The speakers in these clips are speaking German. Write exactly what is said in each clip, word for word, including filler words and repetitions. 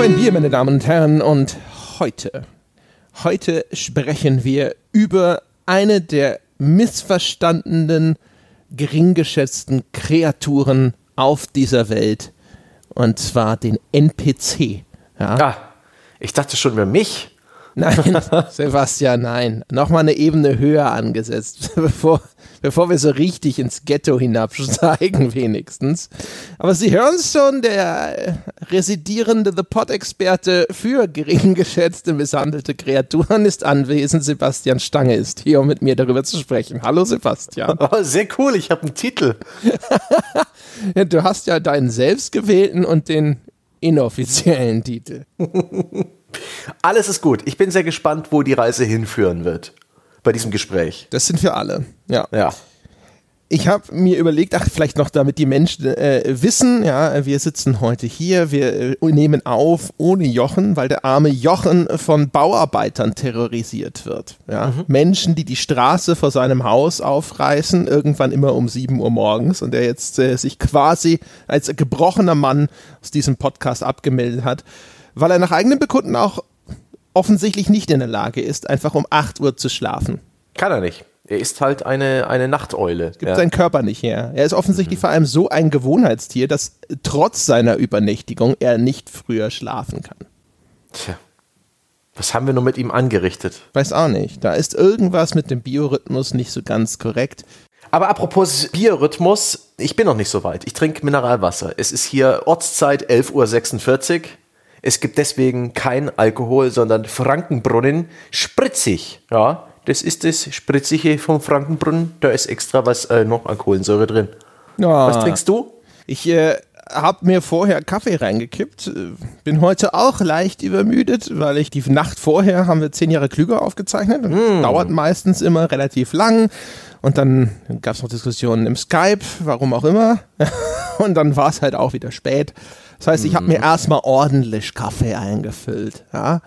auf ein Bier, meine Damen und Herren. Und heute, heute sprechen wir über eine der missverstandenen, gering geschätzten Kreaturen auf dieser Welt. Und zwar den N P C. Ja, ah, ich dachte schon über mich. Nein, Sebastian, nein. Nochmal eine Ebene höher angesetzt, bevor, bevor wir so richtig ins Ghetto hinabsteigen wenigstens. Aber Sie hören es schon, der residierende The-Pod-Experte für gering geschätzte, misshandelte Kreaturen ist anwesend. Sebastian Stange ist hier, um mit mir darüber zu sprechen. Hallo Sebastian. Oh, sehr cool, ich habe einen Titel. Du hast ja deinen selbstgewählten und den inoffiziellen Titel. Alles ist gut. Ich bin sehr gespannt, wo die Reise hinführen wird bei diesem Gespräch. Das sind wir alle, ja. ja. Ich habe mir überlegt, ach, vielleicht noch, damit die Menschen äh, wissen, ja, wir sitzen heute hier, wir äh, nehmen auf ohne Jochen, weil der arme Jochen von Bauarbeitern terrorisiert wird. Ja? Mhm. Menschen, die die Straße vor seinem Haus aufreißen, irgendwann immer um sieben Uhr morgens, und der jetzt äh, sich quasi als gebrochener Mann aus diesem Podcast abgemeldet hat, weil er nach eigenem Bekunden auch offensichtlich nicht in der Lage ist, einfach um acht Uhr zu schlafen. Kann er nicht. Er ist halt eine, eine Nachteule. Gibt ja. seinen Körper nicht her. Er ist offensichtlich mhm. vor allem so ein Gewohnheitstier, dass trotz seiner Übernächtigung er nicht früher schlafen kann. Tja, was haben wir nur mit ihm angerichtet? Weiß auch nicht. Da ist irgendwas mit dem Biorhythmus nicht so ganz korrekt. Aber apropos Biorhythmus, ich bin noch nicht so weit. Ich trinke Mineralwasser. Es ist hier Ortszeit elf Uhr sechsundvierzig. Es gibt deswegen kein Alkohol, sondern Frankenbrunnen spritzig. Ja, das ist das Spritzige vom Frankenbrunnen. Da ist extra was, äh, noch Alkoholensäure drin. Ja. Was trinkst du? Ich äh, habe mir vorher Kaffee reingekippt. Bin heute auch leicht übermüdet, weil ich die Nacht vorher haben wir zehn Jahre klüger aufgezeichnet. Mm. Dauert meistens immer relativ lang. Und dann gab es noch Diskussionen im Skype, warum auch immer. Und dann war es halt auch wieder spät. Das heißt, ich habe mir erstmal ordentlich Kaffee eingefüllt. Ja?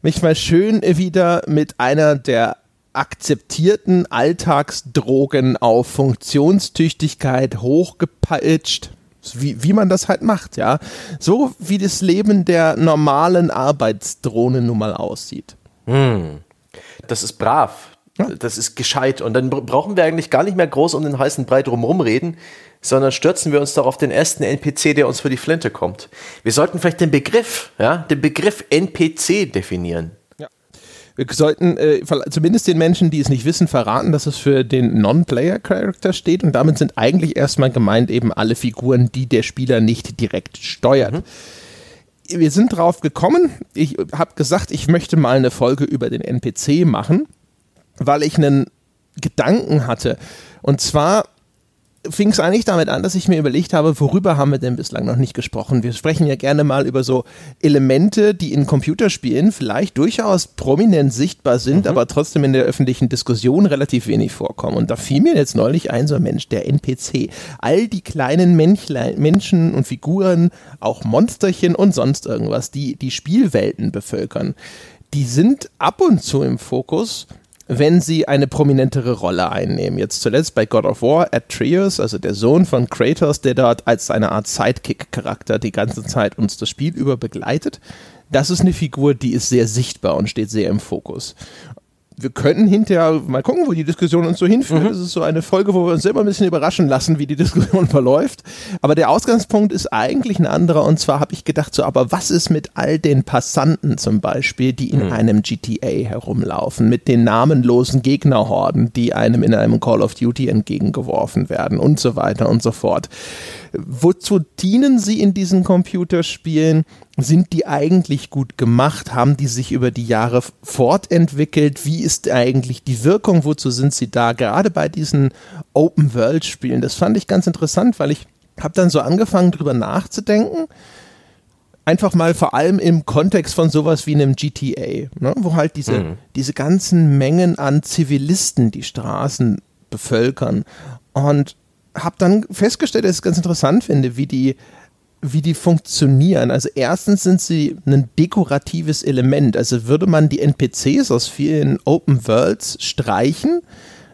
Mich mal schön wieder mit einer der akzeptierten Alltagsdrogen auf Funktionstüchtigkeit hochgepeitscht, wie, wie man das halt macht. Ja? So wie das Leben der normalen Arbeitsdrohne nun mal aussieht. Hm. Das ist brav. Das ist gescheit, und dann brauchen wir eigentlich gar nicht mehr groß um den heißen Brei drumherum reden, sondern stürzen wir uns doch auf den ersten N P C, der uns für die Flinte kommt. Wir sollten vielleicht den Begriff, ja, den Begriff N P C definieren. Ja. Wir sollten äh, zumindest den Menschen, die es nicht wissen, verraten, dass es für den Non-Player-Charakter steht, und damit sind eigentlich erstmal gemeint eben alle Figuren, die der Spieler nicht direkt steuert. Mhm. Wir sind drauf gekommen, ich habe gesagt, ich möchte mal eine Folge über den N P C machen, weil ich einen Gedanken hatte. Und zwar fing es eigentlich damit an, dass ich mir überlegt habe, worüber haben wir denn bislang noch nicht gesprochen? Wir sprechen ja gerne mal über so Elemente, die in Computerspielen vielleicht durchaus prominent sichtbar sind, mhm. aber trotzdem in der öffentlichen Diskussion relativ wenig vorkommen. Und da fiel mir jetzt neulich ein, so ein Mensch, der N P C. All die kleinen Menchlein, Menschen und Figuren, auch Monsterchen und sonst irgendwas, die die Spielwelten bevölkern, die sind ab und zu im Fokus, wenn sie eine prominentere Rolle einnehmen. Jetzt zuletzt bei God of War, Atreus, also der Sohn von Kratos, der dort als eine Art Sidekick-Charakter die ganze Zeit uns das Spiel über begleitet. Das ist eine Figur, die ist sehr sichtbar und steht sehr im Fokus. Wir könnten hinterher mal gucken, wo die Diskussion uns so hinführt. Mhm. Das ist so eine Folge, wo wir uns selber ein bisschen überraschen lassen, wie die Diskussion verläuft. Aber der Ausgangspunkt ist eigentlich ein anderer. Und zwar habe ich gedacht so, aber was ist mit all den Passanten zum Beispiel, die in mhm. einem G T A herumlaufen, mit den namenlosen Gegnerhorden, die einem in einem Call of Duty entgegengeworfen werden und so weiter und so fort. Wozu dienen sie in diesen Computerspielen? Sind die eigentlich gut gemacht? Haben die sich über die Jahre fortentwickelt? Wie ist eigentlich die Wirkung? Wozu sind sie da? Gerade bei diesen Open-World-Spielen, das fand ich ganz interessant, weil ich habe dann so angefangen, drüber nachzudenken. Einfach mal vor allem im Kontext von sowas wie einem G T A, ne? Wo halt diese, mhm. diese ganzen Mengen an Zivilisten die Straßen bevölkern. Und habe dann festgestellt, dass ich es ganz interessant finde, wie die wie die funktionieren. Also erstens sind sie ein dekoratives Element. Also würde man die N P Cs aus vielen Open Worlds streichen,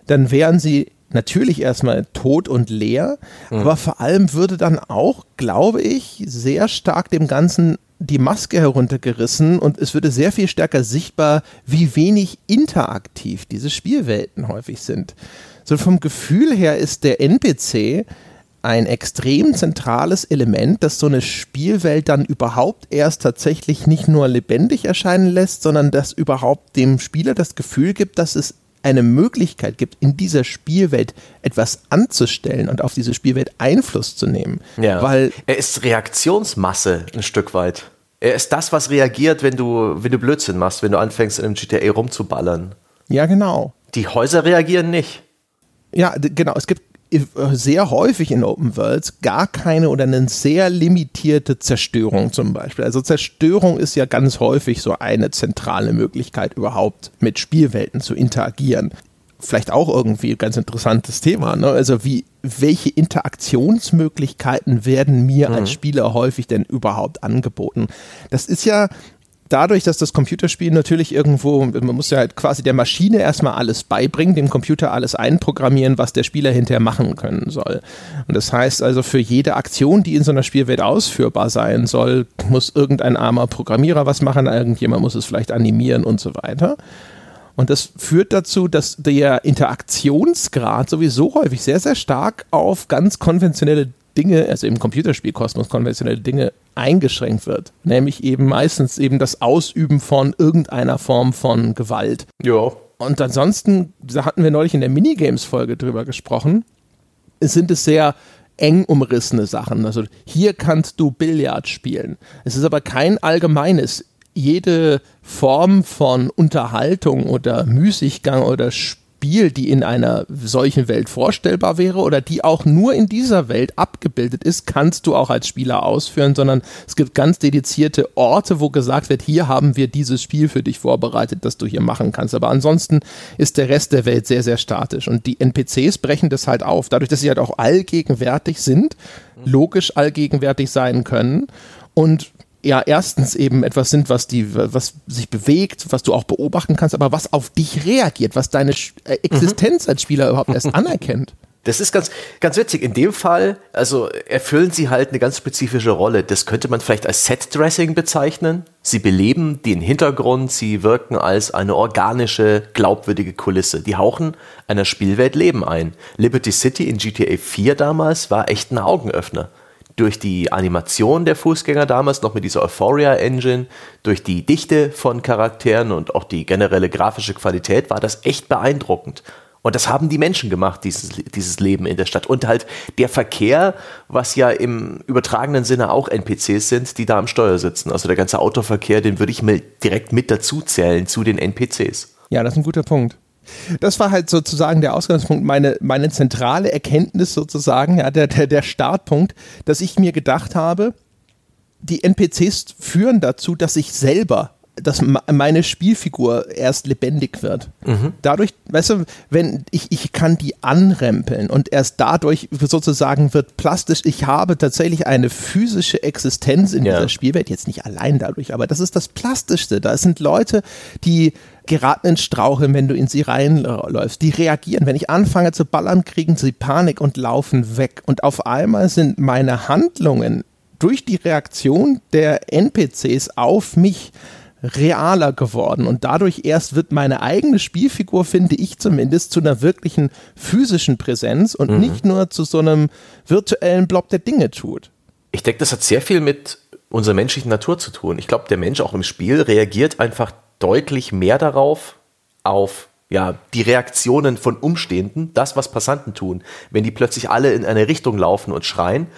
dann wären sie natürlich erstmal tot und leer, mhm. aber vor allem würde dann auch, glaube ich, sehr stark dem Ganzen die Maske heruntergerissen und es würde sehr viel stärker sichtbar, wie wenig interaktiv diese Spielwelten häufig sind. So vom Gefühl her ist der N P C ein extrem zentrales Element, das so eine Spielwelt dann überhaupt erst tatsächlich nicht nur lebendig erscheinen lässt, sondern das überhaupt dem Spieler das Gefühl gibt, dass es eine Möglichkeit gibt, in dieser Spielwelt etwas anzustellen und auf diese Spielwelt Einfluss zu nehmen. Ja. Weil er ist Reaktionsmasse ein Stück weit. Er ist das, was reagiert, wenn du, wenn du Blödsinn machst, wenn du anfängst, in einem G T A rumzuballern. Ja, genau. Die Häuser reagieren nicht. Ja, d- genau. Es gibt sehr häufig in Open Worlds gar keine oder eine sehr limitierte Zerstörung zum Beispiel. Also Zerstörung ist ja ganz häufig so eine zentrale Möglichkeit überhaupt, mit Spielwelten zu interagieren. Vielleicht auch irgendwie ein ganz interessantes Thema, ne? Also wie, welche Interaktionsmöglichkeiten werden mir mhm. als Spieler häufig denn überhaupt angeboten? Das ist ja dadurch, dass das Computerspiel natürlich irgendwo, man muss ja halt quasi der Maschine erstmal alles beibringen, dem Computer alles einprogrammieren, was der Spieler hinterher machen können soll. Und das heißt also, für jede Aktion, die in so einer Spielwelt ausführbar sein soll, muss irgendein armer Programmierer was machen, irgendjemand muss es vielleicht animieren und so weiter. Und das führt dazu, dass der Interaktionsgrad sowieso häufig sehr, sehr stark auf ganz konventionelle Dinge, also im Computerspielkosmos konventionelle Dinge eingeschränkt wird. Nämlich eben meistens eben das Ausüben von irgendeiner Form von Gewalt. Ja. Und ansonsten, da hatten wir neulich in der Minigames-Folge drüber gesprochen, sind es sehr eng umrissene Sachen. Also hier kannst du Billard spielen. Es ist aber kein allgemeines. Jede Form von Unterhaltung oder Müßiggang oder Spiel, die in einer solchen Welt vorstellbar wäre oder die auch nur in dieser Welt abgebildet ist, kannst du auch als Spieler ausführen, sondern es gibt ganz dedizierte Orte, wo gesagt wird, hier haben wir dieses Spiel für dich vorbereitet, das du hier machen kannst. Aber ansonsten ist der Rest der Welt sehr, sehr statisch und die N P Cs brechen das halt auf. Dadurch, dass sie halt auch allgegenwärtig sind, logisch allgegenwärtig sein können und ja, erstens eben etwas sind, was die, was sich bewegt, was du auch beobachten kannst, aber was auf dich reagiert, was deine Existenz mhm. als Spieler überhaupt erst anerkennt. Das ist ganz, ganz witzig. In dem Fall, also erfüllen sie halt eine ganz spezifische Rolle. Das könnte man vielleicht als Set-Dressing bezeichnen. Sie beleben den Hintergrund, sie wirken als eine organische, glaubwürdige Kulisse. Die hauchen einer Spielwelt Leben ein. Liberty City in G T A vier damals war echt ein Augenöffner. Durch die Animation der Fußgänger damals, noch mit dieser Euphoria-Engine, durch die Dichte von Charakteren und auch die generelle grafische Qualität war das echt beeindruckend. Und das haben die Menschen gemacht, dieses, dieses Leben in der Stadt. Und halt der Verkehr, was ja im übertragenen Sinne auch N P Cs sind, die da am Steuer sitzen. Also der ganze Autoverkehr, den würde ich mir direkt mit dazu zählen, zu den N P Cs. Ja, das ist ein guter Punkt. Das war halt sozusagen der Ausgangspunkt, meine, meine zentrale Erkenntnis sozusagen, ja, der, der, der Startpunkt, dass ich mir gedacht habe, die N P Cs führen dazu, dass ich selber, dass meine Spielfigur erst lebendig wird. Mhm. Dadurch, weißt du, wenn ich, ich kann die anrempeln und erst dadurch sozusagen wird plastisch, ich habe tatsächlich eine physische Existenz in ja. dieser Spielwelt, jetzt nicht allein dadurch, aber das ist das Plastischste. Da sind Leute, die geraten in Straucheln, wenn du in sie reinläufst. Die reagieren. Wenn ich anfange zu ballern, kriegen sie Panik und laufen weg. Und auf einmal sind meine Handlungen durch die Reaktion der N P Cs auf mich realer geworden. Und dadurch erst wird meine eigene Spielfigur, finde ich zumindest, zu einer wirklichen physischen Präsenz und mhm. nicht nur zu so einem virtuellen Blob, der Dinge tut. Ich denke, das hat sehr viel mit unserer menschlichen Natur zu tun. Ich glaube, der Mensch auch im Spiel reagiert einfach deutlich mehr darauf, auf ja, die Reaktionen von Umstehenden, das, was Passanten tun, wenn die plötzlich alle in eine Richtung laufen und schreien.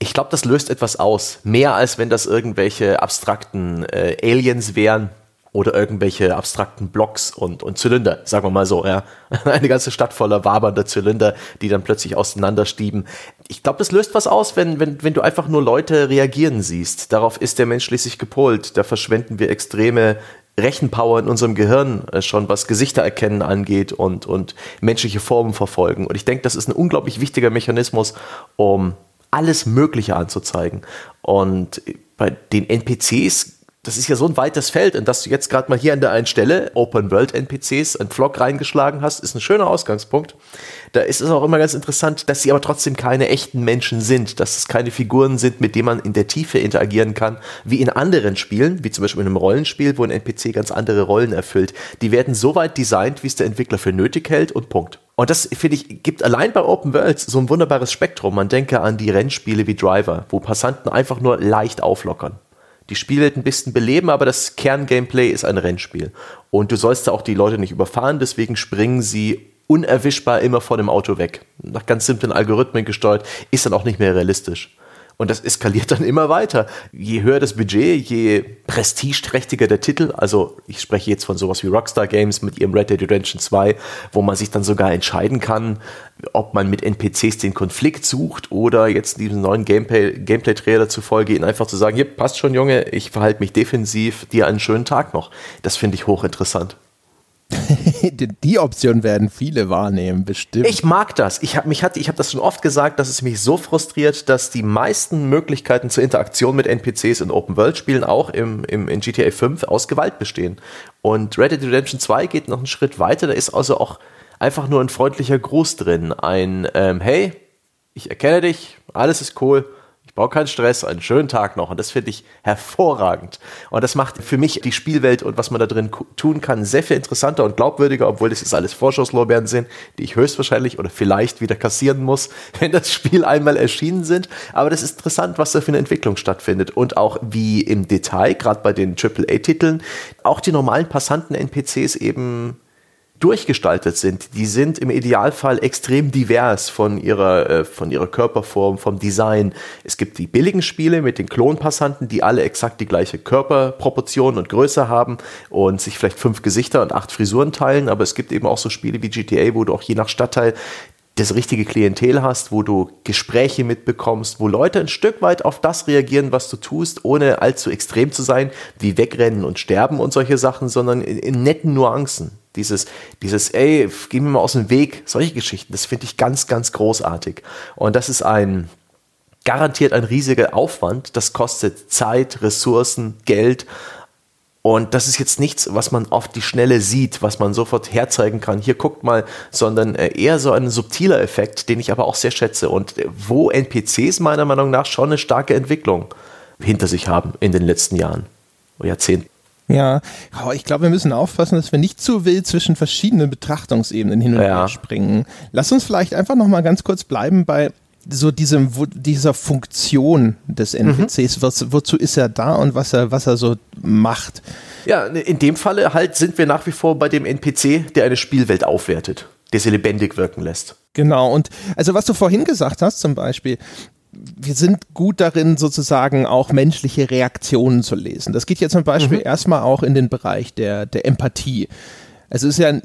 Ich glaube, das löst etwas aus, mehr als wenn das irgendwelche abstrakten äh, Aliens wären oder irgendwelche abstrakten Blocks und, und Zylinder, sagen wir mal so. Ja. Eine ganze Stadt voller wabernder Zylinder, die dann plötzlich auseinanderstieben. Ich glaube, das löst was aus, wenn, wenn, wenn du einfach nur Leute reagieren siehst. Darauf ist der Mensch schließlich gepolt. Da verschwenden wir extreme Rechenpower in unserem Gehirn schon, was Gesichter erkennen angeht und, und menschliche Formen verfolgen. Und ich denke, das ist ein unglaublich wichtiger Mechanismus, um alles Mögliche anzuzeigen. Und bei den N P Cs das ist ja so ein weites Feld, in das du jetzt gerade mal hier an der einen Stelle Open-World-N P Cs einen Vlog reingeschlagen hast, ist ein schöner Ausgangspunkt. Da ist es auch immer ganz interessant, dass sie aber trotzdem keine echten Menschen sind, dass es keine Figuren sind, mit denen man in der Tiefe interagieren kann, wie in anderen Spielen, wie zum Beispiel in einem Rollenspiel, wo ein N P C ganz andere Rollen erfüllt. Die werden so weit designt, wie es der Entwickler für nötig hält und Punkt. Und das, finde ich, gibt allein bei Open Worlds so ein wunderbares Spektrum. Man denke an die Rennspiele wie Driver, wo Passanten einfach nur leicht auflockern. Die Spielwelt ein bisschen beleben, aber das Kerngameplay ist ein Rennspiel. Und du sollst da auch die Leute nicht überfahren, deswegen springen sie unerwischbar immer vor dem Auto weg. Nach ganz simplen Algorithmen gesteuert, ist dann auch nicht mehr realistisch. Und das eskaliert dann immer weiter. Je höher das Budget, je prestigeträchtiger der Titel, also ich spreche jetzt von sowas wie Rockstar Games mit ihrem Red Dead Redemption zwei, wo man sich dann sogar entscheiden kann, ob man mit N P Cs den Konflikt sucht oder jetzt diesem neuen Gameplay-Trailer zufolge ihnen einfach zu sagen, hier, passt schon, Junge, ich verhalte mich defensiv, dir einen schönen Tag noch. Das finde ich hochinteressant. Die Option werden viele wahrnehmen, bestimmt. Ich mag das. Ich habe mich hatte, ich habe das schon oft gesagt, dass es mich so frustriert, dass die meisten Möglichkeiten zur Interaktion mit N P Cs in Open-World-Spielen auch im, im, in G T A fünf aus Gewalt bestehen. Und Red Dead Redemption zwei geht noch einen Schritt weiter. Da ist also auch einfach nur ein freundlicher Gruß drin. Ein, ähm, hey, ich erkenne dich, alles ist cool. Ich brauche keinen Stress, einen schönen Tag noch. Und das finde ich hervorragend. Und das macht für mich die Spielwelt und was man da drin k- tun kann, sehr viel interessanter und glaubwürdiger, obwohl das jetzt alles Vorschusslorbeeren sind, die ich höchstwahrscheinlich oder vielleicht wieder kassieren muss, wenn das Spiel einmal erschienen sind. Aber das ist interessant, was da für eine Entwicklung stattfindet. Und auch wie im Detail, gerade bei den Triple A Titeln, auch die normalen Passanten-N P Cs eben durchgestaltet sind. Die sind im Idealfall extrem divers von ihrer, äh, von ihrer Körperform, vom Design. Es gibt die billigen Spiele mit den Klonpassanten, die alle exakt die gleiche Körperproportion und Größe haben und sich vielleicht fünf Gesichter und acht Frisuren teilen, aber es gibt eben auch so Spiele wie G T A, wo du auch je nach Stadtteil das richtige Klientel hast, wo du Gespräche mitbekommst, wo Leute ein Stück weit auf das reagieren, was du tust, ohne allzu extrem zu sein, wie wegrennen und sterben und solche Sachen, sondern in, in netten Nuancen. Dieses, dieses, ey, geh mir mal aus dem Weg, solche Geschichten, das finde ich ganz, ganz großartig. Und das ist ein, garantiert ein riesiger Aufwand, das kostet Zeit, Ressourcen, Geld. Und das ist jetzt nichts, was man auf die Schnelle sieht, was man sofort herzeigen kann, hier guckt mal, sondern eher so ein subtiler Effekt, den ich aber auch sehr schätze und wo N P Cs meiner Meinung nach schon eine starke Entwicklung hinter sich haben in den letzten Jahren, Jahrzehnten. Ja, ich glaube, wir müssen aufpassen, dass wir nicht zu wild zwischen verschiedenen Betrachtungsebenen hin und her ja. springen. Lass uns vielleicht einfach nochmal ganz kurz bleiben bei so diesem, dieser Funktion des N P Cs. Mhm. Was, wozu ist er da und was er, was er so macht? Ja, in dem Falle halt sind wir nach wie vor bei dem N P C, der eine Spielwelt aufwertet, der sie lebendig wirken lässt. Genau, und also was du vorhin gesagt hast zum Beispiel, wir sind gut darin, sozusagen auch menschliche Reaktionen zu lesen. Das geht jetzt zum Beispiel mhm. erstmal auch in den Bereich der, der Empathie. Also es ist ja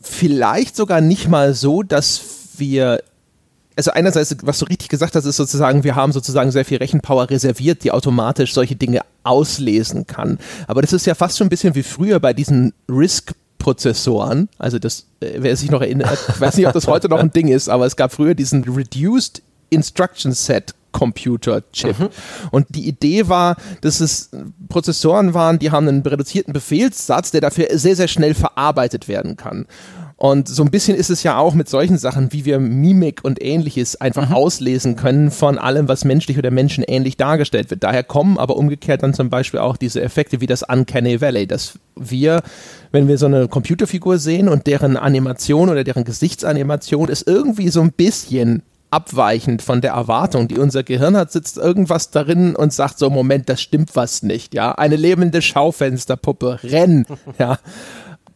vielleicht sogar nicht mal so, dass wir, also einerseits, was du richtig gesagt hast, ist sozusagen, wir haben sozusagen sehr viel Rechenpower reserviert, die automatisch solche Dinge auslesen kann. Aber das ist ja fast schon ein bisschen wie früher bei diesen Risk- Prozessoren, also das, wer sich noch erinnert, ich weiß nicht, ob das heute noch ein Ding ist, aber es gab früher diesen Reduced Instruction Set Computer Chip. Mhm. Und die Idee war, dass es Prozessoren waren, die haben einen reduzierten Befehlssatz, der dafür sehr, sehr schnell verarbeitet werden kann. Und so ein bisschen ist es ja auch mit solchen Sachen, wie wir Mimik und Ähnliches einfach mhm. auslesen können von allem, was menschlich oder menschenähnlich dargestellt wird. Daher kommen aber umgekehrt dann zum Beispiel auch diese Effekte wie das Uncanny Valley, dass wir, wenn wir so eine Computerfigur sehen und deren Animation oder deren Gesichtsanimation ist irgendwie so ein bisschen abweichend von der Erwartung, die unser Gehirn hat, sitzt irgendwas darin und sagt so, Moment, das stimmt was nicht, ja, eine lebende Schaufensterpuppe, renn, ja.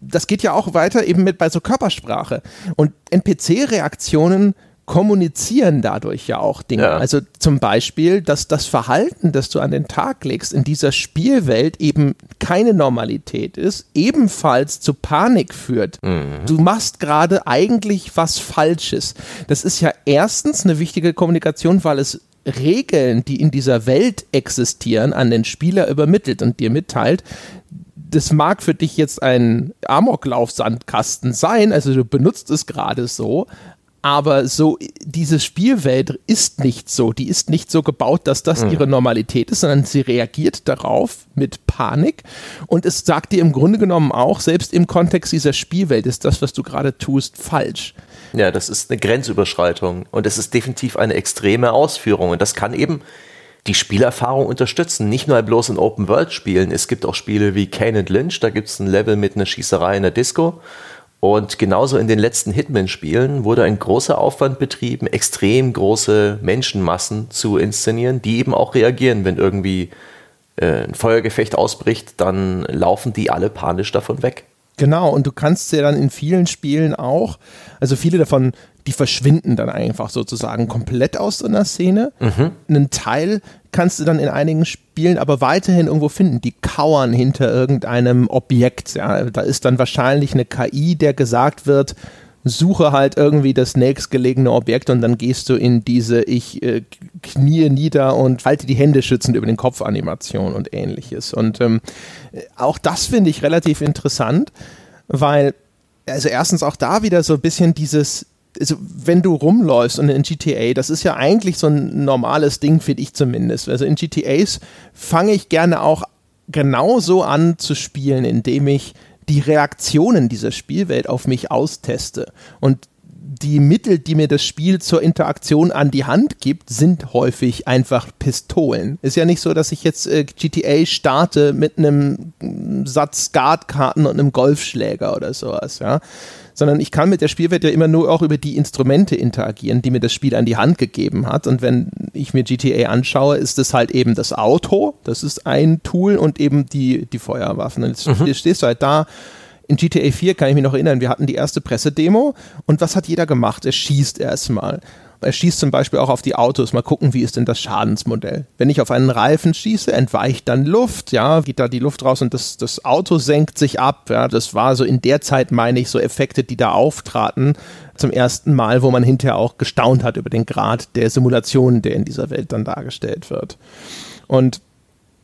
Das geht ja auch weiter eben mit bei so Körpersprache und N P C-Reaktionen kommunizieren dadurch ja auch Dinge, ja. Also zum Beispiel, dass das Verhalten, das du an den Tag legst in dieser Spielwelt eben keine Normalität ist, ebenfalls zu Panik führt. Mhm. Du machst gerade eigentlich was Falsches. Das ist ja erstens eine wichtige Kommunikation, weil es Regeln, die in dieser Welt existieren, an den Spieler übermittelt und dir mitteilt. Das mag für dich jetzt ein Amoklauf-Sandkasten sein, also du benutzt es gerade so, aber so, diese Spielwelt ist nicht so, die ist nicht so gebaut, dass das ihre Normalität ist, sondern sie reagiert darauf mit Panik und es sagt dir im Grunde genommen auch, selbst im Kontext dieser Spielwelt ist das, was du gerade tust, falsch. Ja, das ist eine Grenzüberschreitung und es ist definitiv eine extreme Ausführung und das kann eben die Spielerfahrung unterstützen, nicht nur bloß in Open-World-Spielen. Es gibt auch Spiele wie Kane and Lynch, da gibt es ein Level mit einer Schießerei in der Disco. Und genauso in den letzten Hitman-Spielen wurde ein großer Aufwand betrieben, extrem große Menschenmassen zu inszenieren, die eben auch reagieren. Wenn irgendwie äh, ein Feuergefecht ausbricht, dann laufen die alle panisch davon weg. Genau, und du kannst ja dann in vielen Spielen auch, also viele davon, die verschwinden dann einfach sozusagen komplett aus so einer Szene. Mhm. Einen Teil kannst du dann in einigen Spielen aber weiterhin irgendwo finden. Die kauern hinter irgendeinem Objekt. Ja, da ist dann wahrscheinlich eine K I, der gesagt wird, suche halt irgendwie das nächstgelegene Objekt und dann gehst du in diese ich äh, knie nieder und halte die Hände schützend über den Kopf Animation und ähnliches. Und ähm, auch das finde ich relativ interessant, weil also erstens auch da wieder so ein bisschen dieses, also wenn du rumläufst und in G T A, das ist ja eigentlich so ein normales Ding, finde ich zumindest. Also in G T As fange ich gerne auch genauso an zu spielen, indem ich die Reaktionen dieser Spielwelt auf mich austeste. Und die Mittel, die mir das Spiel zur Interaktion an die Hand gibt, sind häufig einfach Pistolen. Ist ja nicht so, dass ich jetzt äh, G T A starte mit einem Satz Skatkarten und einem Golfschläger oder sowas, ja. Sondern ich kann mit der Spielwelt ja immer nur auch über die Instrumente interagieren, die mir das Spiel an die Hand gegeben hat. Und wenn ich mir G T A anschaue, ist es halt eben das Auto, das ist ein Tool und eben die, die Feuerwaffen. Jetzt mhm. stehst du halt da. In G T A vier kann ich mich noch erinnern, wir hatten die erste Pressedemo und was hat jeder gemacht? Er schießt erstmal. Er schießt zum Beispiel auch auf die Autos, mal gucken, wie ist denn das Schadensmodell. Wenn ich auf einen Reifen schieße, entweicht dann Luft, ja, geht da die Luft raus und das, das Auto senkt sich ab, ja, das war so in der Zeit, meine ich, so Effekte, die da auftraten zum ersten Mal, wo man hinterher auch gestaunt hat über den Grad der Simulation, der in dieser Welt dann dargestellt wird. Und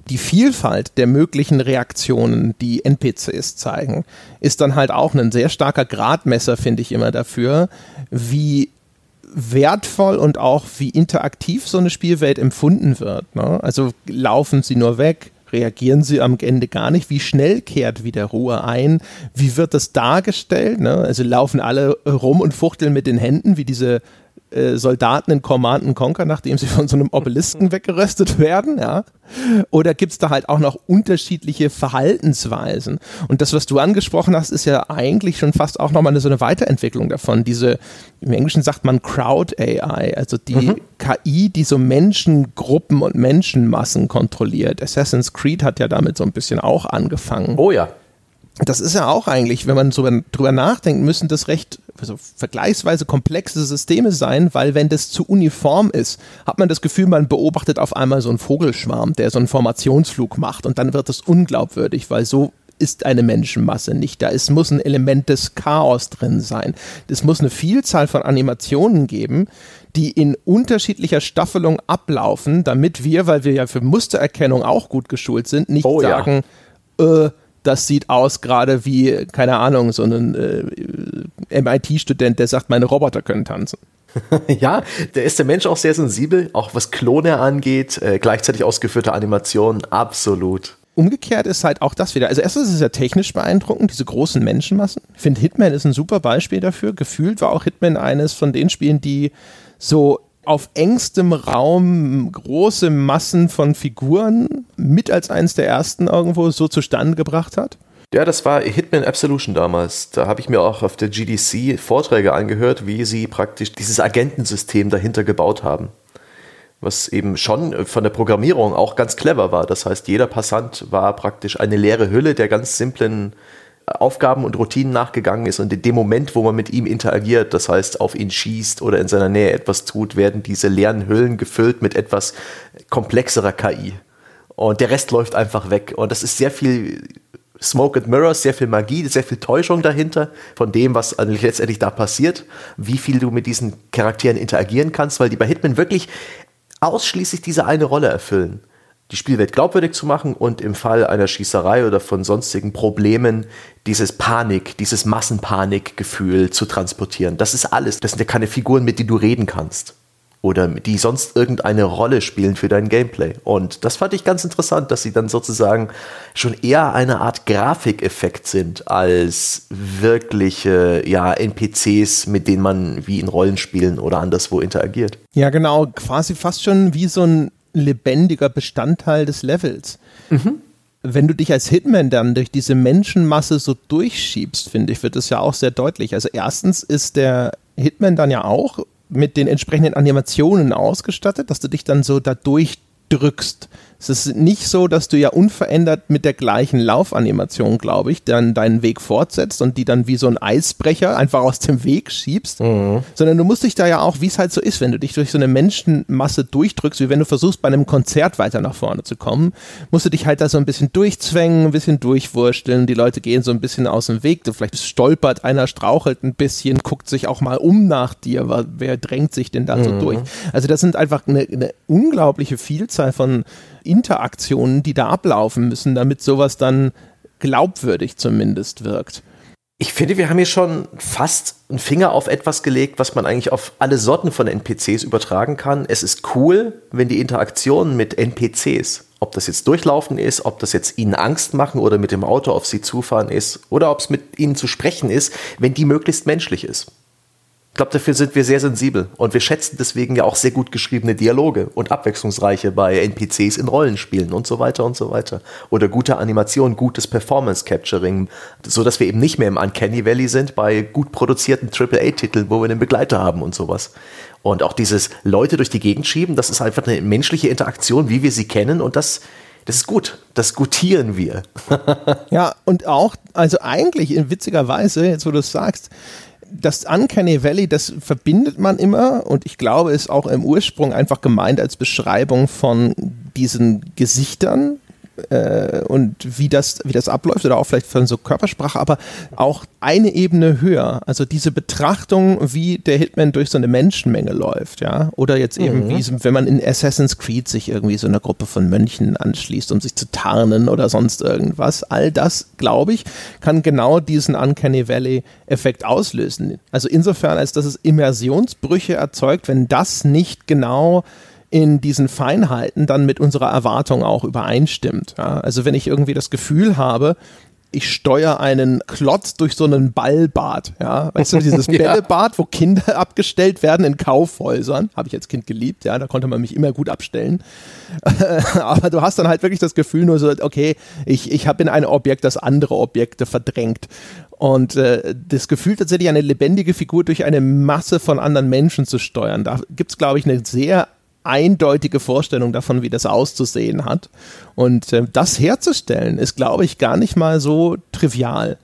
die Vielfalt der möglichen Reaktionen, die N P Cs zeigen, ist dann halt auch ein sehr starker Gradmesser, finde ich immer dafür, wie wertvoll und auch wie interaktiv so eine Spielwelt empfunden wird, ne? Also laufen sie nur weg, reagieren sie am Ende gar nicht, wie schnell kehrt wieder Ruhe ein, wie wird das dargestellt, ne? Also laufen alle rum und fuchteln mit den Händen, wie diese äh, Soldaten in Command and Conquer, nachdem sie von so einem Obelisken weggeröstet werden, ja? Oder gibt es da halt auch noch unterschiedliche Verhaltensweisen? Und das, was du angesprochen hast, ist ja eigentlich schon fast auch nochmal eine, so eine Weiterentwicklung davon. Diese, im Englischen sagt man Crowd A I, also die mhm. K I, die so Menschengruppen und Menschenmassen kontrolliert. Assassin's Creed hat ja damit so ein bisschen auch angefangen. Oh ja. Das ist ja auch eigentlich, wenn man drüber, drüber nachdenkt, müssen das recht also vergleichsweise komplexe Systeme sein, weil wenn das zu uniform ist, hat man das Gefühl, man beobachtet auf einmal so einen Vogelschwarm, der so einen Formationsflug macht und dann wird das unglaubwürdig, weil so ist eine Menschenmasse nicht da. Es muss ein Element des Chaos drin sein. Es muss eine Vielzahl von Animationen geben, die in unterschiedlicher Staffelung ablaufen, damit wir, weil wir ja für Mustererkennung auch gut geschult sind, nicht oh, sagen, ja. äh, das sieht aus gerade wie, keine Ahnung, so ein äh, M I T-Student, der sagt, meine Roboter können tanzen. Ja, da ist der Mensch auch sehr sensibel, auch was Klone angeht, äh, gleichzeitig ausgeführte Animationen, absolut. Umgekehrt ist halt auch das wieder, also erstens ist es ja technisch beeindruckend, diese großen Menschenmassen. Ich finde, Hitman ist ein super Beispiel dafür. Gefühlt war auch Hitman eines von den Spielen, die so auf engstem Raum große Massen von Figuren mit als eines der ersten irgendwo so zustande gebracht hat? Ja, das war Hitman Absolution damals. Da habe ich mir auch auf der G D C Vorträge angehört, wie sie praktisch dieses Agentensystem dahinter gebaut haben. Was eben schon von der Programmierung auch ganz clever war. Das heißt, jeder Passant war praktisch eine leere Hülle, der ganz simplen Aufgaben und Routinen nachgegangen ist und in dem Moment, wo man mit ihm interagiert, das heißt auf ihn schießt oder in seiner Nähe etwas tut, werden diese leeren Hüllen gefüllt mit etwas komplexerer K I und der Rest läuft einfach weg und das ist sehr viel Smoke and Mirrors, sehr viel Magie, sehr viel Täuschung dahinter von dem, was letztendlich da passiert, wie viel du mit diesen Charakteren interagieren kannst, weil die bei Hitman wirklich ausschließlich diese eine Rolle erfüllen. die Spielwelt glaubwürdig zu machen und im Fall einer Schießerei oder von sonstigen Problemen dieses Panik, dieses Massenpanikgefühl zu transportieren. Das ist alles. Das sind ja keine Figuren, mit denen du reden kannst oder die sonst irgendeine Rolle spielen für dein Gameplay. Und das fand ich ganz interessant, dass sie dann sozusagen schon eher eine Art Grafikeffekt sind als wirkliche ja, N P Cs, mit denen man wie in Rollenspielen oder anderswo interagiert. Ja, genau. Quasi fast schon wie so ein lebendiger Bestandteil des Levels. Mhm. Wenn du dich als Hitman dann durch diese Menschenmasse so durchschiebst, finde ich, wird das ja auch sehr deutlich. Also erstens ist der Hitman dann ja auch mit den entsprechenden Animationen ausgestattet, dass du dich dann so da durchdrückst. Es ist nicht so, dass du ja unverändert mit der gleichen Laufanimation, glaube ich, dann deinen Weg fortsetzt und die dann wie so ein Eisbrecher einfach aus dem Weg schiebst, mhm. sondern du musst dich da ja auch, wie es halt so ist, wenn du dich durch so eine Menschenmasse durchdrückst, wie wenn du versuchst, bei einem Konzert weiter nach vorne zu kommen, musst du dich halt da so ein bisschen durchzwängen, ein bisschen durchwursteln, die Leute gehen so ein bisschen aus dem Weg, du vielleicht stolpert einer, strauchelt ein bisschen, guckt sich auch mal um nach dir, wer drängt sich denn da mhm. so durch? Also das sind einfach eine, eine unglaubliche Vielzahl von Interaktionen, die da ablaufen müssen, damit sowas dann glaubwürdig zumindest wirkt. Ich finde, wir haben hier schon fast einen Finger auf etwas gelegt, was man eigentlich auf alle Sorten von N P Cs übertragen kann. Es ist cool, wenn die Interaktionen mit N P Cs, ob das jetzt durchlaufen ist, ob das jetzt ihnen Angst machen oder mit dem Auto auf sie zufahren ist oder ob es mit ihnen zu sprechen ist, wenn die möglichst menschlich ist. Ich glaube, dafür sind wir sehr sensibel und wir schätzen deswegen ja auch sehr gut geschriebene Dialoge und abwechslungsreiche bei N P Cs in Rollenspielen und so weiter und so weiter. Oder gute Animation, gutes Performance-Capturing, sodass wir eben nicht mehr im Uncanny Valley sind bei gut produzierten Triple A Titeln, wo wir einen Begleiter haben und sowas. Und auch dieses Leute durch die Gegend schieben, das ist einfach eine menschliche Interaktion, wie wir sie kennen und das... Das ist gut, das gutieren wir. Ja, und auch, also eigentlich in witziger Weise, jetzt wo du es sagst, das Uncanny Valley, das verbindet man immer und ich glaube, ist auch im Ursprung einfach gemeint als Beschreibung von diesen Gesichtern äh, und wie das, wie das abläuft oder auch vielleicht von so Körpersprache, aber auch eine Ebene höher. Also diese Betrachtung, wie der Hitman durch so eine Menschenmenge läuft, ja, oder jetzt eben, mhm. wie, wenn man in Assassin's Creed sich irgendwie so einer Gruppe von Mönchen anschließt, um sich zu tarnen oder sonst irgendwas. All das, glaube ich, kann genau diesen Uncanny Valley-Effekt auslösen. Also insofern, als dass es Immersionsbrüche erzeugt, wenn das nicht genau in diesen Feinheiten dann mit unserer Erwartung auch übereinstimmt. Ja? Also wenn ich irgendwie das Gefühl habe, ich steuere einen Klotz durch so einen Ballbad, ja, weißt du, dieses ja. Bällebad, wo Kinder abgestellt werden in Kaufhäusern, habe ich als Kind geliebt, ja, da konnte man mich immer gut abstellen, aber du hast dann halt wirklich das Gefühl nur so, okay, ich, ich habe in ein Objekt das andere Objekte verdrängt und äh, das Gefühl tatsächlich eine lebendige Figur durch eine Masse von anderen Menschen zu steuern, da gibt's, glaube ich, eine sehr eindeutige Vorstellung davon, wie das auszusehen hat. Und äh, das herzustellen ist, glaube ich, gar nicht mal so trivial.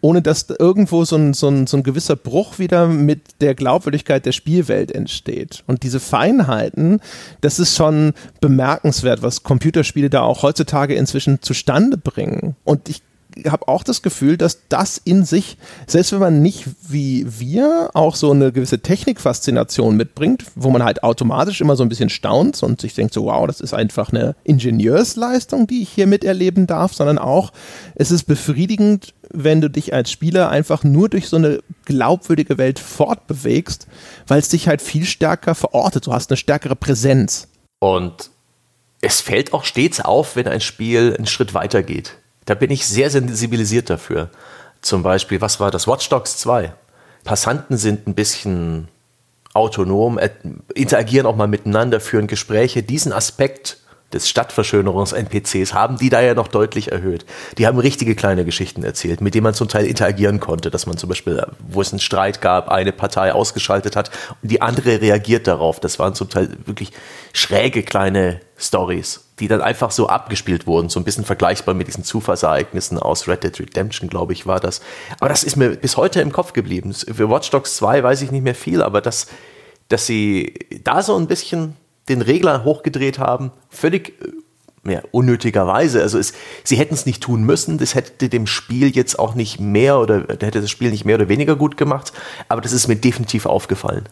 Ohne dass irgendwo so ein, so ein, so ein gewisser Bruch wieder mit der Glaubwürdigkeit der Spielwelt entsteht. Und diese Feinheiten, das ist schon bemerkenswert, was Computerspiele da auch heutzutage inzwischen zustande bringen. Und ich habe auch das Gefühl, dass das in sich, selbst wenn man nicht wie wir auch so eine gewisse Technikfaszination mitbringt, wo man halt automatisch immer so ein bisschen staunt und sich denkt so, wow, das ist einfach eine Ingenieursleistung, die ich hier miterleben darf, sondern auch, es ist befriedigend, wenn du dich als Spieler einfach nur durch so eine glaubwürdige Welt fortbewegst, weil es dich halt viel stärker verortet, du hast eine stärkere Präsenz. Und es fällt auch stets auf, wenn ein Spiel einen Schritt weiter geht. Da bin ich sehr sensibilisiert dafür. Zum Beispiel, was war das? Watch Dogs zwei. Passanten sind ein bisschen autonom, äh, interagieren auch mal miteinander, führen Gespräche. Diesen Aspekt des Stadtverschönerungs-N P Cs haben die da ja noch deutlich erhöht. Die haben richtige kleine Geschichten erzählt, mit denen man zum Teil interagieren konnte, dass man zum Beispiel, wo es einen Streit gab, eine Partei ausgeschaltet hat und die andere reagiert darauf. Das waren zum Teil wirklich schräge kleine Stories, die dann einfach so abgespielt wurden, so ein bisschen vergleichbar mit diesen Zufallsereignissen aus Red Dead Redemption, glaube ich, war das. Aber das ist mir bis heute im Kopf geblieben. Für Watch Dogs zwei weiß ich nicht mehr viel, aber dass, dass sie da so ein bisschen den Regler hochgedreht haben, völlig ja, unnötigerweise. Also es, sie hätten es nicht tun müssen, das hätte dem Spiel jetzt auch nicht mehr oder hätte das Spiel nicht mehr oder weniger gut gemacht, aber das ist mir definitiv aufgefallen.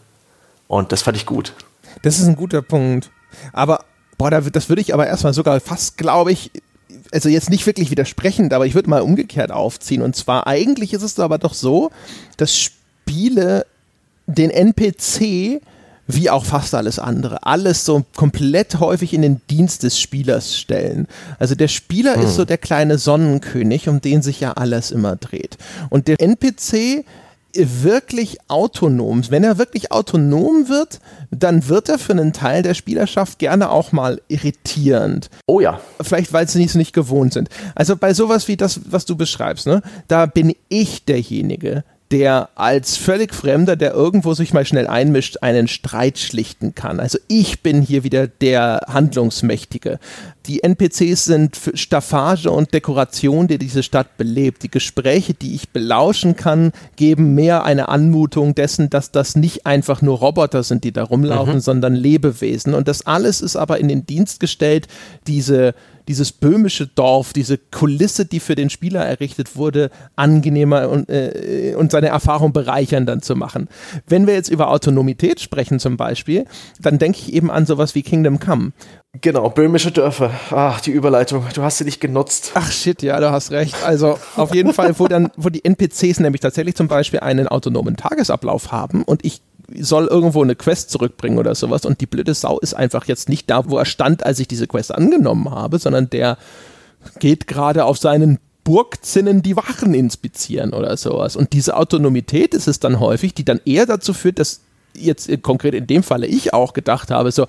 Und das fand ich gut. Das ist ein guter Punkt. Aber Boah, das würde ich aber erstmal sogar fast, glaube ich, also jetzt nicht wirklich widersprechend, aber ich würde mal umgekehrt aufziehen. Und zwar, eigentlich ist es aber doch so, dass Spiele den N P C, wie auch fast alles andere, alles so komplett häufig in den Dienst des Spielers stellen. Also der Spieler hm. ist so der kleine Sonnenkönig, um den sich ja alles immer dreht. Und der N P C wirklich autonom, wenn er wirklich autonom wird, dann wird er für einen Teil der Spielerschaft gerne auch mal irritierend. Oh ja. Vielleicht, weil sie es nicht gewohnt sind. Also bei sowas wie das, was du beschreibst, ne, da bin ich derjenige, der als völlig Fremder, der irgendwo sich mal schnell einmischt, einen Streit schlichten kann. Also ich bin hier wieder der Handlungsmächtige. Die N P Cs sind Staffage und Dekoration, die diese Stadt belebt. Die Gespräche, die ich belauschen kann, geben mehr eine Anmutung dessen, dass das nicht einfach nur Roboter sind, die da rumlaufen, mhm. sondern Lebewesen. Und das alles ist aber in den Dienst gestellt, diese dieses böhmische Dorf, diese Kulisse, die für den Spieler errichtet wurde, angenehmer und, äh, und seine Erfahrung bereichernder zu machen. Wenn wir jetzt über Autonomität sprechen zum Beispiel, dann denke ich eben an sowas wie Kingdom Come. Genau, böhmische Dörfer. Ach, die Überleitung. Du hast sie nicht genutzt. Ach shit, ja, du hast recht. Also auf jeden Fall, wo dann, wo die N P Cs nämlich tatsächlich zum Beispiel einen autonomen Tagesablauf haben und ich soll irgendwo eine Quest zurückbringen oder sowas und die blöde Sau ist einfach jetzt nicht da, wo er stand, als ich diese Quest angenommen habe, sondern der geht gerade auf seinen Burgzinnen die Wachen inspizieren oder sowas. Und diese Autonomität ist es dann häufig, die dann eher dazu führt, dass jetzt konkret in dem Falle ich auch gedacht habe, so,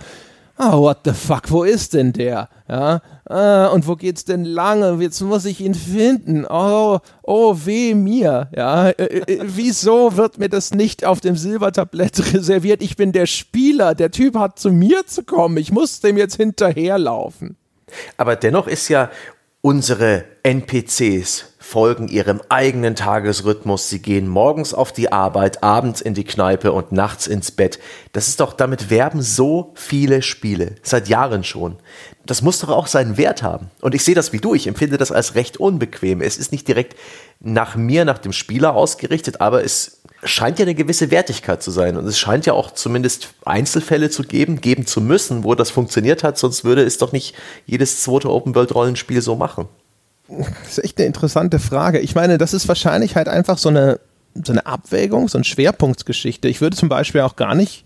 ah, oh, what the fuck, wo ist denn der? Ja, ah, und wo geht's denn lange? Jetzt muss ich ihn finden. Oh, oh, weh mir. Ja, äh, äh, wieso wird mir das nicht auf dem Silbertablett reserviert? Ich bin der Spieler. Der Typ hat zu mir zu kommen. Ich muss dem jetzt hinterherlaufen. Aber dennoch ist ja, unsere N P Cs folgen ihrem eigenen Tagesrhythmus. Sie gehen morgens auf die Arbeit, abends in die Kneipe und nachts ins Bett. Das ist doch, damit werben so viele Spiele, seit Jahren schon. Das muss doch auch seinen Wert haben. Und ich sehe das wie du, ich empfinde das als recht unbequem. Es ist nicht direkt nach mir, nach dem Spieler ausgerichtet, aber es scheint ja eine gewisse Wertigkeit zu sein. Und es scheint ja auch zumindest Einzelfälle zu geben, geben zu müssen, wo das funktioniert hat. Sonst würde es doch nicht jedes zweite Open-World-Rollenspiel so machen. Das ist echt eine interessante Frage. Ich meine, das ist wahrscheinlich halt einfach so eine, so eine Abwägung, so eine Schwerpunktgeschichte. Ich würde zum Beispiel auch gar nicht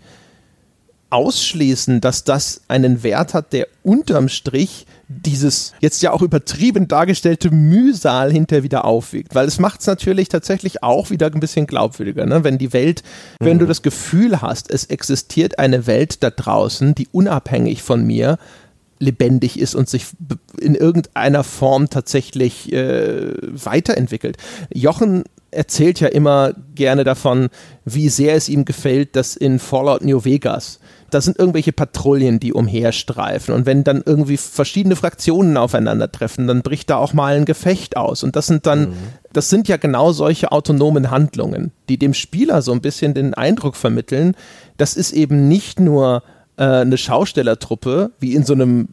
ausschließen, dass das einen Wert hat, der unterm Strich dieses jetzt ja auch übertrieben dargestellte Mühsal hinterher wieder aufwiegt. Weil es macht es natürlich tatsächlich auch wieder ein bisschen glaubwürdiger, ne? Wenn die Welt, mhm. wenn du das Gefühl hast, es existiert eine Welt da draußen, die unabhängig von mir lebendig ist und sich in irgendeiner Form tatsächlich äh, weiterentwickelt. Jochen erzählt ja immer gerne davon, wie sehr es ihm gefällt, dass in Fallout New Vegas, da sind irgendwelche Patrouillen, die umherstreifen und wenn dann irgendwie verschiedene Fraktionen aufeinandertreffen, dann bricht da auch mal ein Gefecht aus und das sind dann, mhm. das sind ja genau solche autonomen Handlungen, die dem Spieler so ein bisschen den Eindruck vermitteln, das ist eben nicht nur eine Schaustellertruppe, wie in so einem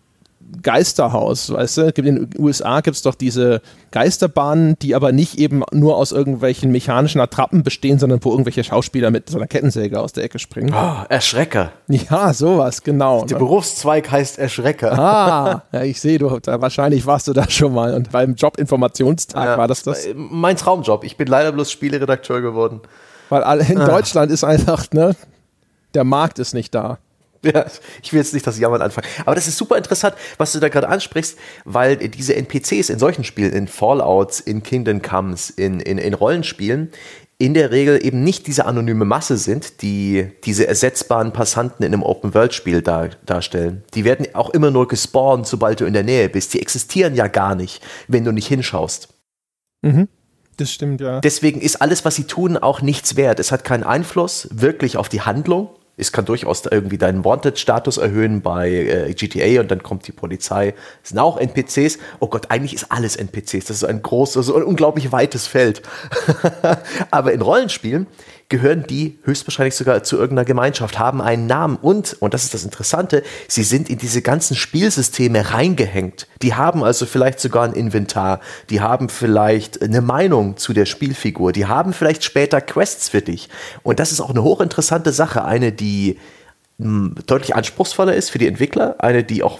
Geisterhaus, weißt du, in den U S A gibt es doch diese Geisterbahnen, die aber nicht eben nur aus irgendwelchen mechanischen Attrappen bestehen, sondern wo irgendwelche Schauspieler mit so einer Kettensäge aus der Ecke springen. Oh, Erschrecker. Ja, sowas, genau. Der Berufszweig heißt Erschrecker. Ah, ja, ich sehe, du, da, wahrscheinlich warst du da schon mal und beim Jobinformationstag ja, war das das? Mein Traumjob, ich bin leider bloß Spieleredakteur geworden. Weil alle, in ah. Deutschland ist einfach, ne, der Markt ist nicht da. Ja, ich will jetzt nicht das Jammern anfangen. Aber das ist super interessant, was du da gerade ansprichst, weil diese N P Cs in solchen Spielen, in Fallouts, in Kingdom Comes, in, in, in Rollenspielen, in der Regel eben nicht diese anonyme Masse sind, die diese ersetzbaren Passanten in einem Open-World-Spiel dar- darstellen. Die werden auch immer nur gespawnt, sobald du in der Nähe bist. Die existieren ja gar nicht, wenn du nicht hinschaust. Mhm. Das stimmt, ja. Deswegen ist alles, was sie tun, auch nichts wert. Es hat keinen Einfluss wirklich auf die Handlung. Es kann durchaus irgendwie deinen Wanted-Status erhöhen bei äh, G T A und dann kommt die Polizei. Das sind auch N P Cs. Oh Gott, eigentlich ist alles N P Cs. Das ist ein großes, ein unglaublich weites Feld. Aber in Rollenspielen gehören die höchstwahrscheinlich sogar zu irgendeiner Gemeinschaft, haben einen Namen und, und das ist das Interessante, sie sind in diese ganzen Spielsysteme reingehängt. Die haben also vielleicht sogar ein Inventar, die haben vielleicht eine Meinung zu der Spielfigur, die haben vielleicht später Quests für dich. Und das ist auch eine hochinteressante Sache, eine, die mh, deutlich anspruchsvoller ist für die Entwickler, eine, die auch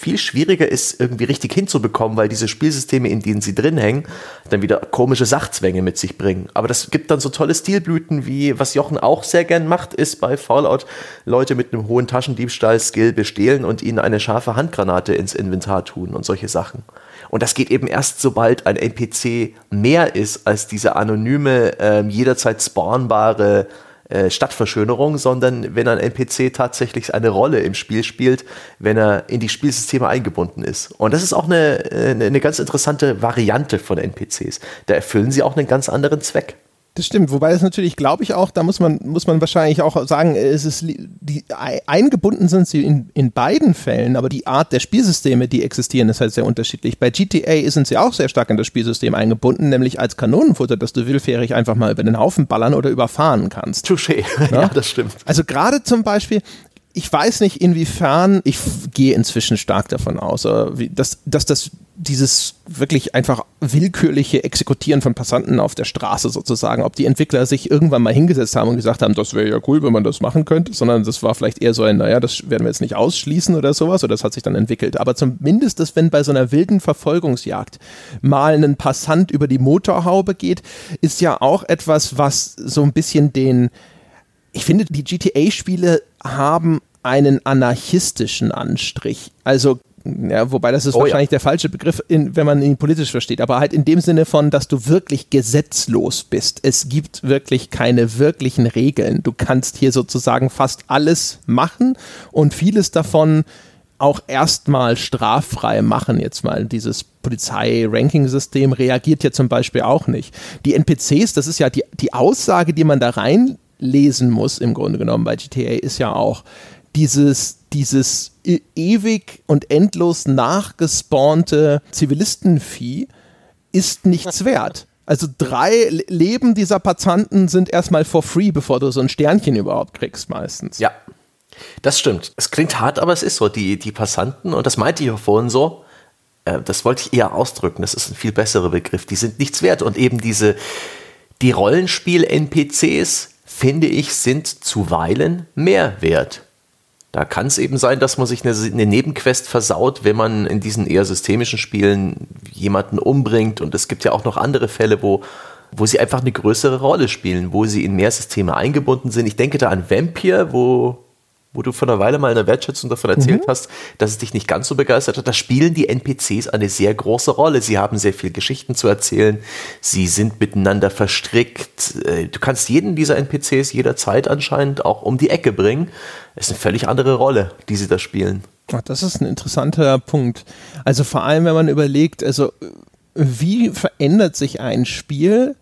viel schwieriger ist, irgendwie richtig hinzubekommen, weil diese Spielsysteme, in denen sie drin hängen, dann wieder komische Sachzwänge mit sich bringen. Aber das gibt dann so tolle Stilblüten, wie was Jochen auch sehr gern macht, ist bei Fallout Leute mit einem hohen Taschendiebstahl-Skill bestehlen und ihnen eine scharfe Handgranate ins Inventar tun und solche Sachen. Und das geht eben erst, sobald ein N P C mehr ist als diese anonyme, äh, jederzeit spawnbare Stadtverschönerung, sondern wenn ein N P C tatsächlich eine Rolle im Spiel spielt, wenn er in die Spielsysteme eingebunden ist. Und das ist auch eine, eine, eine ganz interessante Variante von N P Cs. Da erfüllen sie auch einen ganz anderen Zweck. Das stimmt, wobei das natürlich, glaube ich auch, da muss man, muss man wahrscheinlich auch sagen, es ist, die, eingebunden sind sie in, in beiden Fällen, aber die Art der Spielsysteme, die existieren, ist halt sehr unterschiedlich. Bei G T A sind sie auch sehr stark in das Spielsystem eingebunden, nämlich als Kanonenfutter, dass du willfährig einfach mal über den Haufen ballern oder überfahren kannst. Touché, ja, ja das stimmt. Also gerade zum Beispiel... Ich weiß nicht, inwiefern, ich gehe inzwischen stark davon aus, dass, dass das dieses wirklich einfach willkürliche Exekutieren von Passanten auf der Straße sozusagen, ob die Entwickler sich irgendwann mal hingesetzt haben und gesagt haben, das wäre ja cool, wenn man das machen könnte, sondern das war vielleicht eher so ein, naja, das werden wir jetzt nicht ausschließen oder sowas, oder das hat sich dann entwickelt. Aber zumindest, dass wenn bei so einer wilden Verfolgungsjagd mal ein Passant über die Motorhaube geht, ist ja auch etwas, was so ein bisschen den, ich finde, die G T A-Spiele haben einen anarchistischen Anstrich. Also, ja, wobei das ist oh, wahrscheinlich ja. der falsche Begriff, in, wenn man ihn politisch versteht, aber halt in dem Sinne von, dass du wirklich gesetzlos bist. Es gibt wirklich keine wirklichen Regeln. Du kannst hier sozusagen fast alles machen und vieles davon auch erstmal straffrei machen, jetzt mal dieses Polizei-Ranking-System reagiert ja zum Beispiel auch nicht. Die N P Cs, das ist ja die, die Aussage, die man da rein lesen muss, im Grunde genommen bei G T A, ist ja auch dieses, dieses e- ewig und endlos nachgespawnte Zivilistenvieh ist nichts wert. Also drei Leben dieser Passanten sind erstmal for free, bevor du so ein Sternchen überhaupt kriegst meistens. Ja, das stimmt. Es klingt hart, aber es ist so. Die, die Passanten, und das meinte ich auch vorhin so, äh, das wollte ich eher ausdrücken, das ist ein viel besserer Begriff, die sind nichts wert. Und eben diese, die Rollenspiel-N P Cs, finde ich, sind zuweilen mehr wert. Da kann es eben sein, dass man sich eine, eine Nebenquest versaut, wenn man in diesen eher systemischen Spielen jemanden umbringt. Und es gibt ja auch noch andere Fälle, wo, wo sie einfach eine größere Rolle spielen, wo sie in mehr Systeme eingebunden sind. Ich denke da an Vampir, wo, wo du vor einer Weile mal in der Wertschätzung davon erzählt mhm. hast, dass es dich nicht ganz so begeistert hat. Da spielen die N P Cs eine sehr große Rolle. Sie haben sehr viel Geschichten zu erzählen. Sie sind miteinander verstrickt. Du kannst jeden dieser N P Cs jederzeit anscheinend auch um die Ecke bringen. Es ist eine völlig andere Rolle, die sie da spielen. Ach, das ist ein interessanter Punkt. Also vor allem, wenn man überlegt, also wie verändert sich ein Spiel,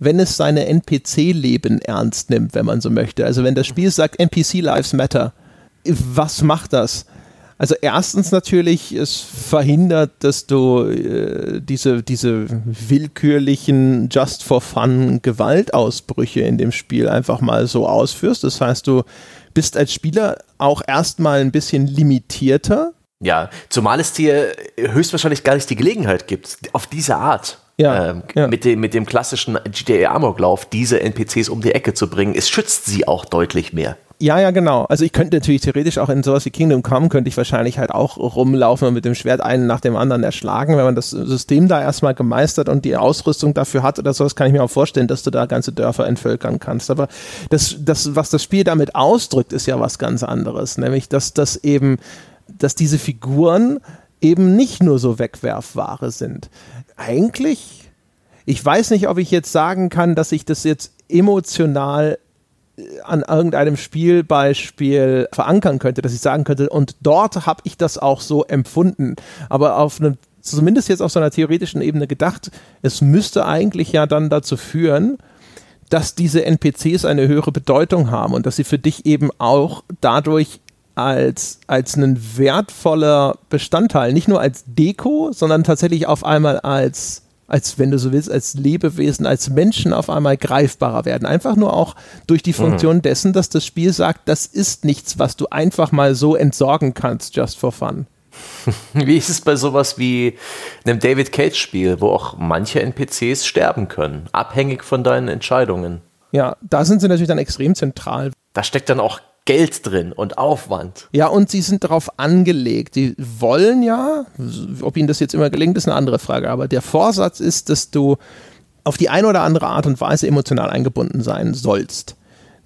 wenn es seine N P C-Leben ernst nimmt, wenn man so möchte. Also wenn das Spiel sagt, N P C-Lives matter, was macht das? Also erstens natürlich, es verhindert, dass du äh, diese, diese willkürlichen Just-for-Fun-Gewaltausbrüche in dem Spiel einfach mal so ausführst. Das heißt, du bist als Spieler auch erstmal ein bisschen limitierter. Ja, zumal es dir höchstwahrscheinlich gar nicht die Gelegenheit gibt, auf diese Art. Ja, ähm, ja. Mit, dem, mit dem klassischen G T A-Amoklauf diese N P Cs um die Ecke zu bringen, es schützt sie auch deutlich mehr. Ja, ja, genau. Also ich könnte natürlich theoretisch auch in sowas wie Kingdom Come, könnte ich wahrscheinlich halt auch rumlaufen und mit dem Schwert einen nach dem anderen erschlagen. Wenn man das System da erstmal gemeistert und die Ausrüstung dafür hat oder sowas, kann ich mir auch vorstellen, dass du da ganze Dörfer entvölkern kannst. Aber das, das, was das Spiel damit ausdrückt, ist ja was ganz anderes. Nämlich, dass das eben, dass diese Figuren eben nicht nur so Wegwerfware sind. Eigentlich, ich weiß nicht, ob ich jetzt sagen kann, dass ich das jetzt emotional an irgendeinem Spielbeispiel verankern könnte, dass ich sagen könnte, und dort habe ich das auch so empfunden. Aber auf einem, zumindest jetzt auf so einer theoretischen Ebene gedacht, es müsste eigentlich ja dann dazu führen, dass diese N P Cs eine höhere Bedeutung haben und dass sie für dich eben auch dadurch als, als ein wertvoller Bestandteil, nicht nur als Deko, sondern tatsächlich auf einmal als, als, wenn du so willst, als Lebewesen, als Menschen auf einmal greifbarer werden. Einfach nur auch durch die Funktion mhm. dessen, dass das Spiel sagt, das ist nichts, was du einfach mal so entsorgen kannst, just for fun. Wie ist es bei sowas wie einem David Cage-Spiel, wo auch manche N P Cs sterben können, abhängig von deinen Entscheidungen? Ja, da sind sie natürlich dann extrem zentral. Da steckt dann auch Geld drin und Aufwand. Ja, und sie sind darauf angelegt. Sie wollen ja, ob ihnen das jetzt immer gelingt, ist eine andere Frage, aber der Vorsatz ist, dass du auf die eine oder andere Art und Weise emotional eingebunden sein sollst.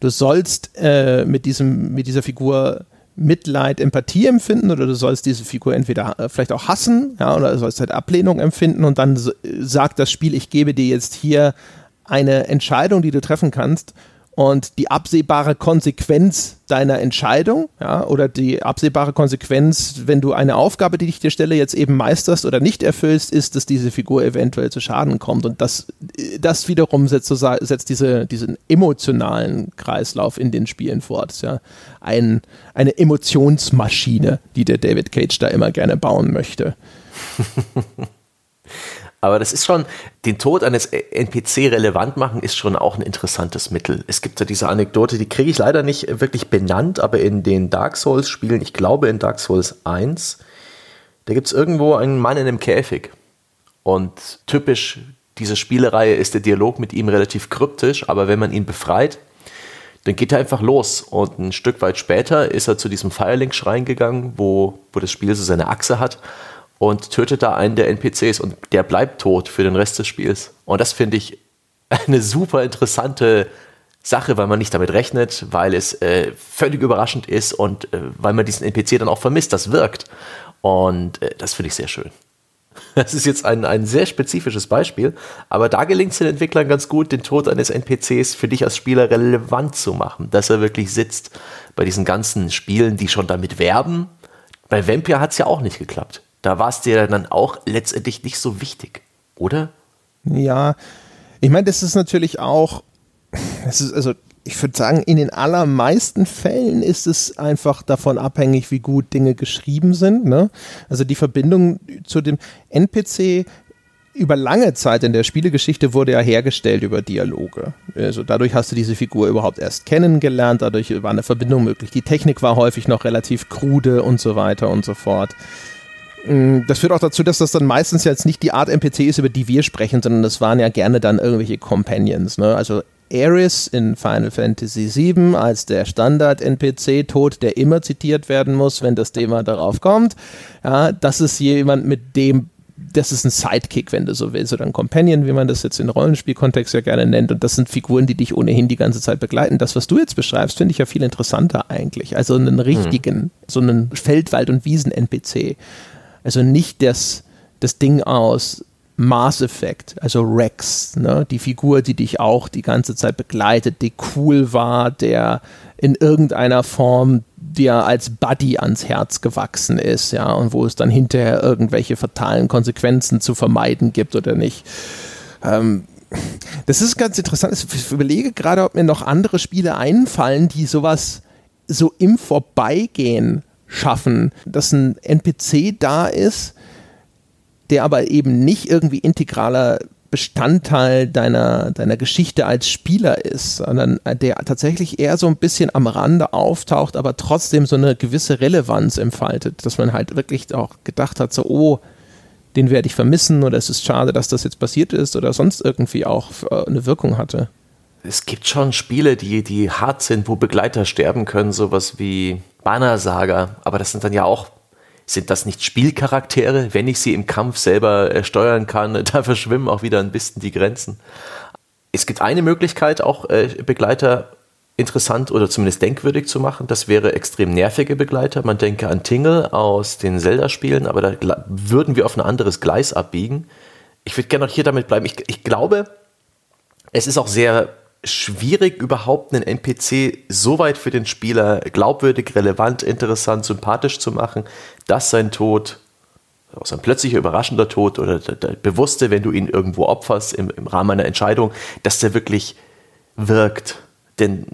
Du sollst äh, mit diesem, mit dieser Figur Mitleid, Empathie empfinden, oder du sollst diese Figur entweder äh, vielleicht auch hassen, ja, oder du sollst halt Ablehnung empfinden, und dann so, sagt das Spiel, ich gebe dir jetzt hier eine Entscheidung, die du treffen kannst. Und die absehbare Konsequenz deiner Entscheidung, ja, oder die absehbare Konsequenz, wenn du eine Aufgabe, die ich dir stelle, jetzt eben meisterst oder nicht erfüllst, ist, dass diese Figur eventuell zu Schaden kommt. Und das, das wiederum setzt, so, setzt diese, diesen emotionalen Kreislauf in den Spielen fort. Das ist ja ein, eine Emotionsmaschine, die der David Cage da immer gerne bauen möchte. Aber das ist schon, den Tod eines N P C relevant machen, ist schon auch ein interessantes Mittel. Es gibt ja diese Anekdote, die kriege ich leider nicht wirklich benannt, aber in den Dark Souls-Spielen, ich glaube in Dark Souls eins, da gibt es irgendwo einen Mann in einem Käfig. Und typisch dieser Spielereihe ist der Dialog mit ihm relativ kryptisch, aber wenn man ihn befreit, dann geht er einfach los. Und ein Stück weit später ist er zu diesem Firelink-Schrein gegangen, wo, wo das Spiel so seine Achse hat. Und tötet da einen der N P Cs und der bleibt tot für den Rest des Spiels. Und das finde ich eine super interessante Sache, weil man nicht damit rechnet, weil es äh, völlig überraschend ist und äh, weil man diesen N P C dann auch vermisst. Das wirkt. Und äh, das finde ich sehr schön. Das ist jetzt ein, ein sehr spezifisches Beispiel, aber da gelingt es den Entwicklern ganz gut, den Tod eines N P Cs für dich als Spieler relevant zu machen, dass er wirklich sitzt. Bei diesen ganzen Spielen, die schon damit werben, bei Vampir hat es ja auch nicht geklappt. Da war es dir dann auch letztendlich nicht so wichtig, oder? Ja, ich meine, das ist natürlich auch, das ist also, ich würde sagen, in den allermeisten Fällen ist es einfach davon abhängig, wie gut Dinge geschrieben sind, ne? Also die Verbindung zu dem N P C über lange Zeit in der Spielegeschichte wurde ja hergestellt über Dialoge. Also dadurch hast du diese Figur überhaupt erst kennengelernt, dadurch war eine Verbindung möglich. Die Technik war häufig noch relativ krude und so weiter und so fort. Das führt auch dazu, dass das dann meistens jetzt nicht die Art N P C ist, über die wir sprechen, sondern das waren ja gerne dann irgendwelche Companions, ne? Also Ares in Final Fantasy sieben als der Standard-N P C-Tod, der immer zitiert werden muss, wenn das Thema darauf kommt. Ja, das ist jemand, mit dem, das ist ein Sidekick, wenn du so willst, oder ein Companion, wie man das jetzt in Rollenspielkontext ja gerne nennt. Und das sind Figuren, die dich ohnehin die ganze Zeit begleiten. Das, was du jetzt beschreibst, finde ich ja viel interessanter eigentlich. Also einen richtigen, hm. so einen Feldwald- und Wiesen-N P C. Also nicht das, das Ding aus Mass Effect, also Rex, ne? Die Figur, die dich auch die ganze Zeit begleitet, die cool war, der in irgendeiner Form dir als Buddy ans Herz gewachsen ist, ja, und wo es dann hinterher irgendwelche fatalen Konsequenzen zu vermeiden gibt oder nicht. Ähm, das ist ganz interessant. Ich überlege gerade, ob mir noch andere Spiele einfallen, die sowas so im Vorbeigehen schaffen, dass ein N P C da ist, der aber eben nicht irgendwie integraler Bestandteil deiner, deiner Geschichte als Spieler ist, sondern der tatsächlich eher so ein bisschen am Rande auftaucht, aber trotzdem so eine gewisse Relevanz entfaltet, dass man halt wirklich auch gedacht hat, so, oh, den werde ich vermissen, oder es ist schade, dass das jetzt passiert ist, oder sonst irgendwie auch eine Wirkung hatte. Es gibt schon Spiele, die, die hart sind, wo Begleiter sterben können, sowas wie Banner Saga, aber das sind dann ja auch, sind das nicht Spielcharaktere? Wenn ich sie im Kampf selber steuern kann, da verschwimmen auch wieder ein bisschen die Grenzen. Es gibt eine Möglichkeit, auch Begleiter interessant oder zumindest denkwürdig zu machen, das wäre extrem nervige Begleiter. Man denke an Tingle aus den Zelda-Spielen, aber da würden wir auf ein anderes Gleis abbiegen. Ich würde gerne noch hier damit bleiben. Ich, ich glaube, es ist auch sehr schwierig, überhaupt einen N P C so weit für den Spieler glaubwürdig, relevant, interessant, sympathisch zu machen, dass sein Tod, also ein plötzlicher, überraschender Tod oder der, der bewusste, wenn du ihn irgendwo opferst im, im Rahmen einer Entscheidung, dass der wirklich wirkt. Denn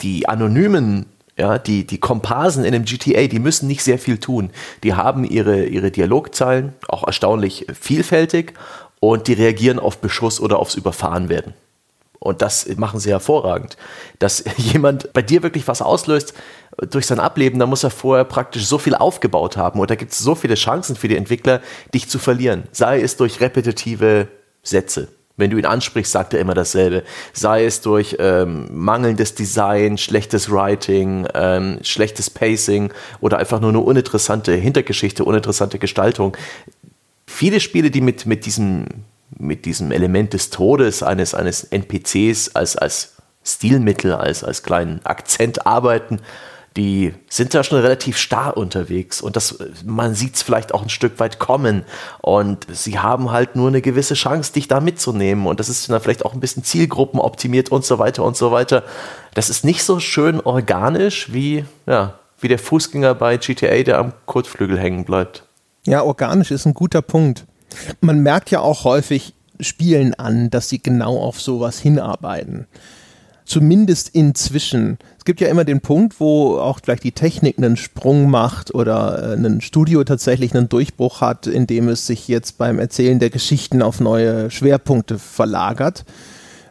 die Anonymen, ja, die, die Komparsen in einem G T A, die müssen nicht sehr viel tun. Die haben ihre, ihre Dialogzeilen, auch erstaunlich vielfältig, und die reagieren auf Beschuss oder aufs Überfahrenwerden. Und das machen sie hervorragend. Dass jemand bei dir wirklich was auslöst durch sein Ableben, da muss er vorher praktisch so viel aufgebaut haben. Und da gibt es so viele Chancen für die Entwickler, dich zu verlieren. Sei es durch repetitive Sätze. Wenn du ihn ansprichst, sagt er immer dasselbe. Sei es durch ähm, mangelndes Design, schlechtes Writing, ähm, schlechtes Pacing oder einfach nur eine uninteressante Hintergeschichte, uninteressante Gestaltung. Viele Spiele, die mit, mit, diesem, mit diesem Element des Todes eines, eines N P Cs als, als Stilmittel, als, als kleinen Akzent arbeiten, die sind da schon relativ starr unterwegs und das, man sieht es vielleicht auch ein Stück weit kommen und sie haben halt nur eine gewisse Chance, dich da mitzunehmen und das ist dann vielleicht auch ein bisschen zielgruppenoptimiert und so weiter und so weiter. Das ist nicht so schön organisch wie, ja, wie der Fußgänger bei G T A, der am Kotflügel hängen bleibt. Ja, organisch ist ein guter Punkt. Man merkt ja auch häufig Spielen an, dass sie genau auf sowas hinarbeiten. Zumindest inzwischen. Es gibt ja immer den Punkt, wo auch gleich die Technik einen Sprung macht oder ein Studio tatsächlich einen Durchbruch hat, indem es sich jetzt beim Erzählen der Geschichten auf neue Schwerpunkte verlagert,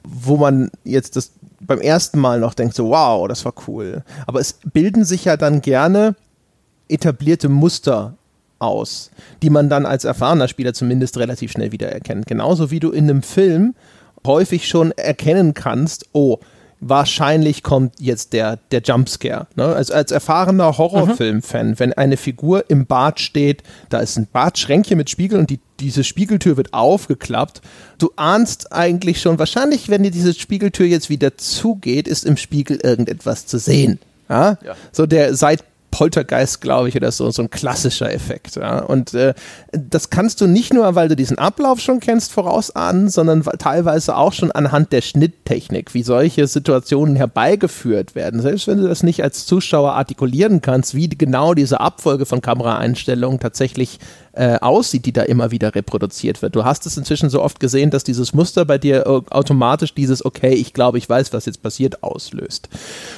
wo man jetzt das beim ersten Mal noch denkt, so wow, das war cool. Aber es bilden sich ja dann gerne etablierte Muster aus, die man dann als erfahrener Spieler zumindest relativ schnell wiedererkennt. Genauso wie du in einem Film häufig schon erkennen kannst, oh, wahrscheinlich kommt jetzt der, der Jumpscare. Ne? Also als erfahrener Horrorfilm-Fan, wenn eine Figur im Bad steht, da ist ein Badschränkchen mit Spiegel und die, diese Spiegeltür wird aufgeklappt. Du ahnst eigentlich schon, wahrscheinlich, wenn dir diese Spiegeltür jetzt wieder zugeht, ist im Spiegel irgendetwas zu sehen. Ja? Ja. So der seit Poltergeist, glaube ich, oder so, so ein klassischer Effekt. Ja? Und äh, das kannst du nicht nur, weil du diesen Ablauf schon kennst, vorausahnen, sondern w- teilweise auch schon anhand der Schnitttechnik, wie solche Situationen herbeigeführt werden. Selbst wenn du das nicht als Zuschauer artikulieren kannst, wie genau diese Abfolge von Kameraeinstellungen tatsächlich äh, aussieht, die da immer wieder reproduziert wird. Du hast es inzwischen so oft gesehen, dass dieses Muster bei dir automatisch dieses, okay, ich glaube, ich weiß, was jetzt passiert, auslöst.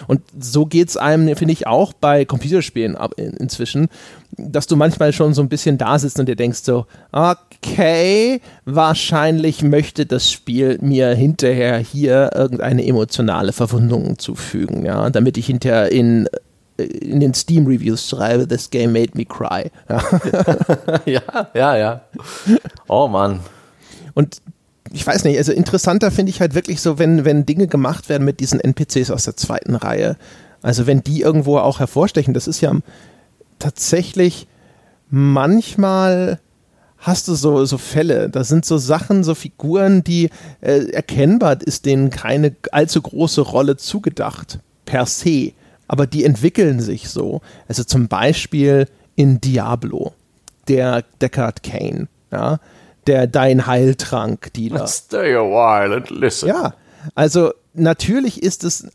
Und so geht es einem, finde ich, auch bei Computerspielen Spielen inzwischen, dass du manchmal schon so ein bisschen da sitzt und dir denkst so, okay, wahrscheinlich möchte das Spiel mir hinterher hier irgendeine emotionale Verwundung zufügen, ja, damit ich hinterher in, in den Steam-Reviews schreibe, this game made me cry. Ja, ja, ja, ja. Oh Mann. Und ich weiß nicht, also interessanter finde ich halt wirklich so, wenn, wenn Dinge gemacht werden mit diesen N P Cs aus der zweiten Reihe. Also wenn die irgendwo auch hervorstechen, das ist ja tatsächlich, manchmal hast du so, so Fälle, da sind so Sachen, so Figuren, die äh, erkennbar ist, denen keine allzu große Rolle zugedacht, per se, aber die entwickeln sich so. Also zum Beispiel in Diablo, der Deckard Cain, ja, der dein Heiltrank-Dealer. Stay a while and listen. Ja, also natürlich ist es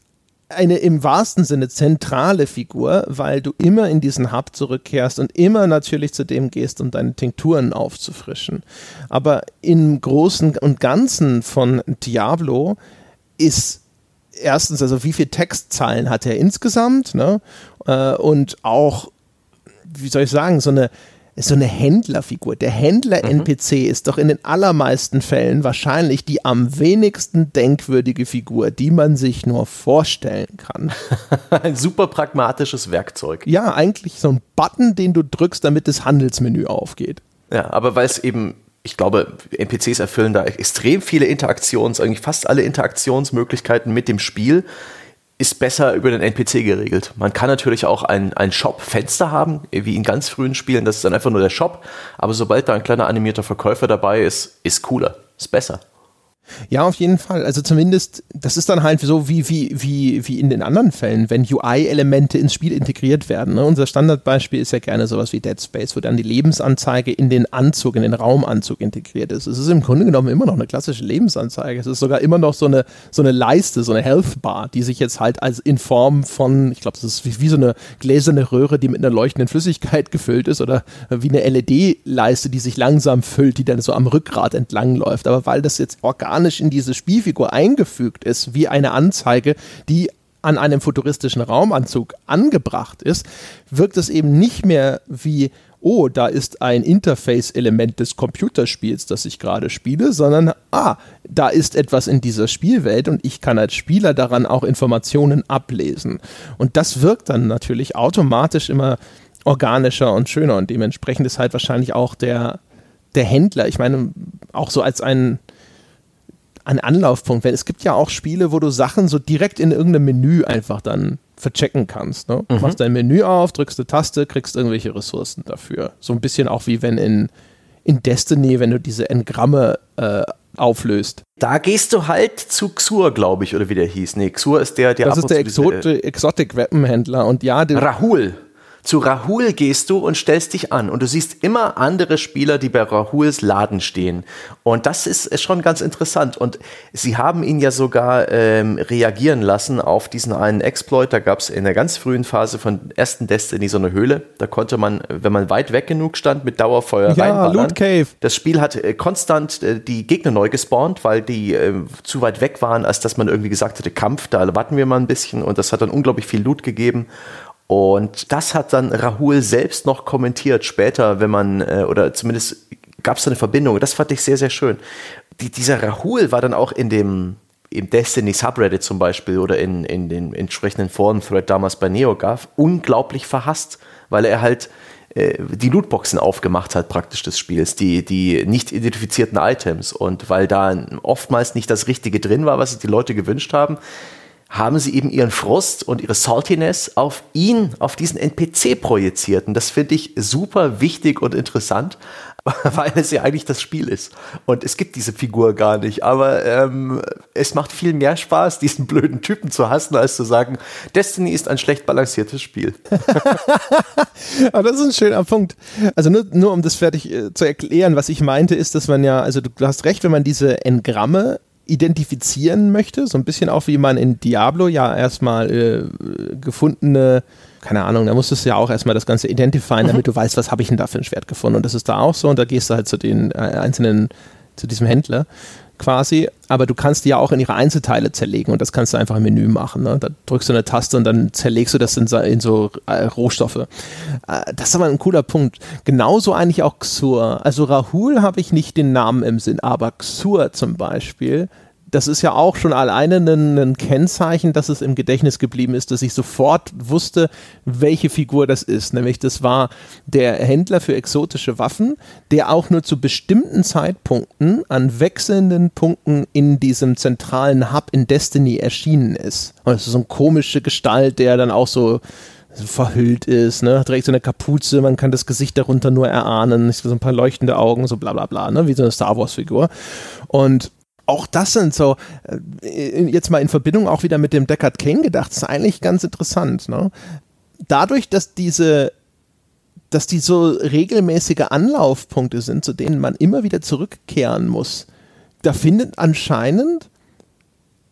eine im wahrsten Sinne zentrale Figur, weil du immer in diesen Hub zurückkehrst und immer natürlich zu dem gehst, um deine Tinkturen aufzufrischen. Aber im Großen und Ganzen von Diablo ist erstens, also wie viele Textzeilen hat er insgesamt, ne? Und auch, wie soll ich sagen, so eine ist so eine Händlerfigur. Der Händler-N P C mhm. ist doch in den allermeisten Fällen wahrscheinlich die am wenigsten denkwürdige Figur, die man sich nur vorstellen kann. Ein super pragmatisches Werkzeug. Ja, eigentlich so ein Button, den du drückst, damit das Handelsmenü aufgeht. Ja, aber weil es eben, ich glaube, N P Cs erfüllen da extrem viele Interaktions-, eigentlich fast alle Interaktionsmöglichkeiten mit dem Spiel, ist besser über den N P C geregelt. Man kann natürlich auch ein, ein Shop-Fenster haben, wie in ganz frühen Spielen, das ist dann einfach nur der Shop, aber sobald da ein kleiner animierter Verkäufer dabei ist, ist cooler, ist besser. Ja, auf jeden Fall. Also zumindest, das ist dann halt so wie, wie, wie, wie in den anderen Fällen, wenn U I-Elemente ins Spiel integriert werden. Ne? Unser Standardbeispiel ist ja gerne sowas wie Dead Space, wo dann die Lebensanzeige in den Anzug, in den Raumanzug integriert ist. Es ist im Grunde genommen immer noch eine klassische Lebensanzeige. Es ist sogar immer noch so eine, so eine Leiste, so eine Health Bar, die sich jetzt halt als in Form von, ich glaube, das ist wie, wie so eine gläserne Röhre, die mit einer leuchtenden Flüssigkeit gefüllt ist oder wie eine L E D-Leiste, die sich langsam füllt, die dann so am Rückgrat entlang läuft. Aber weil das jetzt organisch in diese Spielfigur eingefügt ist, wie eine Anzeige, die an einem futuristischen Raumanzug angebracht ist, wirkt es eben nicht mehr wie, oh, da ist ein Interface-Element des Computerspiels, das ich gerade spiele, sondern, ah, da ist etwas in dieser Spielwelt und ich kann als Spieler daran auch Informationen ablesen. Und das wirkt dann natürlich automatisch immer organischer und schöner und dementsprechend ist halt wahrscheinlich auch der, der Händler, ich meine, auch so als ein an Anlaufpunkt, weil es gibt ja auch Spiele, wo du Sachen so direkt in irgendeinem Menü einfach dann verchecken kannst. Ne? Mhm. Machst dein Menü auf, drückst eine Taste, kriegst irgendwelche Ressourcen dafür. So ein bisschen auch wie wenn in, in Destiny, wenn du diese Engramme äh, auflöst. Da gehst du halt zu Xur, glaube ich, oder wie der hieß. Nee, Xur ist der, der Das ab ist der Exot- äh, Exotic-Weapon-Händler und ja, der Rahul. Zu Rahul gehst du und stellst dich an und du siehst immer andere Spieler, die bei Rahuls Laden stehen und das ist schon ganz interessant und sie haben ihn ja sogar ähm, reagieren lassen auf diesen einen Exploit, da gab es in der ganz frühen Phase von ersten Destiny so eine Höhle, da konnte man, wenn man weit weg genug stand, mit Dauerfeuer ja, reinballern. Loot Cave. Das Spiel hat äh, konstant äh, die Gegner neu gespawnt, weil die äh, zu weit weg waren, als dass man irgendwie gesagt hätte, Kampf, da warten wir mal ein bisschen und das hat dann unglaublich viel Loot gegeben. Und das hat dann Rahul selbst noch kommentiert später, wenn man, oder zumindest gab es da eine Verbindung. Das fand ich sehr, sehr schön. Die, dieser Rahul war dann auch in dem im Destiny Subreddit zum Beispiel oder in, in den entsprechenden Foren-Thread damals bei NeoGAF unglaublich verhasst, weil er halt äh, die Lootboxen aufgemacht hat praktisch des Spiels, die, die nicht identifizierten Items. Und weil da oftmals nicht das Richtige drin war, was sich die Leute gewünscht haben, haben sie eben ihren Frust und ihre Saltiness auf ihn, auf diesen N P C projiziert. Und das finde ich super wichtig und interessant, weil es ja eigentlich das Spiel ist. Und es gibt diese Figur gar nicht. Aber ähm, es macht viel mehr Spaß, diesen blöden Typen zu hassen, als zu sagen, Destiny ist ein schlecht balanciertes Spiel. Aber das ist ein schöner Punkt. Also nur, nur um das fertig äh, zu erklären, was ich meinte, ist, dass man ja, also du hast recht, wenn man diese Engramme identifizieren möchte, so ein bisschen auch wie man in Diablo ja erstmal äh, gefundene, keine Ahnung, da musstest du ja auch erstmal das Ganze identifizieren, mhm. damit du weißt, was habe ich denn da für ein Schwert gefunden und das ist da auch so und da gehst du halt zu den äh, einzelnen, zu diesem Händler quasi, aber du kannst die ja auch in ihre Einzelteile zerlegen und das kannst du einfach im Menü machen, ne? Da drückst du eine Taste und dann zerlegst du das in, in so äh, Rohstoffe. Äh, das ist aber ein cooler Punkt. Genauso eigentlich auch Xur. Also Rahul habe ich nicht den Namen im Sinn, aber Xur zum Beispiel, das ist ja auch schon alleine ein, ein Kennzeichen, dass es im Gedächtnis geblieben ist, dass ich sofort wusste, welche Figur das ist. Nämlich das war der Händler für exotische Waffen, der auch nur zu bestimmten Zeitpunkten an wechselnden Punkten in diesem zentralen Hub in Destiny erschienen ist. Und das ist so eine komische Gestalt, der dann auch so verhüllt ist, ne, trägt so eine Kapuze, man kann das Gesicht darunter nur erahnen, so ein paar leuchtende Augen, so bla bla bla, ne, wie so eine Star Wars Figur. Und auch das sind so, jetzt mal in Verbindung auch wieder mit dem Deckard Cain gedacht, ist eigentlich ganz interessant. Ne? Dadurch, dass diese, dass die so regelmäßige Anlaufpunkte sind, zu denen man immer wieder zurückkehren muss, da findet anscheinend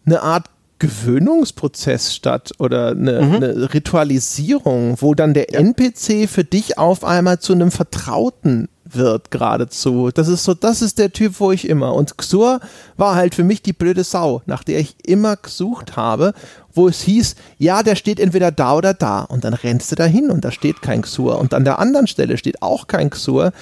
eine Art Gewöhnungsprozess statt oder eine, mhm. eine Ritualisierung, wo dann der N P C für dich auf einmal zu einem Vertrauten wird geradezu. Das ist so, das ist der Typ, wo ich immer. Und Xur war halt für mich die blöde Sau, nach der ich immer gesucht habe, wo es hieß, ja, der steht entweder da oder da. Und dann rennst du da hin und da steht kein Xur. Und an der anderen Stelle steht auch kein Xur,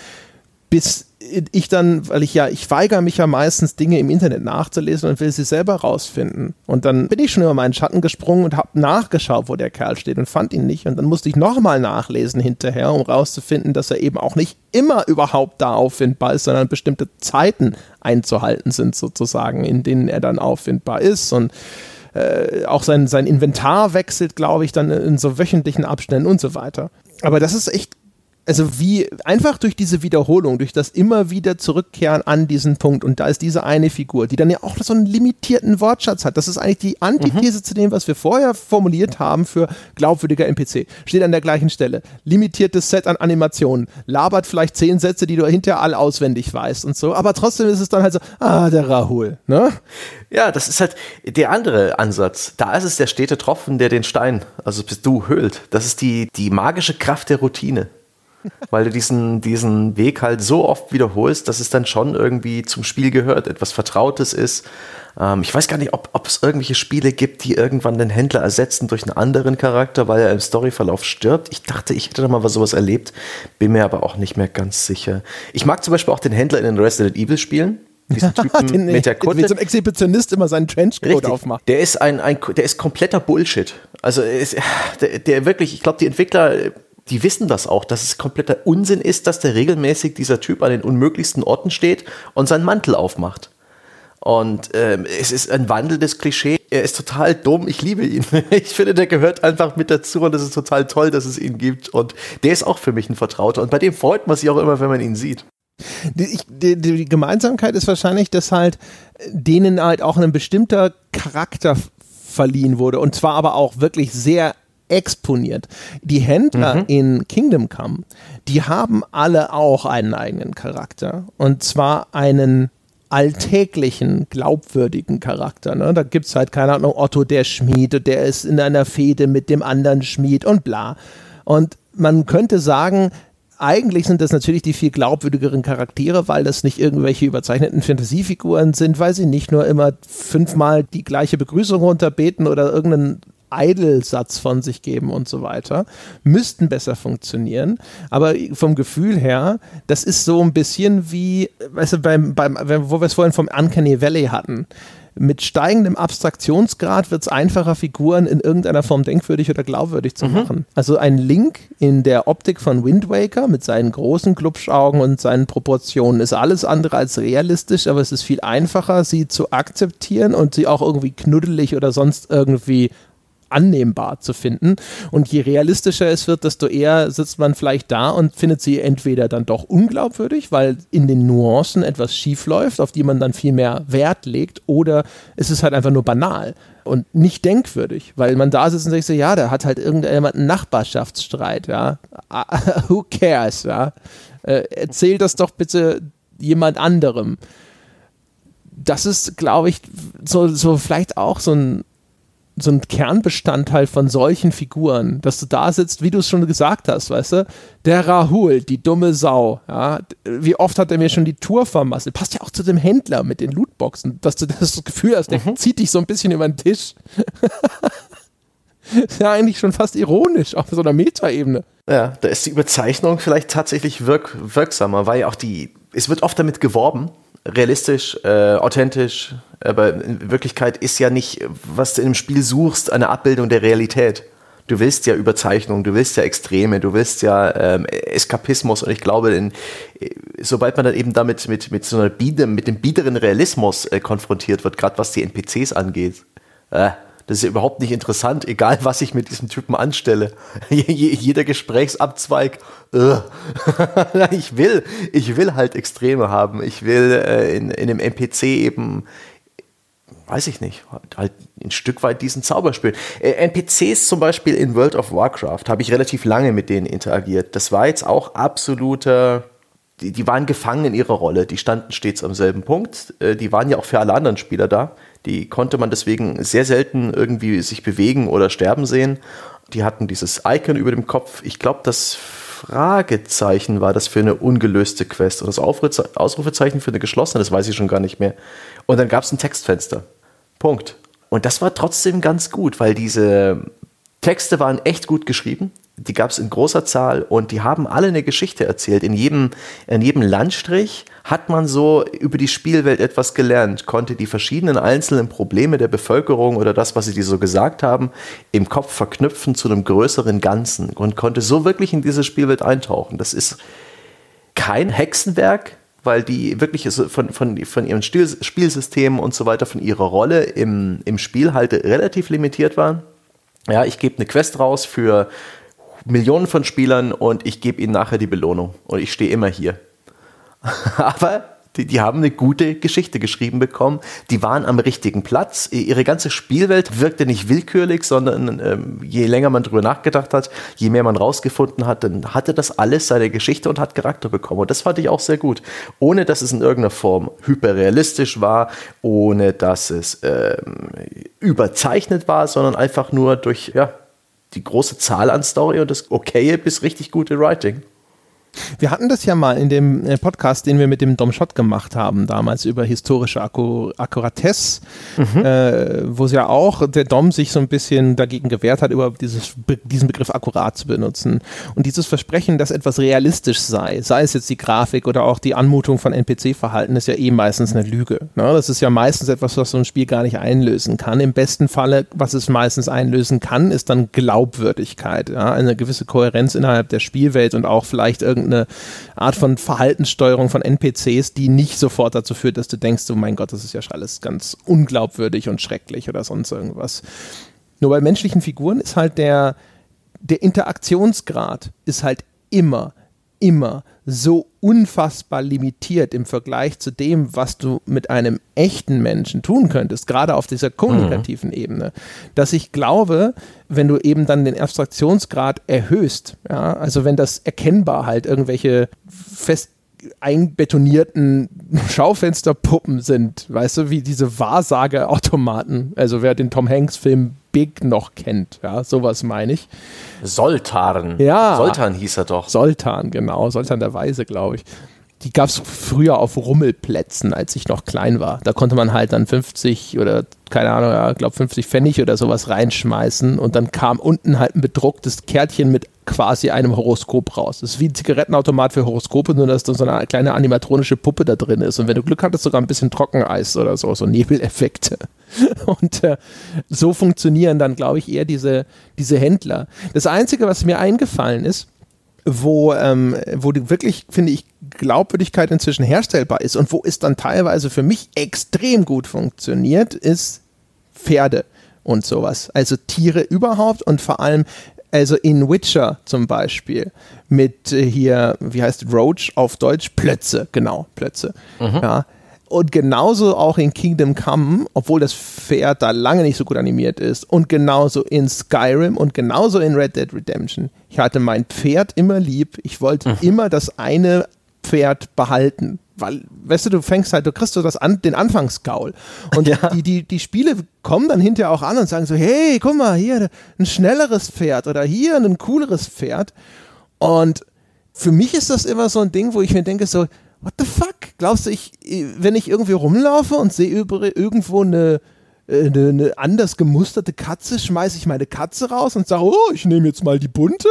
bis ich dann, weil ich ja, ich weigere mich ja meistens, Dinge im Internet nachzulesen und will sie selber rausfinden. Und dann bin ich schon über meinen Schatten gesprungen und habe nachgeschaut, wo der Kerl steht und fand ihn nicht. Und dann musste ich nochmal nachlesen hinterher, um rauszufinden, dass er eben auch nicht immer überhaupt da auffindbar ist, sondern bestimmte Zeiten einzuhalten sind sozusagen, in denen er dann auffindbar ist. Und äh, auch sein, sein Inventar wechselt, glaube ich, dann in so wöchentlichen Abständen und so weiter. Aber das ist echt, also wie einfach durch diese Wiederholung, durch das immer wieder Zurückkehren an diesen Punkt und da ist diese eine Figur, die dann ja auch so einen limitierten Wortschatz hat. Das ist eigentlich die Antithese mhm. zu dem, was wir vorher formuliert haben für glaubwürdiger N P C. Steht an der gleichen Stelle. Limitiertes Set an Animationen. Labert vielleicht zehn Sätze, die du hinterher alle auswendig weißt und so. Aber trotzdem ist es dann halt so, ah, der Rahul, ne? Ja, das ist halt der andere Ansatz. Da ist es der stete Tropfen, der den Stein, also bist du, höhlt. Das ist die, die magische Kraft der Routine. Weil du diesen, diesen Weg halt so oft wiederholst, dass es dann schon irgendwie zum Spiel gehört, etwas Vertrautes ist. Ähm, ich weiß gar nicht, ob, ob es irgendwelche Spiele gibt, die irgendwann den Händler ersetzen durch einen anderen Charakter, weil er im Storyverlauf stirbt. Ich dachte, ich hätte noch mal sowas erlebt, bin mir aber auch nicht mehr ganz sicher. Ich mag zum Beispiel auch den Händler in den Resident Evil Spielen. Diesen Typen den, mit der Kutte. Wie so ein Exhibitionist immer seinen Trenchcoat Richtig. aufmacht. Der ist, ein, ein, der ist kompletter Bullshit. Also ist, der, der wirklich, ich glaube, die Entwickler... Die wissen das auch, dass es kompletter Unsinn ist, dass der regelmäßig dieser Typ an den unmöglichsten Orten steht und seinen Mantel aufmacht. Und ähm, es ist ein wandelndes Klischee. Er ist total dumm. Ich liebe ihn. Ich finde, der gehört einfach mit dazu und es ist total toll, dass es ihn gibt. Und der ist auch für mich ein Vertrauter. Und bei dem freut man sich auch immer, wenn man ihn sieht. Die, die, die Gemeinsamkeit ist wahrscheinlich, dass halt denen halt auch ein bestimmter Charakter verliehen wurde. Und zwar aber auch wirklich sehr exponiert. Die Händler mhm. in Kingdom Come, die haben alle auch einen eigenen Charakter. Und zwar einen alltäglichen, glaubwürdigen Charakter. Ne? Da gibt es halt, keine Ahnung, Otto der Schmied und der ist in einer Fehde mit dem anderen Schmied und bla. Und man könnte sagen, eigentlich sind das natürlich die viel glaubwürdigeren Charaktere, weil das nicht irgendwelche überzeichneten Fantasiefiguren sind, weil sie nicht nur immer fünfmal die gleiche Begrüßung runterbeten oder irgendeinen Idelsatz von sich geben und so weiter, müssten besser funktionieren, aber vom Gefühl her, das ist so ein bisschen wie, weißt du, beim, beim, wo wir es vorhin vom Uncanny Valley hatten, mit steigendem Abstraktionsgrad wird es einfacher, Figuren in irgendeiner Form denkwürdig oder glaubwürdig zu mhm. machen. Also ein Link in der Optik von Wind Waker mit seinen großen Glubschaugen und seinen Proportionen ist alles andere als realistisch, aber es ist viel einfacher, sie zu akzeptieren und sie auch irgendwie knuddelig oder sonst irgendwie annehmbar zu finden. Und je realistischer es wird, desto eher sitzt man vielleicht da und findet sie entweder dann doch unglaubwürdig, weil in den Nuancen etwas schief läuft, auf die man dann viel mehr Wert legt, oder es ist halt einfach nur banal und nicht denkwürdig, weil man da sitzt und sagt so, ja, der hat halt irgendjemand einen Nachbarschaftsstreit, ja. Who cares, ja. Äh, erzähl das doch bitte jemand anderem. Das ist, glaube ich, so, so vielleicht auch so ein so ein Kernbestandteil von solchen Figuren, dass du da sitzt, wie du es schon gesagt hast, weißt du, der Rahul, die dumme Sau, ja, wie oft hat er mir schon die Tour vermasselt, passt ja auch zu dem Händler mit den Lootboxen, dass du das Gefühl hast, der mhm. zieht dich so ein bisschen über den Tisch. Ist ja eigentlich schon fast ironisch, auf so einer Metaebene. Ja, da ist die Überzeichnung vielleicht tatsächlich wirk- wirksamer, weil ja auch die, es wird oft damit geworben, realistisch, äh, authentisch, aber in Wirklichkeit ist ja nicht, was du in einem Spiel suchst, eine Abbildung der Realität. Du willst ja Überzeichnung, du willst ja Extreme, du willst ja ähm, Eskapismus, und ich glaube, in, sobald man dann eben damit mit, mit so einer Bieder, mit dem biederen Realismus äh, konfrontiert wird, gerade was die N P Cs angeht, äh, das ist ja überhaupt nicht interessant, egal was ich mit diesem Typen anstelle. Jeder Gesprächsabzweig, uh. ich will, ich will halt Extreme haben. Ich will äh, in, in einem N P C eben, weiß ich nicht, halt ein Stück weit diesen Zauber spielen. Äh, N P Cs zum Beispiel in World of Warcraft habe ich relativ lange mit denen interagiert. Das war jetzt auch absoluter, die, die waren gefangen in ihrer Rolle. Die standen stets am selben Punkt. Äh, die waren ja auch für alle anderen Spieler da. Die konnte man deswegen sehr selten irgendwie sich bewegen oder sterben sehen. Die hatten dieses Icon über dem Kopf. Ich glaube, das Fragezeichen war das für eine ungelöste Quest. Und das Ausrufezeichen für eine geschlossene, das weiß ich schon gar nicht mehr. Und dann gab es ein Textfenster. Punkt. Und das war trotzdem ganz gut, weil diese Texte waren echt gut geschrieben. Die gab es in großer Zahl und die haben alle eine Geschichte erzählt. In jedem, in jedem Landstrich hat man so über die Spielwelt etwas gelernt, konnte die verschiedenen einzelnen Probleme der Bevölkerung oder das, was sie dir so gesagt haben, im Kopf verknüpfen zu einem größeren Ganzen und konnte so wirklich in diese Spielwelt eintauchen. Das ist kein Hexenwerk, weil die wirklich von, von, von ihrem Stil, Spielsystem und so weiter, von ihrer Rolle im, im Spiel halt relativ limitiert waren. Ja, ich gebe eine Quest raus für Millionen von Spielern und ich gebe ihnen nachher die Belohnung und ich stehe immer hier. Aber die, die haben eine gute Geschichte geschrieben bekommen, die waren am richtigen Platz, ihre ganze Spielwelt wirkte nicht willkürlich, sondern ähm, je länger man drüber nachgedacht hat, je mehr man rausgefunden hat, dann hatte das alles seine Geschichte und hat Charakter bekommen, und das fand ich auch sehr gut, ohne dass es in irgendeiner Form hyperrealistisch war, ohne dass es ähm, überzeichnet war, sondern einfach nur durch, ja, die große Zahl an Story und das okaye bis richtig gute Writing. Wir hatten das ja mal in dem Podcast, den wir mit dem Dom Schott gemacht haben, damals über historische Akku- Akkuratesse, mhm. äh, wo es ja auch der Dom sich so ein bisschen dagegen gewehrt hat, über dieses, diesen Begriff akkurat zu benutzen. Und dieses Versprechen, dass etwas realistisch sei, sei es jetzt die Grafik oder auch die Anmutung von N P C-Verhalten, ist ja eh meistens eine Lüge. Ne? Das ist ja meistens etwas, was so ein Spiel gar nicht einlösen kann. Im besten Falle, was es meistens einlösen kann, ist dann Glaubwürdigkeit, ja? Eine gewisse Kohärenz innerhalb der Spielwelt und auch vielleicht irgendeine eine Art von Verhaltenssteuerung von N P Cs, die nicht sofort dazu führt, dass du denkst, oh mein Gott, das ist ja alles ganz unglaubwürdig und schrecklich oder sonst irgendwas. Nur bei menschlichen Figuren ist halt der, der Interaktionsgrad ist halt immer, immer so unfassbar limitiert im Vergleich zu dem, was du mit einem echten Menschen tun könntest, gerade auf dieser kommunikativen mhm. Ebene, dass ich glaube, wenn du eben dann den Abstraktionsgrad erhöhst, ja, also wenn das erkennbar halt irgendwelche fest einbetonierten Schaufensterpuppen sind, weißt du, wie diese Wahrsageautomaten, also wer den Tom Hanks-Film Big noch kennt, ja, sowas meine ich. Soltan. Ja. Soltan hieß er doch. Soltan, genau. Soltan der Weise, glaube ich. Die gab es früher auf Rummelplätzen, als ich noch klein war. Da konnte man halt dann fünfzig oder, keine Ahnung, ich ja, glaube fünfzig Pfennig oder sowas reinschmeißen und dann kam unten halt ein bedrucktes Kärtchen mit quasi einem Horoskop raus. Das ist wie ein Zigarettenautomat für Horoskope, nur dass da so eine kleine animatronische Puppe da drin ist und wenn du Glück hattest, sogar ein bisschen Trockeneis oder so, so Nebeleffekte. Und äh, so funktionieren dann, glaube ich, eher diese, diese Händler. Das Einzige, was mir eingefallen ist, wo, ähm, wo die wirklich, finde ich, Glaubwürdigkeit inzwischen herstellbar ist und wo es dann teilweise für mich extrem gut funktioniert, ist Pferde und sowas. Also Tiere überhaupt und vor allem, also in Witcher zum Beispiel mit hier, wie heißt Roach auf Deutsch? Plötze, genau, Plötze. Mhm. Ja. Und genauso auch in Kingdom Come, obwohl das Pferd da lange nicht so gut animiert ist. Und genauso in Skyrim und genauso in Red Dead Redemption. Ich hatte mein Pferd immer lieb. Ich wollte mhm. immer das eine Pferd behalten. Weil, weißt du, du fängst halt, du kriegst so das an, den Anfangsgaul. Und ja. die, die, die Spiele kommen dann hinterher auch an und sagen so, hey, guck mal, hier ein schnelleres Pferd oder hier ein cooleres Pferd. Und für mich ist das immer so ein Ding, wo ich mir denke so, what the fuck? Glaubst du, ich, wenn ich irgendwie rumlaufe und sehe irgendwo eine, eine, eine anders gemusterte Katze, schmeiße ich meine Katze raus und sage, oh, ich nehme jetzt mal die bunte?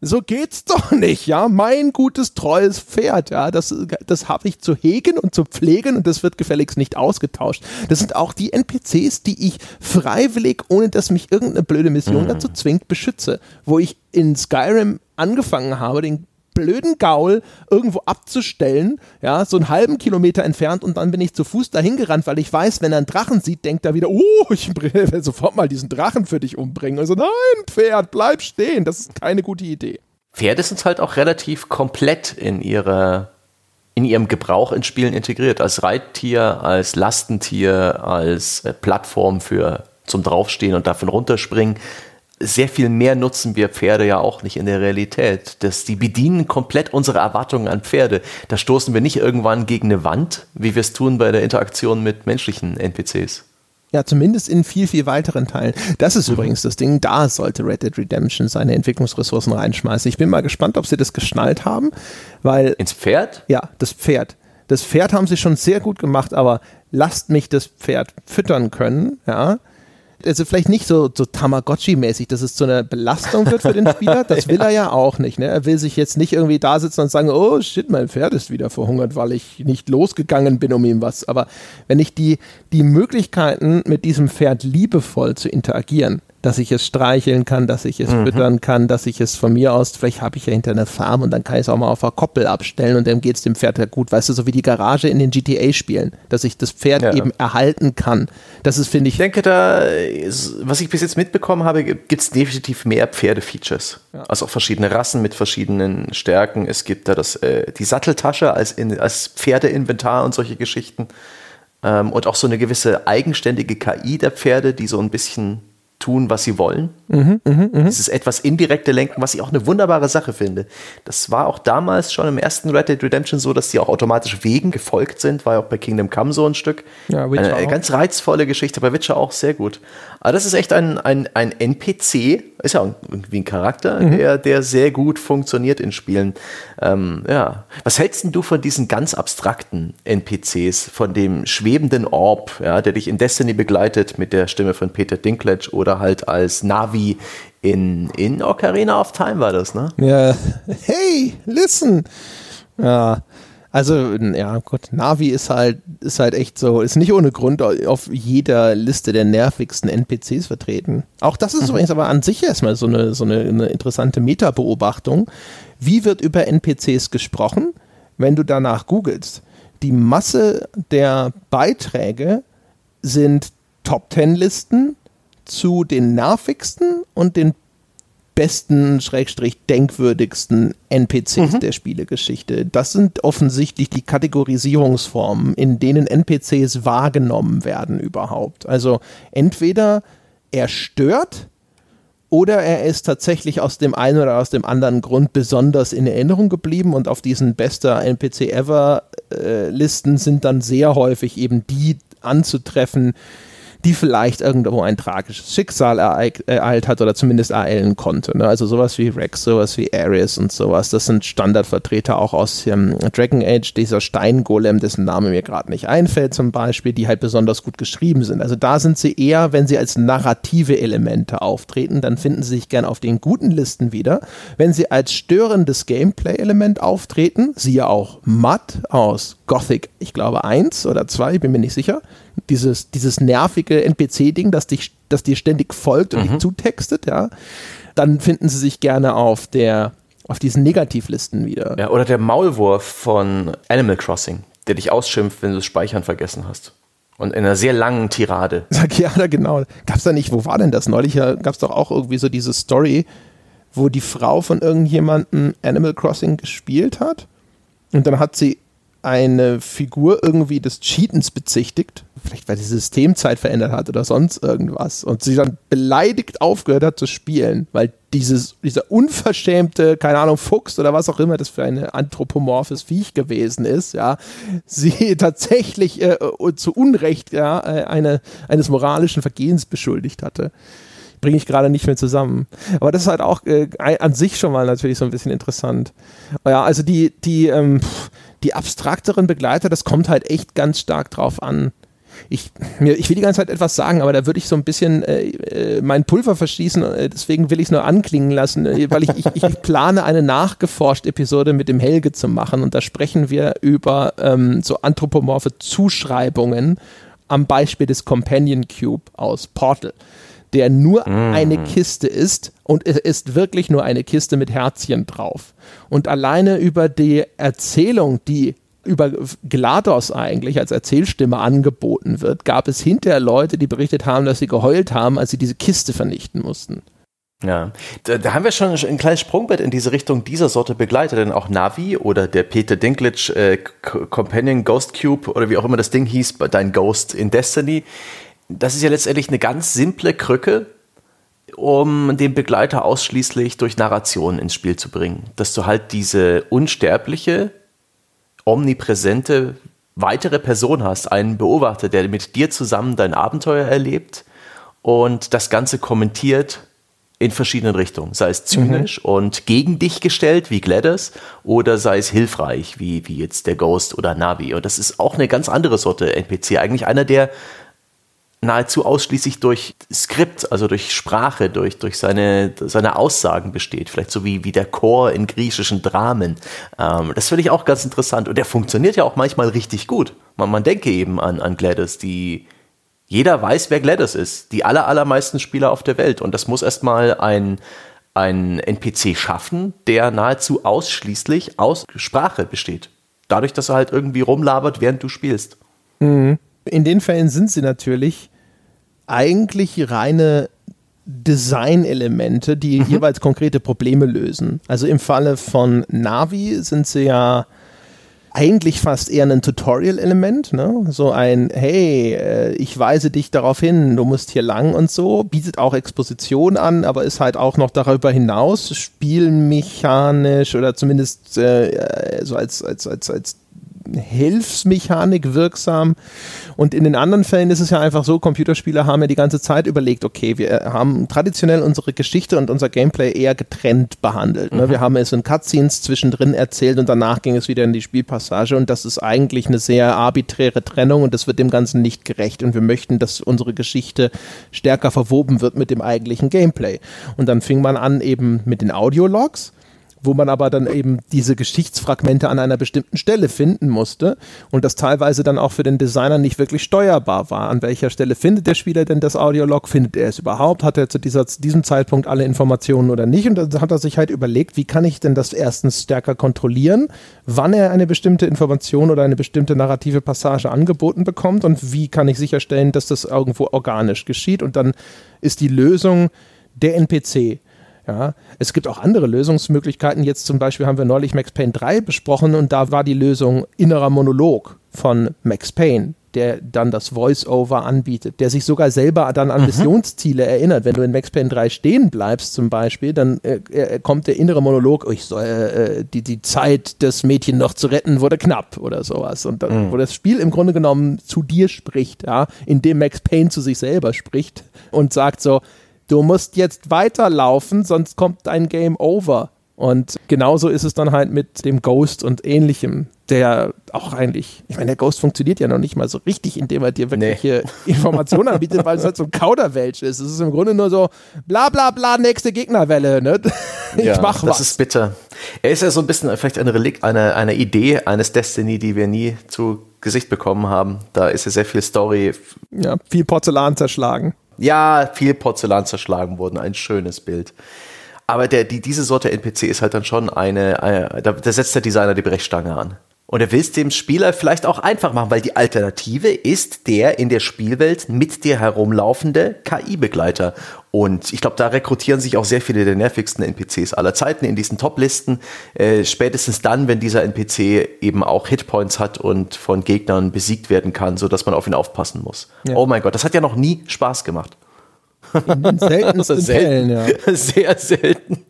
So geht's doch nicht, ja, mein gutes, treues Pferd, ja, das, das habe ich zu hegen und zu pflegen und das wird gefälligst nicht ausgetauscht. Das sind auch die N P Cs, die ich freiwillig, ohne dass mich irgendeine blöde Mission mhm. dazu zwingt, beschütze, wo ich in Skyrim angefangen habe, den blöden Gaul irgendwo abzustellen, ja, so einen halben Kilometer entfernt und dann bin ich zu Fuß dahin gerannt, weil ich weiß, wenn er einen Drachen sieht, denkt er wieder, oh, ich will sofort mal diesen Drachen für dich umbringen. Und so, nein, Pferd, bleib stehen, das ist keine gute Idee. Pferde sind halt auch relativ komplett in ihrer, in ihrem Gebrauch in Spielen integriert, als Reittier, als Lastentier, als Plattform für zum Draufstehen und davon runterspringen. Sehr viel mehr nutzen wir Pferde ja auch nicht in der Realität. Das, die bedienen komplett unsere Erwartungen an Pferde. Da stoßen wir nicht irgendwann gegen eine Wand, wie wir es tun bei der Interaktion mit menschlichen N P Cs. Ja, zumindest in viel, viel weiteren Teilen. Das ist mhm. übrigens das Ding, da sollte Red Dead Redemption seine Entwicklungsressourcen reinschmeißen. Ich bin mal gespannt, ob sie das geschnallt haben, weil... Ins Pferd? Ja, das Pferd. Das Pferd haben sie schon sehr gut gemacht, aber lasst mich das Pferd füttern können, ja. Also vielleicht nicht so, so Tamagotchi-mäßig, dass es zu einer Belastung wird für den Spieler, das will ja. er ja auch nicht. Ne? Er will sich jetzt nicht irgendwie da sitzen und sagen, oh shit, mein Pferd ist wieder verhungert, weil ich nicht losgegangen bin um ihm was. Aber wenn ich die, die Möglichkeiten, mit diesem Pferd liebevoll zu interagieren, dass ich es streicheln kann, dass ich es mhm. füttern kann, dass ich es von mir aus, vielleicht habe ich ja hinter einer Farm und dann kann ich es auch mal auf der Koppel abstellen und dann geht es dem Pferd ja gut, weißt du, so wie die Garage in den G T A-Spielen, dass ich das Pferd ja. eben erhalten kann. Das ist, finde ich... Ich denke da, was ich bis jetzt mitbekommen habe, gibt es definitiv mehr Pferde-Features. Ja. Also auch verschiedene Rassen mit verschiedenen Stärken. Es gibt da das, äh, die Satteltasche als, in, als Pferdeinventar und solche Geschichten. Ähm, und auch so eine gewisse eigenständige K I der Pferde, die so ein bisschen... tun, was sie wollen. Mhm, mh, mh. Dieses etwas indirekte Lenken, was ich auch eine wunderbare Sache finde. Das war auch damals schon im ersten Red Dead Redemption so, dass die auch automatisch Wegen gefolgt sind, war ja auch bei Kingdom Come so ein Stück. Ja, Witcher eine auch. Ganz reizvolle Geschichte, bei Witcher auch sehr gut. Aber das ist echt ein, ein, ein N P C, ist ja irgendwie ein Charakter, mhm. der, der sehr gut funktioniert in Spielen. Ähm, ja. Was hältst denn du von diesen ganz abstrakten N P Cs, von dem schwebenden Orb, ja, der dich in Destiny begleitet mit der Stimme von Peter Dinklage oder oder halt als Navi in, in Ocarina of Time war das, ne? Ja, hey, listen! Ja, also, ja gut, Navi ist halt, ist halt echt so, ist nicht ohne Grund auf jeder Liste der nervigsten N P Cs vertreten. Auch das ist mhm. übrigens aber an sich erstmal so eine, so eine, eine interessante Meta-Beobachtung, wie wird über N P Cs gesprochen, wenn du danach googelst. Die Masse der Beiträge sind Top-Ten-Listen zu den nervigsten und den besten, schrägstrich denkwürdigsten N P Cs mhm. der Spielegeschichte. Das sind offensichtlich die Kategorisierungsformen, in denen N P Cs wahrgenommen werden überhaupt. Also entweder er stört oder er ist tatsächlich aus dem einen oder aus dem anderen Grund besonders in Erinnerung geblieben, und auf diesen bester N P C ever äh, Listen sind dann sehr häufig eben die anzutreffen, die vielleicht irgendwo ein tragisches Schicksal ereilt hat oder zumindest ereilen konnte. Ne? Also sowas wie Rex, sowas wie Ares und sowas. Das sind Standardvertreter auch aus ähm, Dragon Age, dieser Steingolem, dessen Name mir gerade nicht einfällt zum Beispiel, die halt besonders gut geschrieben sind. Also da sind sie eher, wenn sie als narrative Elemente auftreten, dann finden sie sich gern auf den guten Listen wieder. Wenn sie als störendes Gameplay-Element auftreten, siehe auch Mud aus Gothic, ich glaube eins oder zwei, ich bin mir nicht sicher, Dieses, dieses nervige N P C-Ding, das dich, das dir ständig folgt und mhm. dich zutextet, ja, dann finden sie sich gerne auf der, auf diesen Negativlisten wieder. Ja, oder der Maulwurf von Animal Crossing, der dich ausschimpft, wenn du das Speichern vergessen hast. Und in einer sehr langen Tirade. Sag ja, genau. Gab's da nicht, wo war denn das? Neulich gab's doch auch irgendwie so diese Story, wo die Frau von irgendjemandem Animal Crossing gespielt hat und dann hat sie eine Figur irgendwie des Cheatens bezichtigt, vielleicht weil die Systemzeit verändert hat oder sonst irgendwas, und sie dann beleidigt aufgehört hat zu spielen, weil dieses, dieser unverschämte, keine Ahnung, Fuchs oder was auch immer das für ein anthropomorphes Viech gewesen ist, ja, sie tatsächlich äh, zu Unrecht ja, eine, eines moralischen Vergehens beschuldigt hatte. Bringe ich gerade nicht mehr zusammen. Aber das ist halt auch äh, an sich schon mal natürlich so ein bisschen interessant. Ja, also die, die, ähm, die abstrakteren Begleiter, das kommt halt echt ganz stark drauf an. Ich, mir, ich will die ganze Zeit etwas sagen, aber da würde ich so ein bisschen äh, mein Pulver verschießen, deswegen will ich es nur anklingen lassen, weil ich, ich, ich plane, eine Nachgeforscht-Episode mit dem Helge zu machen, und da sprechen wir über ähm, so anthropomorphe Zuschreibungen am Beispiel des Companion Cube aus Portal, der nur mm. eine Kiste ist, und es ist wirklich nur eine Kiste mit Herzchen drauf. Und alleine über die Erzählung, die über GLaDOS eigentlich als Erzählstimme angeboten wird, gab es hinterher Leute, die berichtet haben, dass sie geheult haben, als sie diese Kiste vernichten mussten. Ja, da, da haben wir schon ein kleines Sprungbrett in diese Richtung dieser Sorte Begleiter, denn auch Navi oder der Peter Dinklage äh, Companion Ghost Cube oder wie auch immer das Ding hieß, dein Ghost in Destiny, das ist ja letztendlich eine ganz simple Krücke, um den Begleiter ausschließlich durch Narration ins Spiel zu bringen. Dass du halt diese unsterbliche, omnipräsente, weitere Person hast, einen Beobachter, der mit dir zusammen dein Abenteuer erlebt und das Ganze kommentiert in verschiedenen Richtungen. Sei es zynisch mhm. und gegen dich gestellt, wie GLaDOS, oder sei es hilfreich, wie, wie jetzt der Ghost oder Navi. Und das ist auch eine ganz andere Sorte N P C. Eigentlich einer, der nahezu ausschließlich durch Skript, also durch Sprache, durch, durch seine, seine Aussagen besteht. Vielleicht so wie, wie der Chor in griechischen Dramen. Ähm, das finde ich auch ganz interessant. Und der funktioniert ja auch manchmal richtig gut. Man, man denke eben an, an GLaDOS, die jeder weiß, wer GLaDOS ist. Die aller, allermeisten Spieler auf der Welt. Und das muss erstmal ein, ein N P C schaffen, der nahezu ausschließlich aus Sprache besteht. Dadurch, dass er halt irgendwie rumlabert, während du spielst. Mhm. In den Fällen sind sie natürlich eigentlich reine Design-Elemente, die mhm. jeweils konkrete Probleme lösen. Also im Falle von Navi sind sie ja eigentlich fast eher ein Tutorial-Element, ne? So ein, hey, ich weise dich darauf hin, du musst hier lang und so, bietet auch Exposition an, aber ist halt auch noch darüber hinaus spielmechanisch oder zumindest äh, so als, als, als, als Hilfsmechanik wirksam. Und in den anderen Fällen ist es ja einfach so, Computerspieler haben ja die ganze Zeit überlegt, okay, wir haben traditionell unsere Geschichte und unser Gameplay eher getrennt behandelt. Ne? Mhm. Wir haben es in Cutscenes zwischendrin erzählt und danach ging es wieder in die Spielpassage, und das ist eigentlich eine sehr arbiträre Trennung und das wird dem Ganzen nicht gerecht, und wir möchten, dass unsere Geschichte stärker verwoben wird mit dem eigentlichen Gameplay. Und dann fing man an eben mit den Audiologs. wo man aber dann eben diese Geschichtsfragmente an einer bestimmten Stelle finden musste und das teilweise dann auch für den Designer nicht wirklich steuerbar war. An welcher Stelle findet der Spieler denn das Audiolog? Findet er es überhaupt? Hat er zu dieser, diesem Zeitpunkt alle Informationen oder nicht? Und dann hat er sich halt überlegt, wie kann ich denn das erstens stärker kontrollieren, wann er eine bestimmte Information oder eine bestimmte narrative Passage angeboten bekommt und wie kann ich sicherstellen, dass das irgendwo organisch geschieht. Und dann ist die Lösung der N P C. Ja, es gibt auch andere Lösungsmöglichkeiten. Jetzt zum Beispiel haben wir neulich Max Payne drei besprochen und da war die Lösung innerer Monolog von Max Payne, der dann das Voice-Over anbietet, der sich sogar selber dann an Missionsziele erinnert. Wenn du in Max Payne drei stehen bleibst zum Beispiel, dann äh, kommt der innere Monolog, oh, ich soll, äh, die, die Zeit, das Mädchen noch zu retten, wurde knapp oder sowas. Und dann, mhm. wo das Spiel im Grunde genommen zu dir spricht, ja, indem Max Payne zu sich selber spricht und sagt so, du musst jetzt weiterlaufen, sonst kommt dein Game Over. Und genauso ist es dann halt mit dem Ghost und Ähnlichem, der auch eigentlich, ich meine, der Ghost funktioniert ja noch nicht mal so richtig, indem er dir wirkliche nee. Informationen anbietet, weil es halt so ein Kauderwelsch ist. Es ist im Grunde nur so, bla bla bla, nächste Gegnerwelle, ne? Ich ja, mach was. Das ist bitter. Er ist ja so ein bisschen vielleicht ein Relikt einer, einer Idee, eines Destiny, die wir nie zu Gesicht bekommen haben. Da ist ja sehr viel Story. Ja, viel Porzellan zerschlagen. Ja, viel Porzellan zerschlagen wurden, ein schönes Bild. Aber der, die, diese Sorte N P C ist halt dann schon eine, eine da, da setzt der Designer die Brechstange an. Und er will es dem Spieler vielleicht auch einfach machen, weil die Alternative ist der in der Spielwelt mit dir herumlaufende K I-Begleiter. Und ich glaube, da rekrutieren sich auch sehr viele der nervigsten N P Cs aller Zeiten in diesen Top-Listen. Äh, spätestens dann, wenn dieser N P C eben auch Hitpoints hat und von Gegnern besiegt werden kann, sodass man auf ihn aufpassen muss. Ja. Oh mein Gott, das hat ja noch nie Spaß gemacht. In den seltensten selten. Fällen, ja. Sehr selten.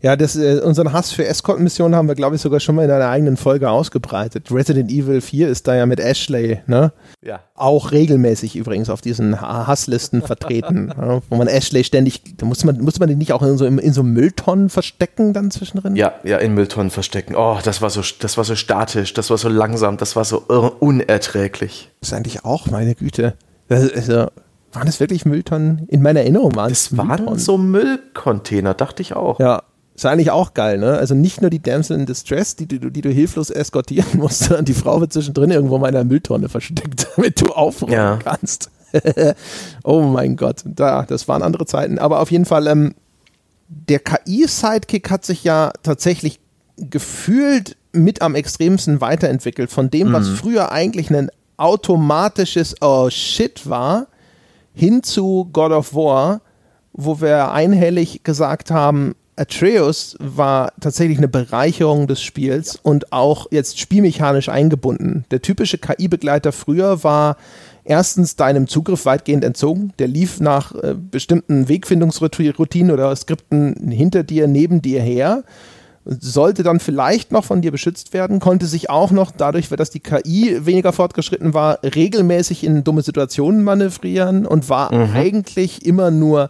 Ja, das, äh, unseren Hass für Escort-Missionen haben wir, glaube ich, sogar schon mal in einer eigenen Folge ausgebreitet. Resident Evil vier ist da ja mit Ashley, ne? Ja. Auch regelmäßig übrigens auf diesen Hasslisten vertreten, ja, wo man Ashley ständig, da muss man, muss man den nicht auch in so, in so Mülltonnen verstecken dann zwischendrin? Ja, ja, in Mülltonnen verstecken. Oh, das war so, das war so statisch, das war so langsam, das war so unerträglich. Das ist eigentlich auch, meine Güte. Das ist ja... Waren das wirklich Mülltonnen? In meiner Erinnerung waren es Mülltonnen. Das waren so Müllcontainer, dachte ich auch. Ja, ist eigentlich auch geil, ne? Also nicht nur die Damsel in Distress, die, die, die du hilflos eskortieren musst, sondern die Frau wird zwischendrin irgendwo in einer Mülltonne versteckt, damit du aufräumen ja. kannst. Oh mein Gott, da, das waren andere Zeiten. Aber auf jeden Fall, ähm, der K I-Sidekick hat sich ja tatsächlich gefühlt mit am extremsten weiterentwickelt. Von dem, mhm. was früher eigentlich ein automatisches Oh Shit war, hin zu God of War, wo wir einhellig gesagt haben, Atreus war tatsächlich eine Bereicherung des Spiels ja. und auch jetzt spielmechanisch eingebunden. Der typische K I-Begleiter früher war erstens deinem Zugriff weitgehend entzogen. Der lief nach äh, bestimmten Wegfindungsroutinen oder Skripten hinter dir, neben dir her. Sollte dann vielleicht noch von dir beschützt werden, konnte sich auch noch, dadurch, dass die K I weniger fortgeschritten war, regelmäßig in dumme Situationen manövrieren und war mhm. eigentlich immer nur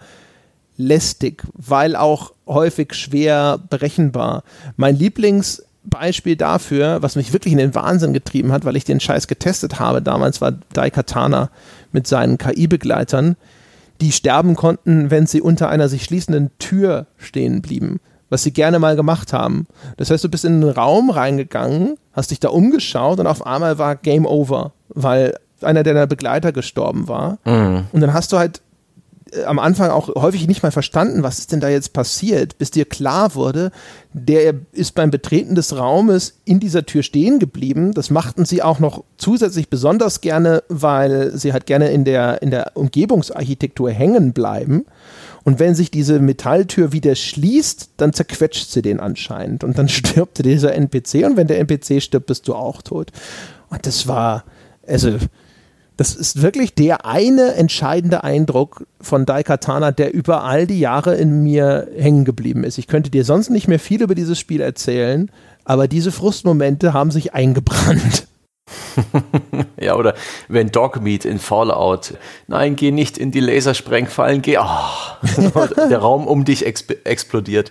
lästig, weil auch häufig schwer berechenbar. Mein Lieblingsbeispiel dafür, was mich wirklich in den Wahnsinn getrieben hat, weil ich den Scheiß getestet habe, damals war Daikatana mit seinen K I-Begleitern, die sterben konnten, wenn sie unter einer sich schließenden Tür stehen blieben. Was sie gerne mal gemacht haben. Das heißt, du bist in einen Raum reingegangen, hast dich da umgeschaut und auf einmal war Game Over, weil einer deiner Begleiter gestorben war. Mhm. Und dann hast du halt am Anfang auch häufig nicht mal verstanden, was ist denn da jetzt passiert, bis dir klar wurde, der ist beim Betreten des Raumes in dieser Tür stehen geblieben. Das machten sie auch noch zusätzlich besonders gerne, weil sie halt gerne in der, in der Umgebungsarchitektur hängen bleiben. Und wenn sich diese Metalltür wieder schließt, dann zerquetscht sie den anscheinend. Und dann stirbt dieser N P C. Und wenn der N P C stirbt, bist du auch tot. Und das war, also, das ist wirklich der eine entscheidende Eindruck von Daikatana, der über all die Jahre in mir hängen geblieben ist. Ich könnte dir sonst nicht mehr viel über dieses Spiel erzählen, aber diese Frustmomente haben sich eingebrannt. Ja, oder wenn Dogmeat in Fallout, nein, geh nicht in die Lasersprengfallen, geh, oh, der Raum um dich exp- explodiert.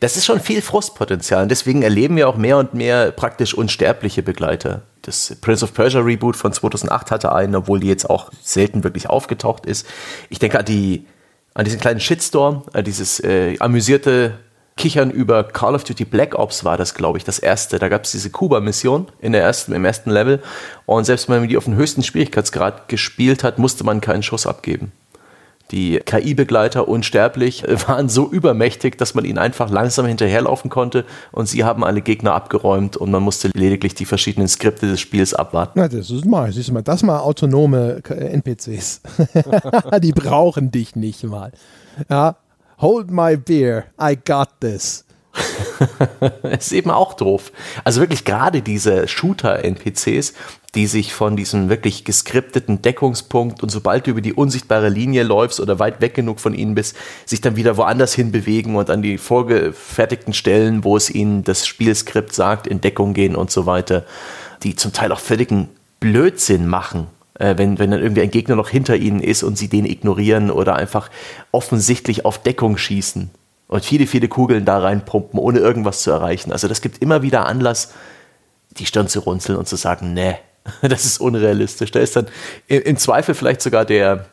Das ist schon viel Frustpotenzial und deswegen erleben wir auch mehr und mehr praktisch unsterbliche Begleiter. Das Prince of Persia Reboot von zweitausendacht hatte einen, obwohl die jetzt auch selten wirklich aufgetaucht ist. Ich denke an, die, an diesen kleinen Shitstorm, an dieses äh, amüsierte Kichern über Call of Duty Black Ops war das, glaube ich, das erste. Da gab es diese Kuba-Mission in der ersten, im ersten Level. Und selbst wenn man die auf den höchsten Schwierigkeitsgrad gespielt hat, musste man keinen Schuss abgeben. Die K I-Begleiter, unsterblich, waren so übermächtig, dass man ihnen einfach langsam hinterherlaufen konnte. Und sie haben alle Gegner abgeräumt und man musste lediglich die verschiedenen Skripte des Spiels abwarten. Na, das ist mal, siehst du mal, das mal autonome N P Cs. Die brauchen dich nicht mal. Ja. Hold my beer, I got this. Ist eben auch doof. Also wirklich gerade diese Shooter-N P Cs, die sich von diesem wirklich geskripteten Deckungspunkt und sobald du über die unsichtbare Linie läufst oder weit weg genug von ihnen bist, sich dann wieder woanders hin bewegen und an die vorgefertigten Stellen, wo es ihnen das Spielskript sagt, in Deckung gehen und so weiter, die zum Teil auch völligen Blödsinn machen. Wenn, wenn dann irgendwie ein Gegner noch hinter ihnen ist und sie den ignorieren oder einfach offensichtlich auf Deckung schießen und viele, viele Kugeln da reinpumpen, ohne irgendwas zu erreichen. Also das gibt immer wieder Anlass, die Stirn zu runzeln und zu sagen, nee, das ist unrealistisch. Da ist dann im Zweifel vielleicht sogar der,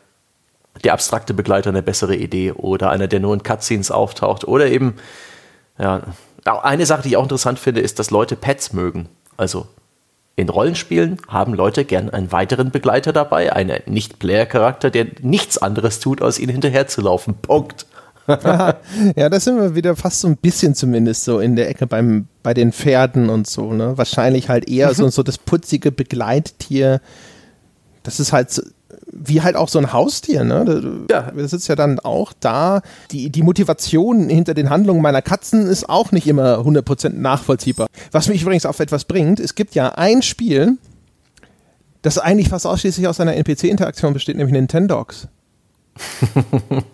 der abstrakte Begleiter eine bessere Idee oder einer, der nur in Cutscenes auftaucht. Oder eben, ja, eine Sache, die ich auch interessant finde, ist, dass Leute Pets mögen. Also in Rollenspielen haben Leute gern einen weiteren Begleiter dabei, einen Nicht-Player-Charakter, der nichts anderes tut, als ihnen hinterherzulaufen. Punkt. Ja, ja, da sind wir wieder fast so ein bisschen zumindest so in der Ecke beim, bei den Pferden und so, ne? Wahrscheinlich halt eher so, so das putzige Begleittier. Das ist halt so, wie halt auch so ein Haustier, ne? Ja. Das ist ja dann auch da. Die, die Motivation hinter den Handlungen meiner Katzen ist auch nicht immer hundert Prozent nachvollziehbar. Was mich übrigens auf etwas bringt, es gibt ja ein Spiel, das eigentlich fast ausschließlich aus einer N P C-Interaktion besteht, nämlich Nintendogs.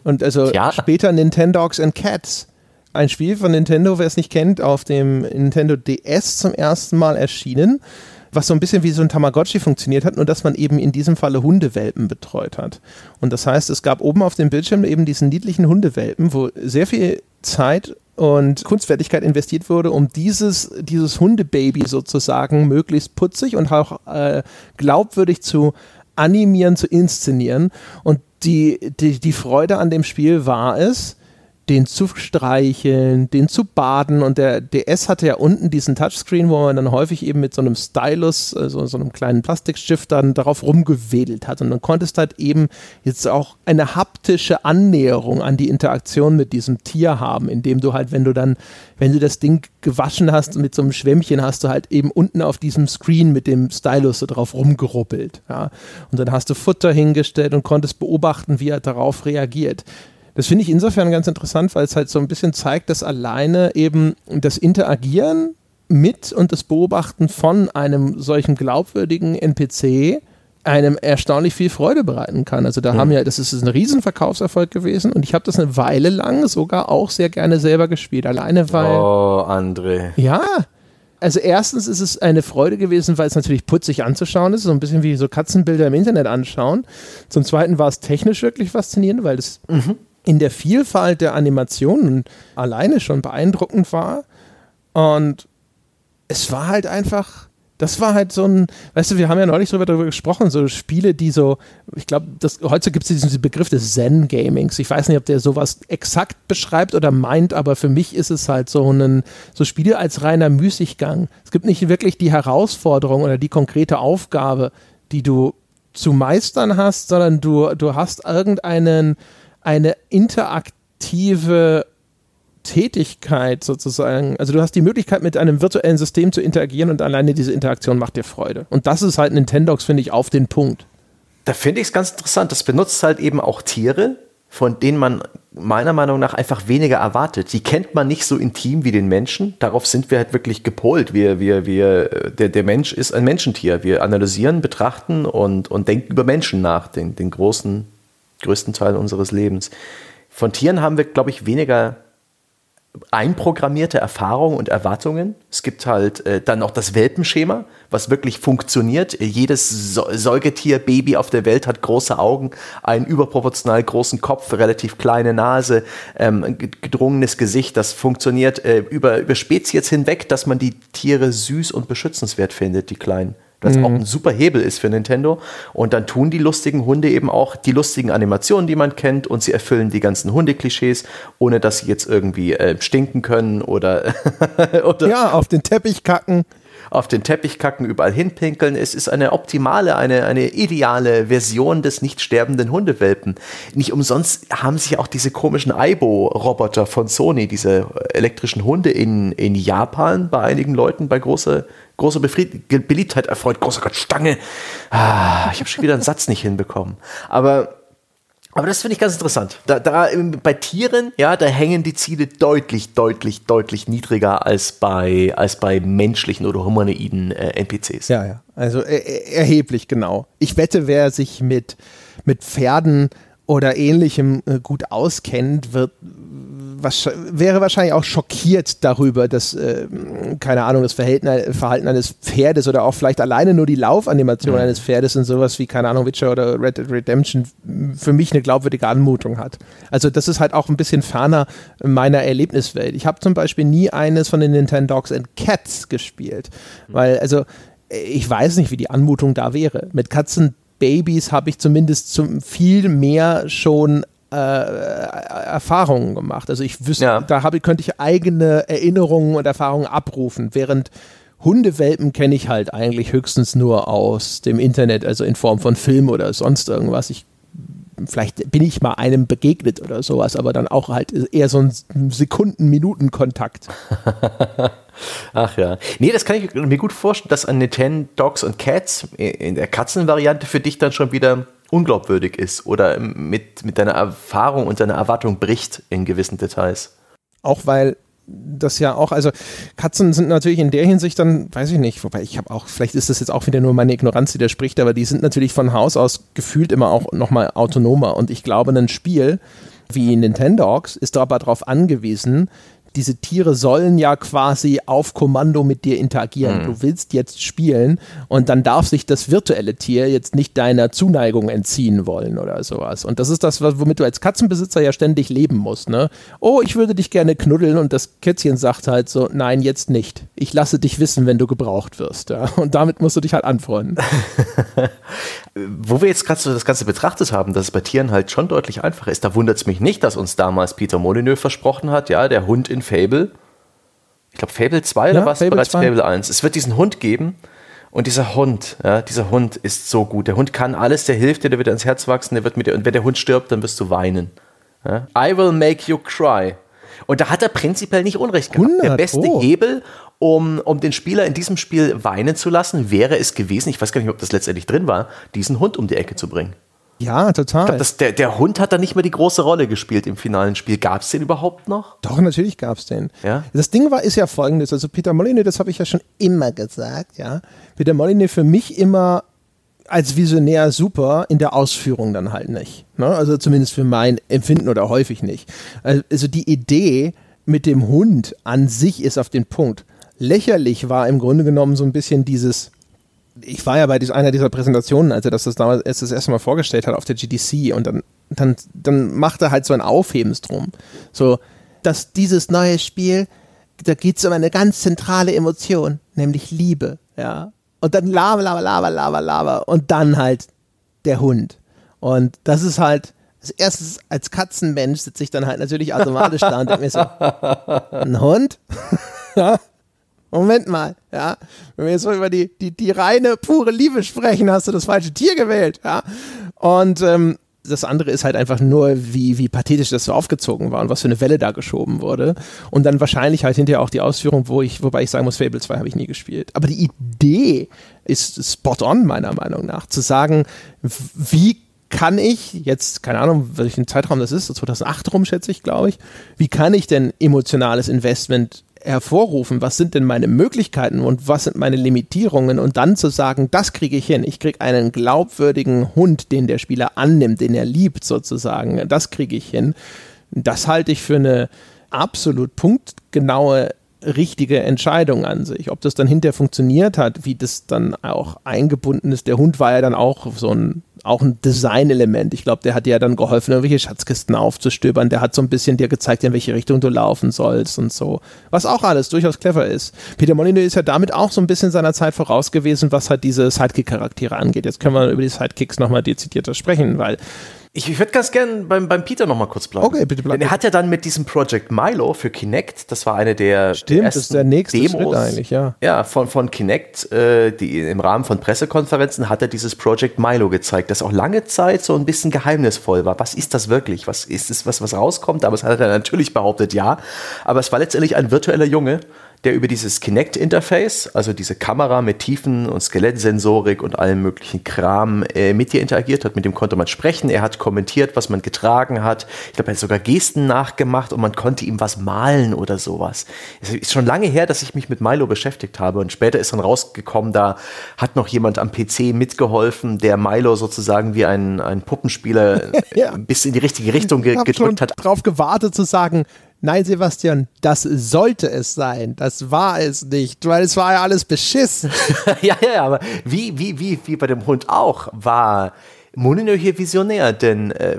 Und also ja. Später Nintendogs and Cats. Ein Spiel von Nintendo, wer es nicht kennt, auf dem Nintendo D S zum ersten Mal erschienen, was so ein bisschen wie so ein Tamagotchi funktioniert hat, nur dass man eben in diesem Falle Hundewelpen betreut hat. Und das heißt, es gab oben auf dem Bildschirm eben diesen niedlichen Hundewelpen, wo sehr viel Zeit und Kunstfertigkeit investiert wurde, um dieses, dieses Hundebaby sozusagen möglichst putzig und auch äh, glaubwürdig zu animieren, zu inszenieren. Und die, die, die Freude an dem Spiel war es, den zu streicheln, den zu baden, und der D S hatte ja unten diesen Touchscreen, wo man dann häufig eben mit so einem Stylus, also so einem kleinen Plastikstift dann darauf rumgewedelt hat, und dann konntest du halt eben jetzt auch eine haptische Annäherung an die Interaktion mit diesem Tier haben, indem du halt, wenn du dann, wenn du das Ding gewaschen hast mit so einem Schwämmchen, hast du halt eben unten auf diesem Screen mit dem Stylus so drauf rumgeruppelt, ja, und dann hast du Futter hingestellt und konntest beobachten, wie er darauf reagiert. Das finde ich insofern ganz interessant, weil es halt so ein bisschen zeigt, dass alleine eben das Interagieren mit und das Beobachten von einem solchen glaubwürdigen N P C einem erstaunlich viel Freude bereiten kann. Also da mhm. haben ja, das ist ein Riesenverkaufserfolg gewesen, und ich habe das eine Weile lang sogar auch sehr gerne selber gespielt. Alleine weil... Oh, André. Ja, also erstens ist es eine Freude gewesen, weil es natürlich putzig anzuschauen ist, so ein bisschen wie so Katzenbilder im Internet anschauen. Zum Zweiten war es technisch wirklich faszinierend, weil das... Mhm. in der Vielfalt der Animationen alleine schon beeindruckend war, und es war halt einfach, das war halt so ein, weißt du, wir haben ja neulich darüber, darüber gesprochen, so Spiele, die so, ich glaube, heutzutage gibt es diesen Begriff des Zen-Gamings, ich weiß nicht, ob der sowas exakt beschreibt oder meint, aber für mich ist es halt so ein, so Spiele als reiner Müßiggang. Es gibt nicht wirklich die Herausforderung oder die konkrete Aufgabe, die du zu meistern hast, sondern du, du hast irgendeinen eine interaktive Tätigkeit sozusagen. Also du hast die Möglichkeit, mit einem virtuellen System zu interagieren, und alleine diese Interaktion macht dir Freude. Und das ist halt Nintendogs, finde ich, auf den Punkt. Da finde ich es ganz interessant. Das benutzt halt eben auch Tiere, von denen man meiner Meinung nach einfach weniger erwartet. Die kennt man nicht so intim wie den Menschen. Darauf sind wir halt wirklich gepolt. Wir, wir, wir, der, der Mensch ist ein Menschentier. Wir analysieren, betrachten und, und denken über Menschen nach, den, den großen größten Teil unseres Lebens. Von Tieren haben wir, glaube ich, weniger einprogrammierte Erfahrungen und Erwartungen. Es gibt halt äh, dann auch das Welpenschema, was wirklich funktioniert. Jedes so- Säugetier-Baby auf der Welt hat große Augen, einen überproportional großen Kopf, relativ kleine Nase, ähm, gedrungenes Gesicht. Das funktioniert äh, über, über Spezies hinweg, dass man die Tiere süß und beschützenswert findet, die Kleinen. das mhm. auch ein super Hebel ist für Nintendo. Und dann tun die lustigen Hunde eben auch die lustigen Animationen, die man kennt, und sie erfüllen die ganzen Hundeklischees, ohne dass sie jetzt irgendwie äh, stinken können oder, oder ja, auf den Teppich kacken. Auf den Teppich kacken, überall hinpinkeln. Es ist eine optimale, eine, eine ideale Version des nicht sterbenden Hundewelpen. Nicht umsonst haben sich auch diese komischen Aibo-Roboter von Sony, diese elektrischen Hunde in, in Japan, bei einigen Leuten bei großer große Befried- Beliebtheit erfreut. Großer Gott, Stange! Ah, ich habe schon wieder einen Satz nicht hinbekommen. Aber... Aber das finde ich ganz interessant. Da, da bei Tieren, ja, da hängen die Ziele deutlich, deutlich, deutlich niedriger als bei, als bei menschlichen oder humanoiden äh, N P Cs. Ja, ja. Also er, erheblich, genau. Ich wette, wer sich mit, mit Pferden oder Ähnlichem äh, gut auskennt, wird, was, wäre wahrscheinlich auch schockiert darüber, dass, äh, keine Ahnung, das Verhalten, Verhalten eines Pferdes oder auch vielleicht alleine nur die Laufanimation mhm. eines Pferdes und sowas wie, keine Ahnung, Witcher oder Red Dead Redemption für mich eine glaubwürdige Anmutung hat. Also das ist halt auch ein bisschen ferner meiner Erlebniswelt. Ich habe zum Beispiel nie eines von den Nintendogs and Cats gespielt, mhm. weil, also, ich weiß nicht, wie die Anmutung da wäre. Mit Katzenbabys habe ich zumindest zum viel mehr schon Äh, Erfahrungen gemacht. Also ich wüsste, ja. da hab, könnte ich eigene Erinnerungen und Erfahrungen abrufen, während Hundewelpen kenne ich halt eigentlich höchstens nur aus dem Internet, also in Form von Film oder sonst irgendwas. Ich, vielleicht bin ich mal einem begegnet oder sowas, aber dann auch halt eher so ein Sekunden-Minuten-Kontakt. Ach ja. Nee, das kann ich mir gut vorstellen, dass an Nintendogs und Cats in der Katzenvariante für dich dann schon wieder unglaubwürdig ist oder mit, mit deiner Erfahrung und deiner Erwartung bricht in gewissen Details. Auch weil das ja auch, also Katzen sind natürlich in der Hinsicht dann, weiß ich nicht, wobei ich habe auch, vielleicht ist das jetzt auch wieder nur meine Ignoranz, die da spricht, aber die sind natürlich von Haus aus gefühlt immer auch nochmal autonomer und ich glaube, ein Spiel wie Nintendogs ist aber darauf angewiesen, diese Tiere sollen ja quasi auf Kommando mit dir interagieren. Mhm. Du willst jetzt spielen und dann darf sich das virtuelle Tier jetzt nicht deiner Zuneigung entziehen wollen oder sowas. Und das ist das, womit du als Katzenbesitzer ja ständig leben musst, ne? Oh, ich würde dich gerne knuddeln und das Kätzchen sagt halt so, nein, jetzt nicht. Ich lasse dich wissen, wenn du gebraucht wirst. Ja? Und damit musst du dich halt anfreunden. Wo wir jetzt gerade so das Ganze betrachtet haben, dass es bei Tieren halt schon deutlich einfacher ist, da wundert es mich nicht, dass uns damals Peter Molyneux versprochen hat, ja, der Hund in Fable, ich glaube Fable zwei oder ja, was? Bereits zwei. Fable eins. Es wird diesen Hund geben und dieser Hund, ja, dieser Hund ist so gut. Der Hund kann alles, der hilft dir, der wird ans Herz wachsen, der wird mit dir, und wenn der Hund stirbt, dann wirst du weinen. Ja? I will make you cry. Und da hat er prinzipiell nicht Unrecht gehabt. hundert, der beste oh. Hebel, um, um den Spieler in diesem Spiel weinen zu lassen, wäre es gewesen, ich weiß gar nicht, ob das letztendlich drin war, diesen Hund um die Ecke zu bringen. Ja, total. Ich glaub, das, der, der Hund hat da nicht mehr die große Rolle gespielt im finalen Spiel. Gab es den überhaupt noch? Doch, natürlich gab es den. Ja? Das Ding war, ist ja folgendes, also Peter Molyneux, das habe ich ja schon immer gesagt, ja. Peter Molyneux für mich immer als Visionär super, in der Ausführung dann halt nicht. Ne? Also zumindest für mein Empfinden oder häufig nicht. Also die Idee mit dem Hund an sich ist auf den Punkt. Lächerlich war im Grunde genommen so ein bisschen dieses... Ich war ja bei einer dieser Präsentationen, als er das, das damals das erste Mal vorgestellt hat auf der G D C und dann, dann, dann macht er halt so ein Aufhebens drum. So, dass dieses neue Spiel, da geht es um eine ganz zentrale Emotion, nämlich Liebe, ja. Und dann Lava, Lava, Lava, Lava, Lava und dann halt der Hund. Und das ist halt, also erstens als Katzenmensch sitze ich dann halt natürlich automatisch da und denke mir so, ein Hund? Ja. Moment mal, ja, wenn wir jetzt so über die, die, die reine, pure Liebe sprechen, hast du das falsche Tier gewählt, ja, und ähm, das andere ist halt einfach nur, wie, wie pathetisch das so aufgezogen war und was für eine Welle da geschoben wurde und dann wahrscheinlich halt hinterher auch die Ausführung, wo ich, wobei ich sagen muss, Fable zwei habe ich nie gespielt, aber die Idee ist spot on meiner Meinung nach, zu sagen, wie kann ich jetzt, keine Ahnung, welchen Zeitraum das ist, so zweitausendacht rum schätze ich, glaube ich, wie kann ich denn emotionales Investment hervorrufen, was sind denn meine Möglichkeiten und was sind meine Limitierungen und dann zu sagen, das kriege ich hin, ich kriege einen glaubwürdigen Hund, den der Spieler annimmt, den er liebt sozusagen, das kriege ich hin. Das halte ich für eine absolut punktgenaue richtige Entscheidung an sich. Ob das dann hinterher funktioniert hat, wie das dann auch eingebunden ist. Der Hund war ja dann auch so ein, auch ein Designelement. Ich glaube, der hat dir ja dann geholfen, irgendwelche Schatzkisten aufzustöbern. Der hat so ein bisschen dir gezeigt, in welche Richtung du laufen sollst und so. Was auch alles durchaus clever ist. Peter Molyneux ist ja damit auch so ein bisschen seiner Zeit voraus gewesen, was halt diese Sidekick-Charaktere angeht. Jetzt können wir über die Sidekicks nochmal dezidierter sprechen, weil Ich, ich würde ganz gerne beim, beim Peter noch mal kurz bleiben. Okay, bitte bleiben. Denn er hat ja dann mit diesem Project Milo für Kinect, das war eine der Stimmt, ersten das ist der nächste Demos Schritt eigentlich, ja. Ja, von, von Kinect, äh, die im Rahmen von Pressekonferenzen hat er dieses Project Milo gezeigt, das auch lange Zeit so ein bisschen geheimnisvoll war. Was ist das wirklich? Was ist es, was, was rauskommt? Aber es hat er natürlich behauptet, ja. Aber es war letztendlich ein virtueller Junge, der über dieses Kinect-Interface, also diese Kamera mit Tiefen- und Skelettsensorik und allem möglichen Kram äh, mit dir interagiert hat. Mit dem konnte man sprechen, er hat kommentiert, was man getragen hat. Ich glaube, er hat sogar Gesten nachgemacht und man konnte ihm was malen oder sowas. Es ist schon lange her, dass ich mich mit Milo beschäftigt habe und später ist dann rausgekommen, da hat noch jemand am P C mitgeholfen, der Milo sozusagen wie ein, ein Puppenspieler ja. bis in die richtige Richtung ge- gedrückt hat. Ich habe schon drauf gewartet zu sagen, nein, Sebastian, das sollte es sein. Das war es nicht, weil es war ja alles beschissen. ja, ja, ja, aber wie, wie, wie, wie bei dem Hund auch, war Molyneux hier visionär, denn äh,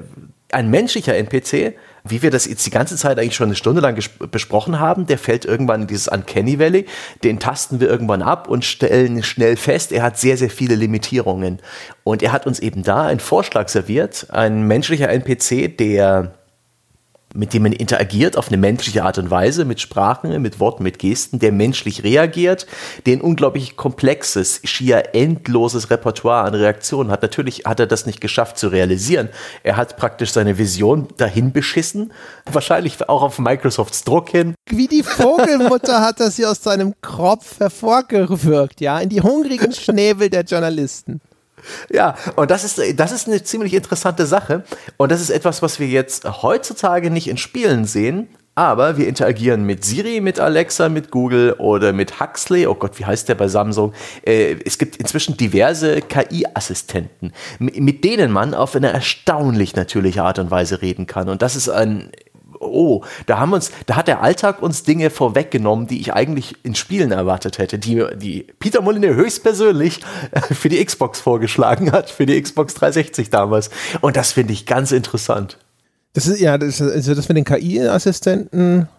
ein menschlicher N P C, wie wir das jetzt die ganze Zeit eigentlich schon eine Stunde lang ges- besprochen haben, der fällt irgendwann in dieses Uncanny Valley, den tasten wir irgendwann ab und stellen schnell fest, er hat sehr, sehr viele Limitierungen. Und er hat uns eben da einen Vorschlag serviert, ein menschlicher N P C, der... mit dem man interagiert auf eine menschliche Art und Weise, mit Sprachen, mit Worten, mit Gesten, der menschlich reagiert, der ein unglaublich komplexes, schier endloses Repertoire an Reaktionen hat. Natürlich hat er das nicht geschafft zu realisieren. Er hat praktisch seine Vision dahin beschissen, wahrscheinlich auch auf Microsofts Druck hin. Wie die Vogelmutter hat das hier aus seinem Kropf hervorgewirkt, ja, in die hungrigen Schnäbel der Journalisten. Ja, und das ist, das ist eine ziemlich interessante Sache und das ist etwas, was wir jetzt heutzutage nicht in Spielen sehen, aber wir interagieren mit Siri, mit Alexa, mit Google oder mit Huxley, oh Gott, wie heißt der bei Samsung? Äh, es gibt inzwischen diverse K I-Assistenten, mit denen man auf eine erstaunlich natürliche Art und Weise reden kann und das ist ein... Oh, da haben uns, da hat der Alltag uns Dinge vorweggenommen, die ich eigentlich in Spielen erwartet hätte, die, die Peter Molyneux höchstpersönlich für die Xbox vorgeschlagen hat, für die Xbox dreihundertsechzig damals. Und das finde ich ganz interessant. Das ist ja, das, also das mit den K I-Assistenten.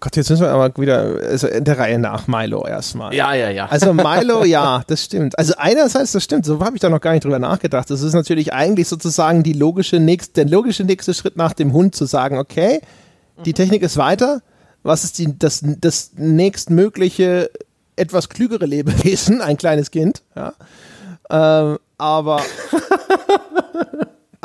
Gott, jetzt müssen wir aber wieder also in der Reihe nach Milo erstmal. Ja, ja, ja. Also Milo, ja, das stimmt. Also einerseits, das stimmt, so habe ich da noch gar nicht drüber nachgedacht. Das ist natürlich eigentlich sozusagen die logische nächste, der logische nächste Schritt nach dem Hund zu sagen, okay, die mhm. Technik ist weiter, was ist die, das, das nächstmögliche, etwas klügere Lebewesen, ein kleines Kind, ja. Ähm, aber...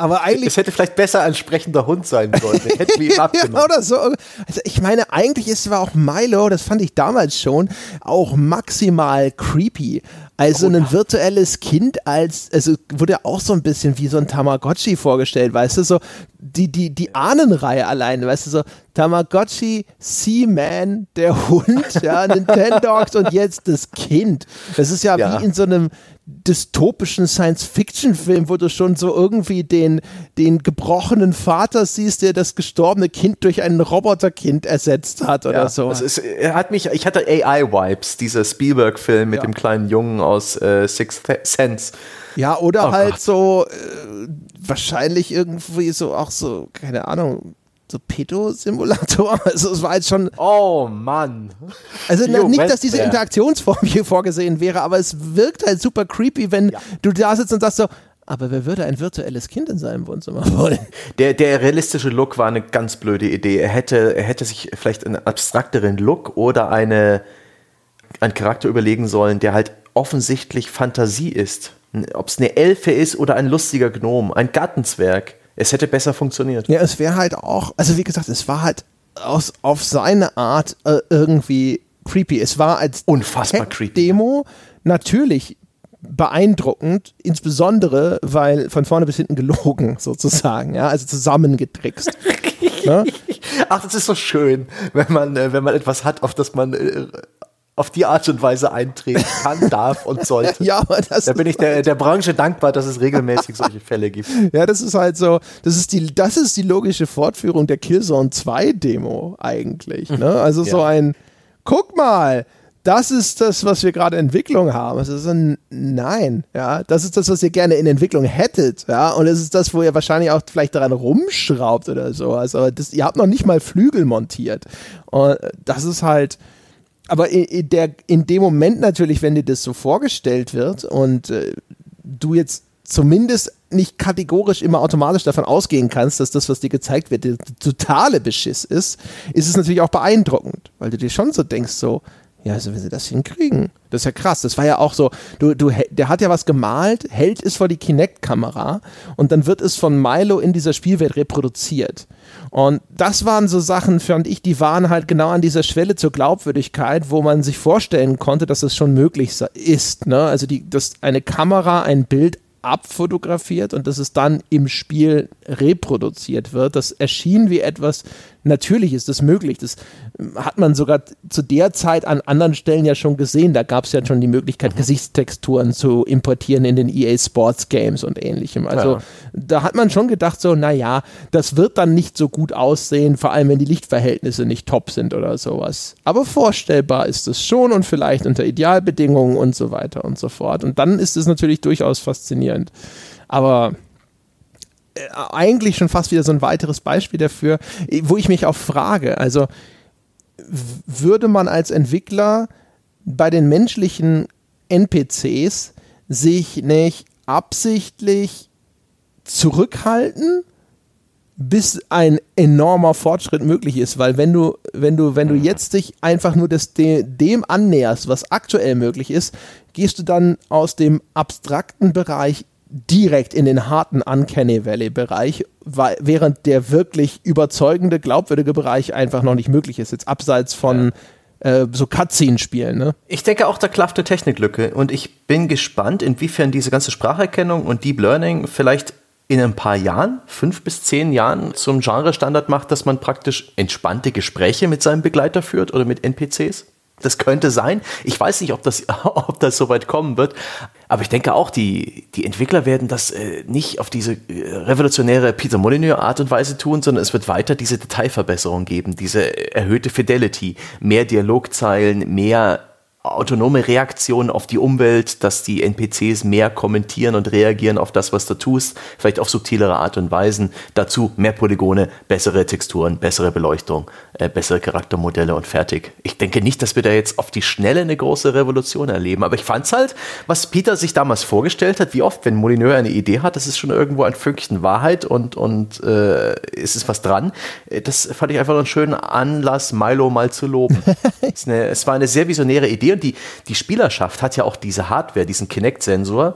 Aber eigentlich es hätte vielleicht besser ein sprechender Hund sein sollen. Hätten wir ihm abgenommen. Oder so. Also ich meine, eigentlich ist zwar auch Milo, das fand ich damals schon, auch maximal creepy. Also oh, ein ja. virtuelles Kind als, also wurde auch so ein bisschen wie so ein Tamagotchi vorgestellt, weißt du, so die, die, die Ahnenreihe alleine, weißt du, so Tamagotchi, Seaman, der Hund, ja, Nintendogs und jetzt das Kind. Das ist ja, ja. wie in so einem dystopischen Science-Fiction-Film, wo du schon so irgendwie den, den gebrochenen Vater siehst, der das gestorbene Kind durch ein Roboterkind ersetzt hat oder ja, so. Das ist, er hat mich, ich hatte A I-Vibes, dieser Spielberg-Film mit ja. dem kleinen Jungen aus äh, Sixth Sense. Ja, oder oh halt Gott. so äh, wahrscheinlich irgendwie so auch so, keine Ahnung, so Pedo-Simulator, also es war jetzt schon... Oh, Mann. Also jo, nicht, dass diese Interaktionsform hier vorgesehen wäre, aber es wirkt halt super creepy, wenn ja. du da sitzt und sagst so, aber wer würde ein virtuelles Kind in seinem Wohnzimmer wollen? Der, der realistische Look war eine ganz blöde Idee. Er hätte, er hätte sich vielleicht einen abstrakteren Look oder eine, einen Charakter überlegen sollen, der halt offensichtlich Fantasie ist. Ob es eine Elfe ist oder ein lustiger Gnom, ein Gartenzwerg. Es hätte besser funktioniert. Ja, es wäre halt auch, also wie gesagt, es war halt aus, auf seine Art äh, irgendwie creepy. Es war als unfassbar creepy Demo natürlich beeindruckend, insbesondere, weil von vorne bis hinten gelogen sozusagen, ja, also zusammengetrickst. Ne? Ach, das ist so schön, wenn man, äh, wenn man etwas hat, auf das man... Äh, auf die Art und Weise eintreten kann, darf und sollte. Ja, das da bin ich der, der Branche dankbar, dass es regelmäßig solche Fälle gibt. Ja, das ist halt so, das ist die, das ist die logische Fortführung der Killzone zwei Demo eigentlich. Ne? Also ja. so ein, guck mal, das ist das, was wir gerade in Entwicklung haben. Es ist ein Nein, ja. Das ist das, was ihr gerne in Entwicklung hättet, ja. Und es ist das, wo ihr wahrscheinlich auch vielleicht daran rumschraubt oder sowas. Aber das, ihr habt noch nicht mal Flügel montiert. Und das ist halt, aber in, in, der, in dem Moment natürlich, wenn dir das so vorgestellt wird und äh, du jetzt zumindest nicht kategorisch immer automatisch davon ausgehen kannst, dass das, was dir gezeigt wird, der totale Beschiss ist, ist es natürlich auch beeindruckend, weil du dir schon so denkst, so, ja, also wenn sie das hinkriegen, das ist ja krass, das war ja auch so, du, du, der hat ja was gemalt, hält es vor die Kinect-Kamera und dann wird es von Milo in dieser Spielwelt reproduziert. Und das waren so Sachen, fand ich, die waren halt genau an dieser Schwelle zur Glaubwürdigkeit, wo man sich vorstellen konnte, dass das schon möglich ist, ne? Also die, dass eine Kamera ein Bild abfotografiert und dass es dann im Spiel reproduziert wird. Das erschien wie etwas Natürliches, das möglich. Das hat man sogar zu der Zeit an anderen Stellen ja schon gesehen. Da gab es ja schon die Möglichkeit, mhm. Gesichtstexturen zu importieren in den E A Sports Games und ähnlichem. Also ja. Da hat man schon gedacht so, naja, das wird dann nicht so gut aussehen, vor allem wenn die Lichtverhältnisse nicht top sind oder sowas. Aber vorstellbar ist es schon und vielleicht unter Idealbedingungen und so weiter und so fort. Und dann ist es natürlich durchaus faszinierend. Aber eigentlich schon fast wieder so ein weiteres Beispiel dafür, wo ich mich auch frage, also würde man als Entwickler bei den menschlichen N P Cs sich nicht absichtlich zurückhalten, bis ein enormer Fortschritt möglich ist, weil wenn du, wenn du, wenn du jetzt dich einfach nur des, dem annäherst, was aktuell möglich ist, gehst du dann aus dem abstrakten Bereich direkt in den harten Uncanny Valley-Bereich, während der wirklich überzeugende, glaubwürdige Bereich einfach noch nicht möglich ist, jetzt abseits von ja. äh, so Cutscene-Spielen. Ne? Ich denke auch, da klafft eine Techniklücke und ich bin gespannt, inwiefern diese ganze Spracherkennung und Deep Learning vielleicht in ein paar Jahren, fünf bis zehn Jahren, zum Genre-Standard macht, dass man praktisch entspannte Gespräche mit seinem Begleiter führt oder mit N P Cs. Das könnte sein. Ich weiß nicht, ob das, ob das so weit kommen wird. Aber ich denke auch, die, die Entwickler werden das äh, nicht auf diese äh, revolutionäre Peter Molyneux-Art und Weise tun, sondern es wird weiter diese Detailverbesserung geben, diese erhöhte Fidelity, mehr Dialogzeilen, mehr autonome Reaktionen auf die Umwelt, dass die N P Cs mehr kommentieren und reagieren auf das, was du tust, vielleicht auf subtilere Art und Weisen. Dazu mehr Polygone, bessere Texturen, bessere Beleuchtung, äh, bessere Charaktermodelle und fertig. Ich denke nicht, dass wir da jetzt auf die Schnelle eine große Revolution erleben, aber ich fand's halt, was Peter sich damals vorgestellt hat, wie oft, wenn Molyneux eine Idee hat, das ist schon irgendwo ein Fünkchen Wahrheit und, und äh, ist es was dran. Das fand ich einfach einen schönen Anlass, Milo mal zu loben. es, eine, es war eine sehr visionäre Idee. Und die, die Spielerschaft hat ja auch diese Hardware, diesen Kinect-Sensor,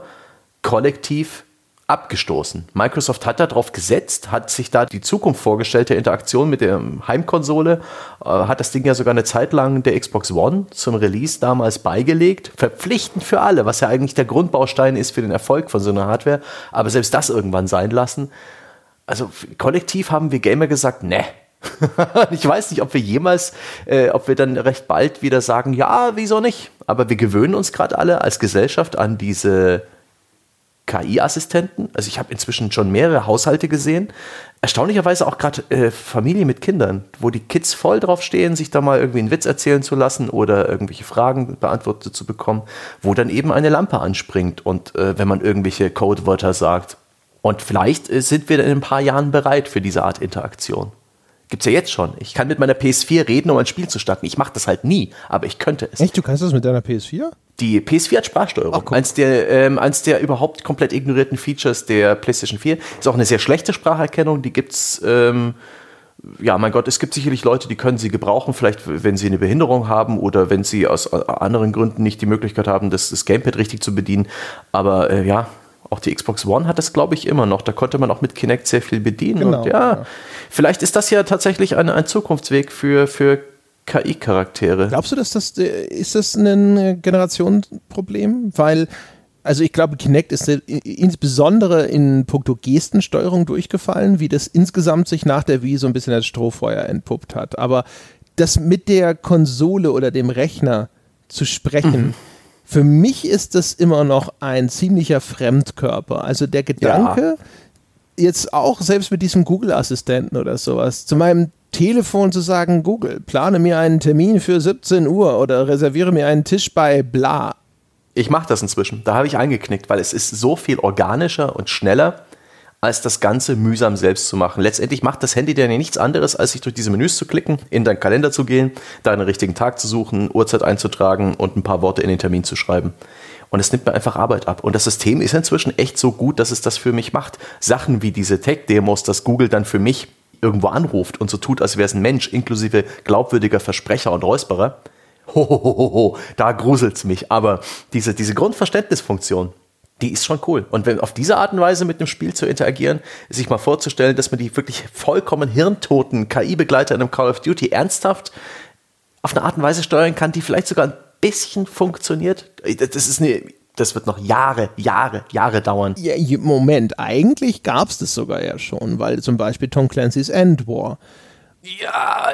kollektiv abgestoßen. Microsoft hat da drauf gesetzt, hat sich da die Zukunft vorgestellt, der Interaktion mit der Heimkonsole, äh, hat das Ding ja sogar eine Zeit lang der Xbox One zum Release damals beigelegt, verpflichtend für alle, was ja eigentlich der Grundbaustein ist für den Erfolg von so einer Hardware, aber selbst das irgendwann sein lassen. Also kollektiv haben wir Gamer gesagt, ne. Ich weiß nicht, ob wir jemals, äh, ob wir dann recht bald wieder sagen, ja, wieso nicht? Aber wir gewöhnen uns gerade alle als Gesellschaft an diese K I-Assistenten. Also ich habe inzwischen schon mehrere Haushalte gesehen. Erstaunlicherweise auch gerade äh, Familien mit Kindern, wo die Kids voll drauf stehen, sich da mal irgendwie einen Witz erzählen zu lassen oder irgendwelche Fragen beantwortet zu bekommen, wo dann eben eine Lampe anspringt und äh, wenn man irgendwelche Codewörter sagt. Und vielleicht äh, sind wir in ein paar Jahren bereit für diese Art Interaktion. Gibt's ja jetzt schon. Ich kann mit meiner P S vier reden, um ein Spiel zu starten. Ich mache das halt nie, aber ich könnte es. Echt? Du kannst das mit deiner P S vier? Die P S vier hat Sprachsteuerung. Ach, eins der, ähm, eins der überhaupt komplett ignorierten Features der PlayStation vier. Ist auch eine sehr schlechte Spracherkennung. Die gibt's, ähm, ja, mein Gott, es gibt sicherlich Leute, die können sie gebrauchen. Vielleicht, wenn sie eine Behinderung haben oder wenn sie aus anderen Gründen nicht die Möglichkeit haben, das, das Gamepad richtig zu bedienen. Aber äh, ja. Auch die Xbox One hat das, glaube ich, immer noch. Da konnte man auch mit Kinect sehr viel bedienen. Genau, und ja, ja, vielleicht ist das ja tatsächlich ein, ein Zukunftsweg für, für K I-Charaktere. Glaubst du, dass das, ist das ein Generationenproblem? Weil, also ich glaube, Kinect ist insbesondere in puncto Gestensteuerung durchgefallen, wie das insgesamt sich nach der Wii so ein bisschen als Strohfeuer entpuppt hat. Aber das mit der Konsole oder dem Rechner zu sprechen, mhm. Für mich ist das immer noch ein ziemlicher Fremdkörper. Also der Gedanke, ja. Jetzt auch selbst mit diesem Google-Assistenten oder sowas, zu meinem Telefon zu sagen, Google, plane mir einen Termin für siebzehn Uhr oder reserviere mir einen Tisch bei bla. Ich mache das inzwischen. Da habe ich eingeknickt, weil es ist so viel organischer und schneller, als das Ganze mühsam selbst zu machen. Letztendlich macht das Handy dann ja nichts anderes, als sich durch diese Menüs zu klicken, in deinen Kalender zu gehen, deinen richtigen Tag zu suchen, Uhrzeit einzutragen und ein paar Worte in den Termin zu schreiben. Und es nimmt mir einfach Arbeit ab. Und das System ist inzwischen echt so gut, dass es das für mich macht. Sachen wie diese Tech-Demos, dass Google dann für mich irgendwo anruft und so tut, als wäre es ein Mensch, inklusive glaubwürdiger Versprecher und Räusperer. Hohohoho, da gruselt's mich. Aber diese, diese Grundverständnisfunktion, die ist schon cool. Und wenn auf diese Art und Weise mit einem Spiel zu interagieren, sich mal vorzustellen, dass man die wirklich vollkommen hirntoten K I-Begleiter in einem Call of Duty ernsthaft auf eine Art und Weise steuern kann, die vielleicht sogar ein bisschen funktioniert, das ist eine, das wird noch Jahre, Jahre, Jahre dauern. Ja, Moment, eigentlich gab es das sogar ja schon, weil zum Beispiel Tom Clancy's End War. Ja,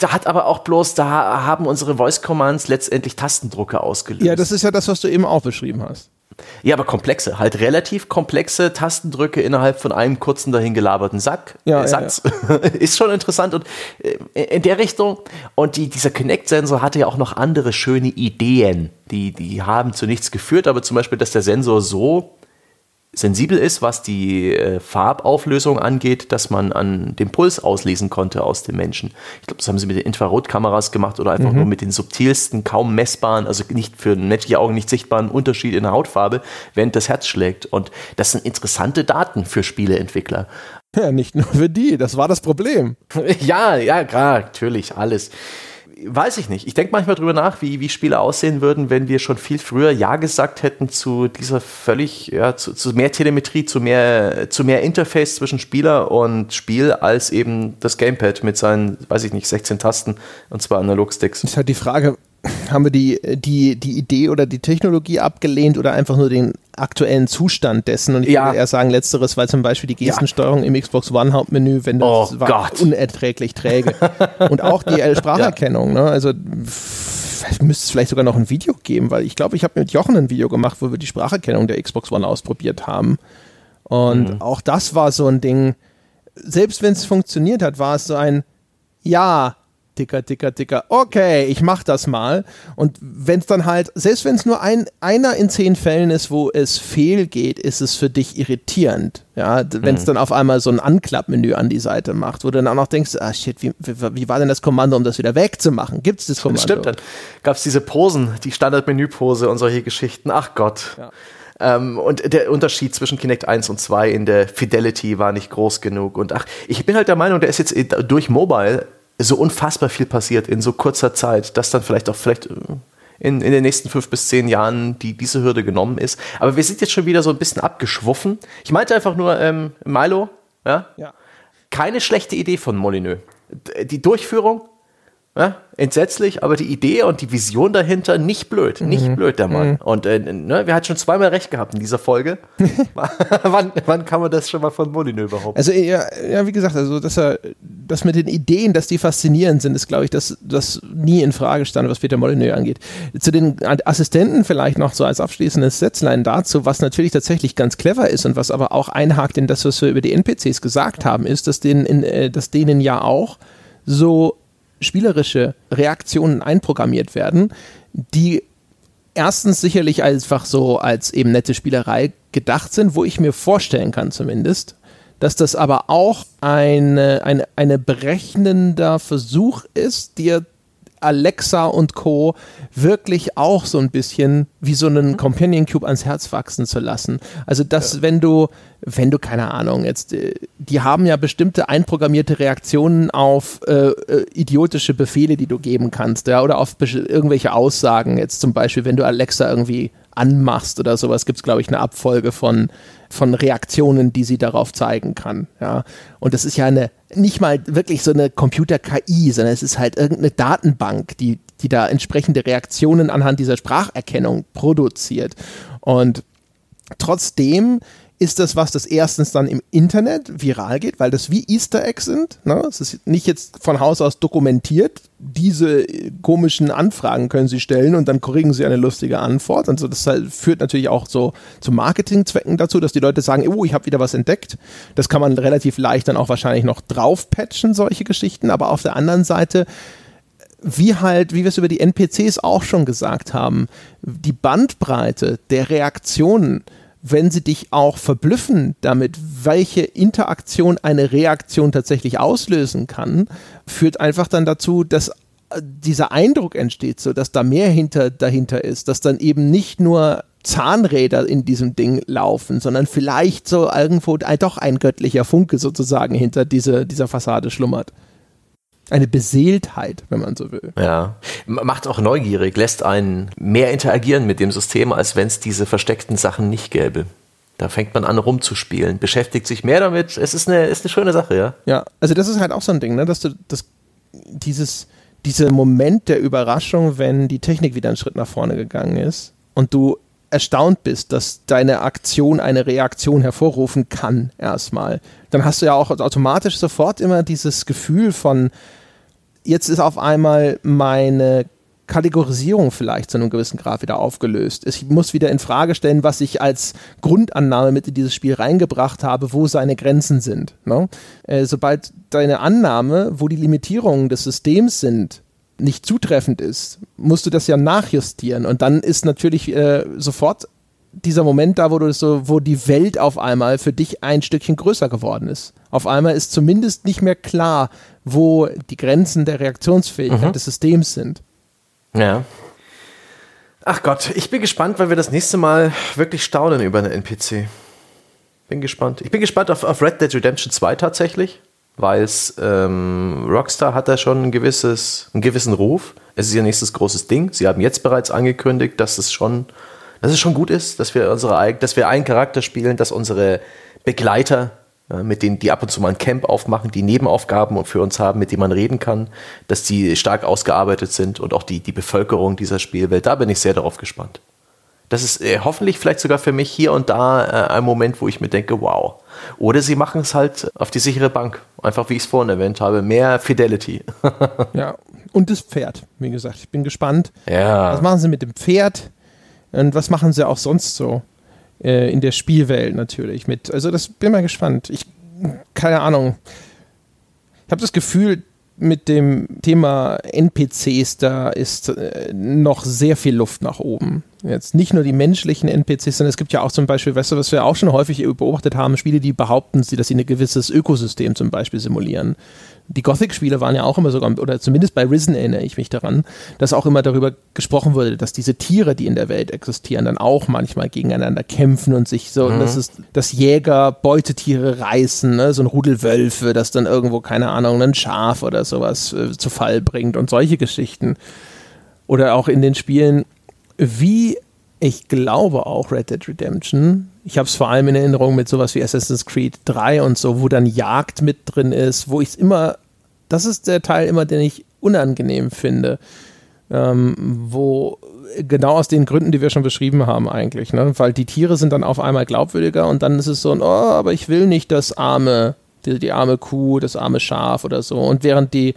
da hat aber auch bloß, da haben unsere Voice-Commands letztendlich Tastendrucker ausgelöst. Ja, das ist ja das, was du eben auch beschrieben hast. Ja, aber komplexe, halt relativ komplexe Tastendrücke innerhalb von einem kurzen dahin gelaberten Sack, ja, äh, Satz. Ja, ja. Ist schon interessant und äh, in der Richtung. Und die, dieser Kinect-Sensor hatte ja auch noch andere schöne Ideen, die, die haben zu nichts geführt, aber zum Beispiel, dass der Sensor so sensibel ist, was die äh, Farbauflösung angeht, dass man an dem Puls auslesen konnte aus dem Menschen. Ich glaube, das haben sie mit den Infrarotkameras gemacht oder einfach mhm. nur mit den subtilsten, kaum messbaren, also nicht für menschliche Augen nicht sichtbaren Unterschied in der Hautfarbe, während das Herz schlägt. Und das sind interessante Daten für Spieleentwickler. Ja, nicht nur für die, das war das Problem. Ja, ja, klar, natürlich, alles. Weiß ich nicht. Ich denke manchmal drüber nach, wie, wie Spiele aussehen würden, wenn wir schon viel früher Ja gesagt hätten zu dieser völlig, ja, zu, zu mehr Telemetrie, zu mehr, zu mehr Interface zwischen Spieler und Spiel als eben das Gamepad mit seinen, weiß ich nicht, sechzehn Tasten und zwar Analogsticks. Das ist halt die Frage, haben wir die, die, die Idee oder die Technologie abgelehnt oder einfach nur den aktuellen Zustand dessen? Und ich ja. würde eher sagen letzteres, weil zum Beispiel die Gestensteuerung ja. im Xbox One Hauptmenü, wenn das oh war, Gott. unerträglich träge. Und auch die äh, Spracherkennung. Ja. Ne? Also f- müsste es vielleicht sogar noch ein Video geben, weil ich glaube, ich habe mit Jochen ein Video gemacht, wo wir die Spracherkennung der Xbox One ausprobiert haben. Und mhm. auch das war so ein Ding, selbst wenn es funktioniert hat, war es so ein Ja, Ticker, ticker, ticker, okay, ich mach das mal. Und wenn es dann halt, selbst wenn es nur ein, einer in zehn Fällen ist, wo es fehlgeht, ist es für dich irritierend. Ja, wenn es mhm. dann auf einmal so ein Anklappmenü an die Seite macht, wo du dann auch noch denkst, ah shit, wie, wie, wie war denn das Kommando, um das wieder wegzumachen? Gibt's das Kommando? Stimmt, dann gab es diese Posen, die Standard-Menü-Pose und solche Geschichten. Ach Gott. Ja. Und der Unterschied zwischen Kinect eins und zwei in der Fidelity war nicht groß genug. Und ach, ich bin halt der Meinung, der ist jetzt durch Mobile so unfassbar viel passiert in so kurzer Zeit, dass dann vielleicht auch vielleicht in, in den nächsten fünf bis zehn Jahren die, diese Hürde genommen ist. Aber wir sind jetzt schon wieder so ein bisschen abgeschwuffen. Ich meinte einfach nur, ähm, Milo, ja? Ja. Keine schlechte Idee von Molyneux. Die Durchführung, ja, entsetzlich, aber die Idee und die Vision dahinter, nicht blöd, nicht mhm. blöd, der Mann. Mhm. Und äh, ne, wir hatten schon zweimal recht gehabt in dieser Folge. wann, wann kann man das schon mal von Molyneux behaupten? Also ja, ja, wie gesagt, also dass er, das mit den Ideen, dass die faszinierend sind, ist, glaube ich, dass das nie in Frage stand, was Peter Molyneux angeht. Zu den Assistenten vielleicht noch so als abschließendes Sätzlein dazu, was natürlich tatsächlich ganz clever ist und was aber auch einhakt in das, was wir über die N P Cs gesagt haben, ist, dass denen, in, dass denen ja auch so spielerische Reaktionen einprogrammiert werden, die erstens sicherlich einfach so als eben nette Spielerei gedacht sind, wo ich mir vorstellen kann zumindest, dass das aber auch eine, eine, eine berechnender Versuch ist, dir Alexa und Co. wirklich auch so ein bisschen wie so einen Companion Cube ans Herz wachsen zu lassen. Also dass ja. wenn du, wenn du, keine Ahnung, jetzt, die haben ja bestimmte einprogrammierte Reaktionen auf äh, äh, idiotische Befehle, die du geben kannst, ja, oder auf besch- irgendwelche Aussagen, jetzt zum Beispiel, wenn du Alexa irgendwie anmachst oder sowas, gibt es, glaube ich, eine Abfolge von, von Reaktionen, die sie darauf zeigen kann. Ja. Und das ist ja eine, nicht mal wirklich so eine Computer-K I, sondern es ist halt irgendeine Datenbank, die, die da entsprechende Reaktionen anhand dieser Spracherkennung produziert. Und trotzdem ist das was, das erstens dann im Internet viral geht, weil das wie Easter Eggs sind. Ne? Es ist nicht jetzt von Haus aus dokumentiert. Diese komischen Anfragen können Sie stellen und dann kriegen Sie eine lustige Antwort. Und so, das halt führt natürlich auch so zu Marketingzwecken dazu, dass die Leute sagen, oh, ich habe wieder was entdeckt. Das kann man relativ leicht dann auch wahrscheinlich noch draufpatchen, solche Geschichten. Aber auf der anderen Seite, wie halt, wie wir es über die N P Cs auch schon gesagt haben, die Bandbreite der Reaktionen, wenn sie dich auch verblüffen damit, welche Interaktion eine Reaktion tatsächlich auslösen kann, führt einfach dann dazu, dass dieser Eindruck entsteht, so dass da mehr hinter, dahinter ist, dass dann eben nicht nur Zahnräder in diesem Ding laufen, sondern vielleicht so irgendwo doch ein göttlicher Funke sozusagen hinter diese, dieser Fassade schlummert. Eine Beseeltheit, wenn man so will. Ja, macht auch neugierig, lässt einen mehr interagieren mit dem System, als wenn es diese versteckten Sachen nicht gäbe. Da fängt man an rumzuspielen, beschäftigt sich mehr damit. Es ist eine, ist eine schöne Sache, ja. Ja, also das ist halt auch so ein Ding, ne, dass du das, dieses, dieser Moment der Überraschung, wenn die Technik wieder einen Schritt nach vorne gegangen ist und du erstaunt bist, dass deine Aktion eine Reaktion hervorrufen kann erstmal, dann hast du ja auch automatisch sofort immer dieses Gefühl von, jetzt ist auf einmal meine Kategorisierung vielleicht zu einem gewissen Grad wieder aufgelöst. Ich muss wieder in Frage stellen, was ich als Grundannahme mit in dieses Spiel reingebracht habe, wo seine Grenzen sind. Ne? Äh, sobald deine Annahme, wo die Limitierungen des Systems sind, nicht zutreffend ist, musst du das ja nachjustieren. Und dann ist natürlich äh, sofort dieser Moment da, wo du so, wo die Welt auf einmal für dich ein Stückchen größer geworden ist. Auf einmal ist zumindest nicht mehr klar, wo die Grenzen der Reaktionsfähigkeit mhm. des Systems sind. Ja. Ach Gott, ich bin gespannt, weil wir das nächste Mal wirklich staunen über einen N P C. Bin gespannt. Ich bin gespannt auf, auf Red Dead Redemption zwei tatsächlich. Weil ähm, Rockstar hat da schon ein gewisses, einen gewissen Ruf. Es ist ihr nächstes großes Ding. Sie haben jetzt bereits angekündigt, dass es schon, dass es schon gut ist, dass wir, unsere, dass wir einen Charakter spielen, dass unsere Begleiter, ja, mit denen die ab und zu mal ein Camp aufmachen, die Nebenaufgaben für uns haben, mit denen man reden kann, dass die stark ausgearbeitet sind und auch die, die Bevölkerung dieser Spielwelt. Da bin ich sehr darauf gespannt. Das ist äh, hoffentlich vielleicht sogar für mich hier und da äh, ein Moment, wo ich mir denke, wow. Oder sie machen es halt auf die sichere Bank. Einfach, wie ich es vorhin erwähnt habe, mehr Fidelity. Ja, und das Pferd, wie gesagt. Ich bin gespannt. Ja. Was machen sie mit dem Pferd? Und was machen sie auch sonst so äh, in der Spielwelt natürlich mit? Also das bin mal gespannt. Ich, keine Ahnung. Ich habe das Gefühl, mit dem Thema N P Cs, da ist äh, noch sehr viel Luft nach oben. Jetzt nicht nur die menschlichen N P Cs, sondern es gibt ja auch zum Beispiel, weißt du, was wir auch schon häufig beobachtet haben, Spiele, die behaupten, dass sie ein gewisses Ökosystem zum Beispiel simulieren. Die Gothic-Spiele waren ja auch immer sogar, oder zumindest bei Risen erinnere ich mich daran, dass auch immer darüber gesprochen wurde, dass diese Tiere, die in der Welt existieren, dann auch manchmal gegeneinander kämpfen und sich so, mhm. das ist, dass Jäger Beutetiere reißen, ne? So ein Rudel Wölfe, das dann irgendwo, keine Ahnung, ein Schaf oder sowas äh, zu Fall bringt und solche Geschichten. Oder auch in den Spielen, wie ich glaube auch Red Dead Redemption, ich habe es vor allem in Erinnerung mit sowas wie Assassin's Creed drei und so, wo dann Jagd mit drin ist, wo ich es immer, das ist der Teil immer, den ich unangenehm finde, ähm, wo genau aus den Gründen, die wir schon beschrieben haben eigentlich, ne? Weil die Tiere sind dann auf einmal glaubwürdiger und dann ist es so ein, oh, aber ich will nicht das arme, die, die arme Kuh, das arme Schaf oder so, und während die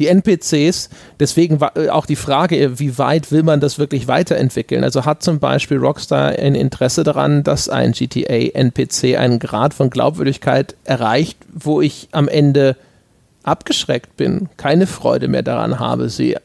Die N P Cs, deswegen auch die Frage, wie weit will man das wirklich weiterentwickeln? Also hat zum Beispiel Rockstar ein Interesse daran, dass ein G T A N P C einen Grad von Glaubwürdigkeit erreicht, wo ich am Ende abgeschreckt bin, keine Freude mehr daran habe, sie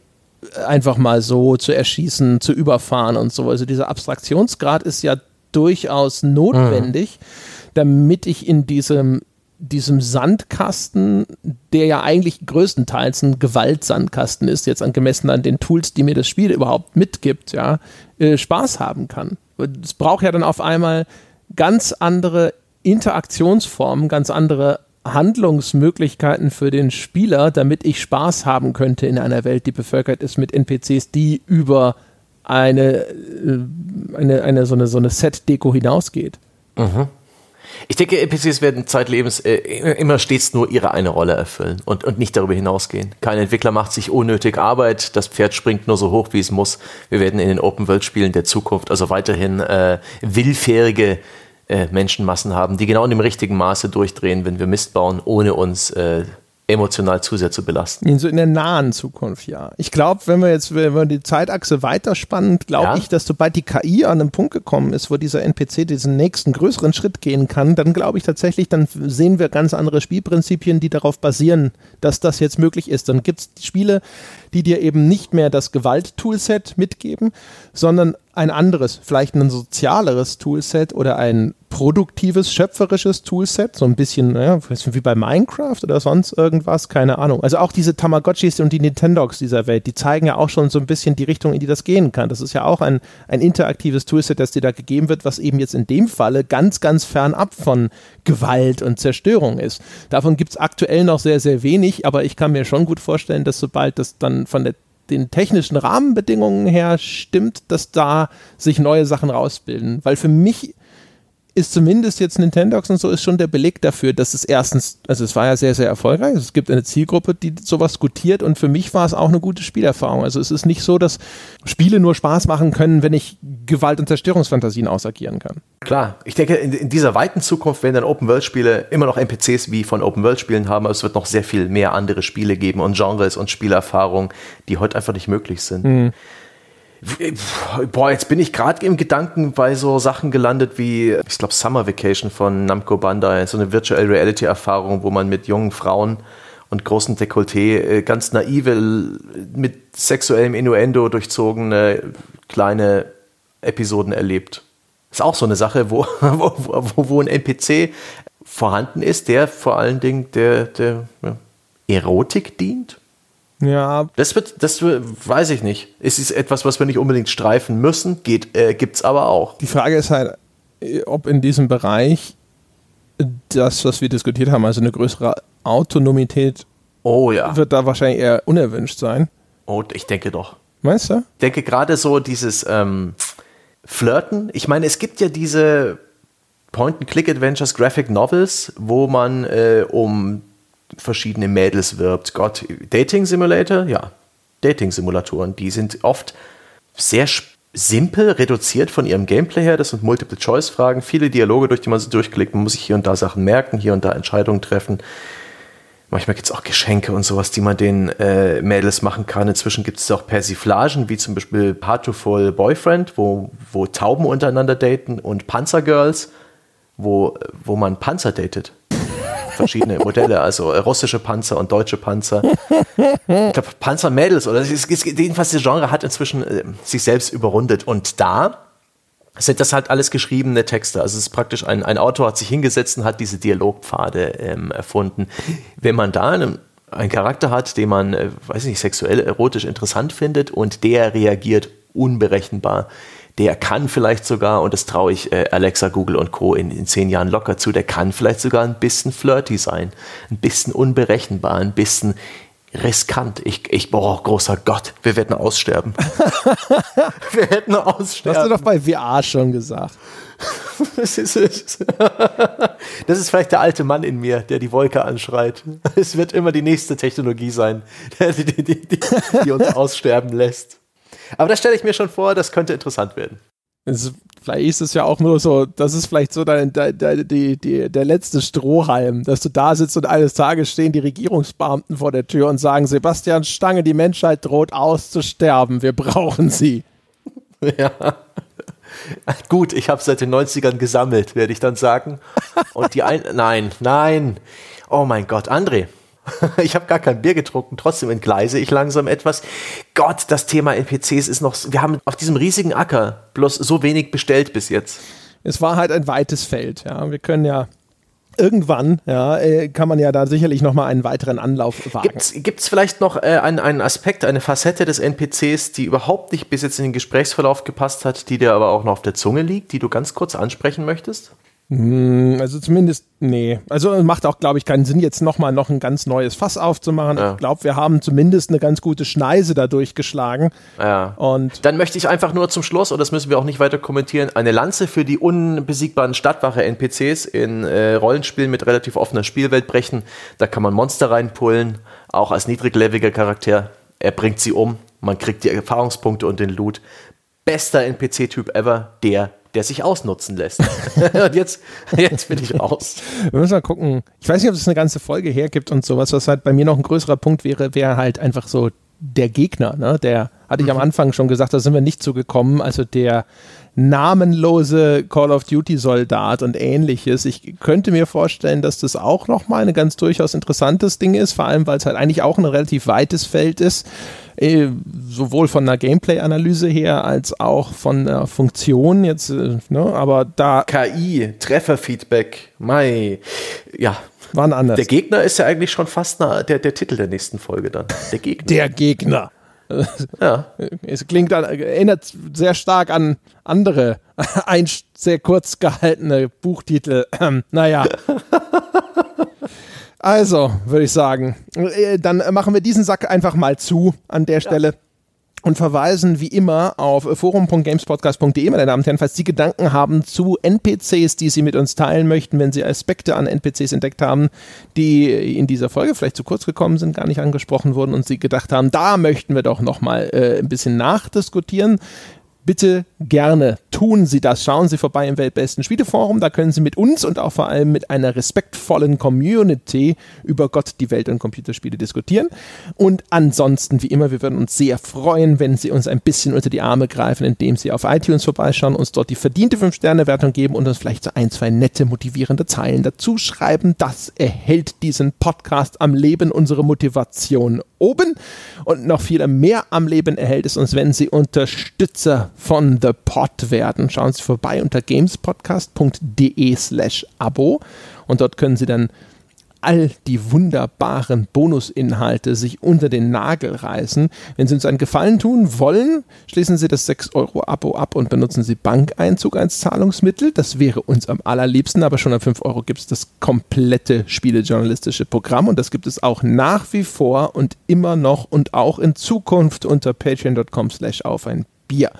einfach mal so zu erschießen, zu überfahren und so. Also dieser Abstraktionsgrad ist ja durchaus notwendig, mhm. damit ich in diesem diesem Sandkasten, der ja eigentlich größtenteils ein Gewaltsandkasten ist, jetzt angemessen an den Tools, die mir das Spiel überhaupt mitgibt, ja, äh, Spaß haben kann. Es braucht ja dann auf einmal ganz andere Interaktionsformen, ganz andere Handlungsmöglichkeiten für den Spieler, damit ich Spaß haben könnte in einer Welt, die bevölkert ist mit N P Cs, die über eine, eine, eine so eine, so eine Set-Deko hinausgeht. Mhm. Ich denke, N P Cs werden zeitlebens äh, immer stets nur ihre eine Rolle erfüllen und, und nicht darüber hinausgehen. Kein Entwickler macht sich unnötig Arbeit, das Pferd springt nur so hoch, wie es muss. Wir werden in den Open-World-Spielen der Zukunft also weiterhin äh, willfährige äh, Menschenmassen haben, die genau in dem richtigen Maße durchdrehen, wenn wir Mist bauen, ohne uns äh, emotional zu sehr zu belasten. In, so in der nahen Zukunft, ja. Ich glaube, wenn wir jetzt wenn wir die Zeitachse weiterspannen, glaube ja. ich, dass sobald die K I an einen Punkt gekommen ist, wo dieser N P C diesen nächsten größeren Schritt gehen kann, dann glaube ich tatsächlich, dann sehen wir ganz andere Spielprinzipien, die darauf basieren, dass das jetzt möglich ist. Dann gibt es Spiele, die dir eben nicht mehr das Gewalt-Toolset mitgeben, sondern ein anderes, vielleicht ein sozialeres Toolset oder ein produktives, schöpferisches Toolset, so ein bisschen ja, wie bei Minecraft oder sonst irgendwas, keine Ahnung. Also auch diese Tamagotchis und die Nintendogs dieser Welt, die zeigen ja auch schon so ein bisschen die Richtung, in die das gehen kann. Das ist ja auch ein, ein interaktives Toolset, das dir da gegeben wird, was eben jetzt in dem Falle ganz, ganz fernab von Gewalt und Zerstörung ist. Davon gibt es aktuell noch sehr, sehr wenig, aber ich kann mir schon gut vorstellen, dass sobald das dann von der den technischen Rahmenbedingungen her stimmt, dass da sich neue Sachen rausbilden. Weil für mich ist zumindest jetzt Nintendogs und so ist schon der Beleg dafür, dass es erstens, also es war ja sehr, sehr erfolgreich, es gibt eine Zielgruppe, die sowas gutiert und für mich war es auch eine gute Spielerfahrung. Also es ist nicht so, dass Spiele nur Spaß machen können, wenn ich Gewalt- und Zerstörungsfantasien ausagieren kann. Klar, ich denke, in, in dieser weiten Zukunft werden dann Open-World-Spiele immer noch N P Cs wie von Open-World-Spielen haben, aber es wird noch sehr viel mehr andere Spiele geben und Genres und Spielerfahrungen, die heute einfach nicht möglich sind. Mhm. Boah, jetzt bin ich gerade im Gedanken bei so Sachen gelandet wie, ich glaube, Summer Vacation von Namco Bandai, so eine Virtual Reality Erfahrung, wo man mit jungen Frauen und großen Dekolleté ganz naive, mit sexuellem Innuendo durchzogene kleine Episoden erlebt. Ist auch so eine Sache, wo, wo, wo, wo ein N P C vorhanden ist, der vor allen Dingen der, der ja, Erotik dient. Ja. Das wird, das weiß ich nicht. Es ist etwas, was wir nicht unbedingt streifen müssen, geht, äh, gibt's aber auch. Die Frage ist halt, ob in diesem Bereich das, was wir diskutiert haben, also eine größere Autonomität, oh, ja. wird da wahrscheinlich eher unerwünscht sein. Oh, ich denke doch. Meinst du? Ich denke gerade so dieses ähm, Flirten. Ich meine, es gibt ja diese Point-and-Click-Adventures, Graphic Novels, wo man äh, um verschiedene Mädels wirbt. Gott, Dating Simulator? Ja, Dating Simulatoren, die sind oft sehr sp- simpel reduziert von ihrem Gameplay her. Das sind Multiple-Choice-Fragen, viele Dialoge, durch die man so durchklickt. Man muss sich hier und da Sachen merken, hier und da Entscheidungen treffen. Manchmal gibt es auch Geschenke und sowas, die man den äh, Mädels machen kann. Inzwischen gibt es auch Persiflagen, wie zum Beispiel Partoful Boyfriend, wo, wo Tauben untereinander daten und Panzergirls, wo, wo man Panzer datet. Verschiedene Modelle, also russische Panzer und deutsche Panzer. Ich glaube, Panzermädels oder es, es, jedenfalls das Genre hat inzwischen äh, sich selbst überrundet. Und da sind das halt alles geschriebene Texte. Also es ist praktisch, ein, ein Autor hat sich hingesetzt und hat diese Dialogpfade ähm, erfunden. Wenn man da einen, einen Charakter hat, den man, äh, weiß nicht, sexuell, erotisch interessant findet und der reagiert unberechenbar, der kann vielleicht sogar, und das traue ich äh, Alexa, Google und Co. in, in zehn Jahren locker zu, der kann vielleicht sogar ein bisschen flirty sein, ein bisschen unberechenbar, ein bisschen riskant. Ich, ich boah, großer Gott, wir werden aussterben. wir werden aussterben. Hast du doch bei V R schon gesagt. das, ist, das ist vielleicht der alte Mann in mir, der die Wolke anschreit. Es wird immer die nächste Technologie sein, die, die, die, die, die uns aussterben lässt. Aber das stelle ich mir schon vor, das könnte interessant werden. Es, vielleicht ist es ja auch nur so, das ist vielleicht so dein, dein, dein, die, die, der letzte Strohhalm, dass du da sitzt und eines Tages stehen die Regierungsbeamten vor der Tür und sagen, Sebastian Stange, die Menschheit droht auszusterben, wir brauchen sie. Ja, gut, ich habe seit den neunzigern gesammelt, werde ich dann sagen. Und die ein, nein, nein, oh mein Gott, André. Ich habe gar kein Bier getrunken, trotzdem entgleise ich langsam etwas. Gott, das Thema N P Cs ist noch, wir haben auf diesem riesigen Acker bloß so wenig bestellt bis jetzt. Es war halt ein weites Feld, ja. Wir können ja irgendwann, ja, kann man ja da sicherlich nochmal einen weiteren Anlauf wagen. Gibt es vielleicht noch äh, einen, einen Aspekt, eine Facette des N P Cs, die überhaupt nicht bis jetzt in den Gesprächsverlauf gepasst hat, die dir aber auch noch auf der Zunge liegt, die du ganz kurz ansprechen möchtest? Also zumindest, nee. Also macht auch, glaube ich, keinen Sinn, jetzt nochmal noch ein ganz neues Fass aufzumachen. Ja. Ich glaube, wir haben zumindest eine ganz gute Schneise dadurch geschlagen. Ja. Und dann möchte ich einfach nur zum Schluss, und das müssen wir auch nicht weiter kommentieren, eine Lanze für die unbesiegbaren Stadtwache-N P Cs in äh, Rollenspielen mit relativ offener Spielwelt brechen. Da kann man Monster reinpullen, auch als niedrigleveliger Charakter. Er bringt sie um, man kriegt die Erfahrungspunkte und den Loot. Bester N P C-Typ ever, der der sich ausnutzen lässt. Und jetzt, jetzt bin ich raus. Wir müssen mal gucken. Ich weiß nicht, ob es eine ganze Folge hergibt und sowas, was halt bei mir noch ein größerer Punkt wäre, wäre halt einfach so der Gegner, ne? Der, hatte ich am Anfang schon gesagt, da sind wir nicht zugekommen, also der namenlose Call of Duty Soldat und ähnliches. Ich könnte mir vorstellen, dass das auch nochmal ein ganz durchaus interessantes Ding ist, vor allem, weil es halt eigentlich auch ein relativ weites Feld ist, äh, sowohl von einer Gameplay-Analyse her, als auch von einer Funktion jetzt, äh, ne, aber da... K I, Trefferfeedback, Mai, ja... Waren anders. Der Gegner ist ja eigentlich schon fast na, der, der Titel der nächsten Folge dann. Der Gegner. Der Gegner. Ja. Es klingt an, erinnert sehr stark an andere, ein sehr kurz gehaltene Buchtitel. Naja. Also, würde ich sagen, dann machen wir diesen Sack einfach mal zu an der Stelle. Ja. Und verweisen wie immer auf forum punkt gamespodcast punkt de, meine Damen und Herren, falls Sie Gedanken haben zu N P Cs, die Sie mit uns teilen möchten, wenn Sie Aspekte an N P Cs entdeckt haben, die in dieser Folge vielleicht zu kurz gekommen sind, gar nicht angesprochen wurden und Sie gedacht haben, da möchten wir doch nochmal äh, ein bisschen nachdiskutieren. Bitte gerne tun Sie das. Schauen Sie vorbei im Weltbesten Spieleforum. Da können Sie mit uns und auch vor allem mit einer respektvollen Community über Gott, die Welt und Computerspiele diskutieren. Und ansonsten, wie immer, wir würden uns sehr freuen, wenn Sie uns ein bisschen unter die Arme greifen, indem Sie auf iTunes vorbeischauen, uns dort die verdiente fünf Sterne Wertung geben und uns vielleicht so ein, zwei nette, motivierende Zeilen dazu schreiben. Das erhält diesen Podcast am Leben, unsere Motivation oben. Und noch viel mehr am Leben erhält es uns, wenn Sie Unterstützer von The Pod werden. Schauen Sie vorbei unter gamespodcast punkt de slash Abo und dort können Sie dann all die wunderbaren Bonusinhalte sich unter den Nagel reißen. Wenn Sie uns einen Gefallen tun wollen, schließen Sie das sechs Euro Abo ab und benutzen Sie Bankeinzug als Zahlungsmittel. Das wäre uns am allerliebsten, aber schon ab fünf Euro gibt es das komplette spielejournalistische Programm und das gibt es auch nach wie vor und immer noch und auch in Zukunft unter patreon punkt com slash auf ein Bier.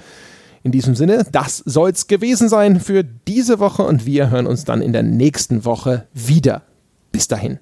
In diesem Sinne, das soll's gewesen sein für diese Woche und wir hören uns dann in der nächsten Woche wieder. Bis dahin.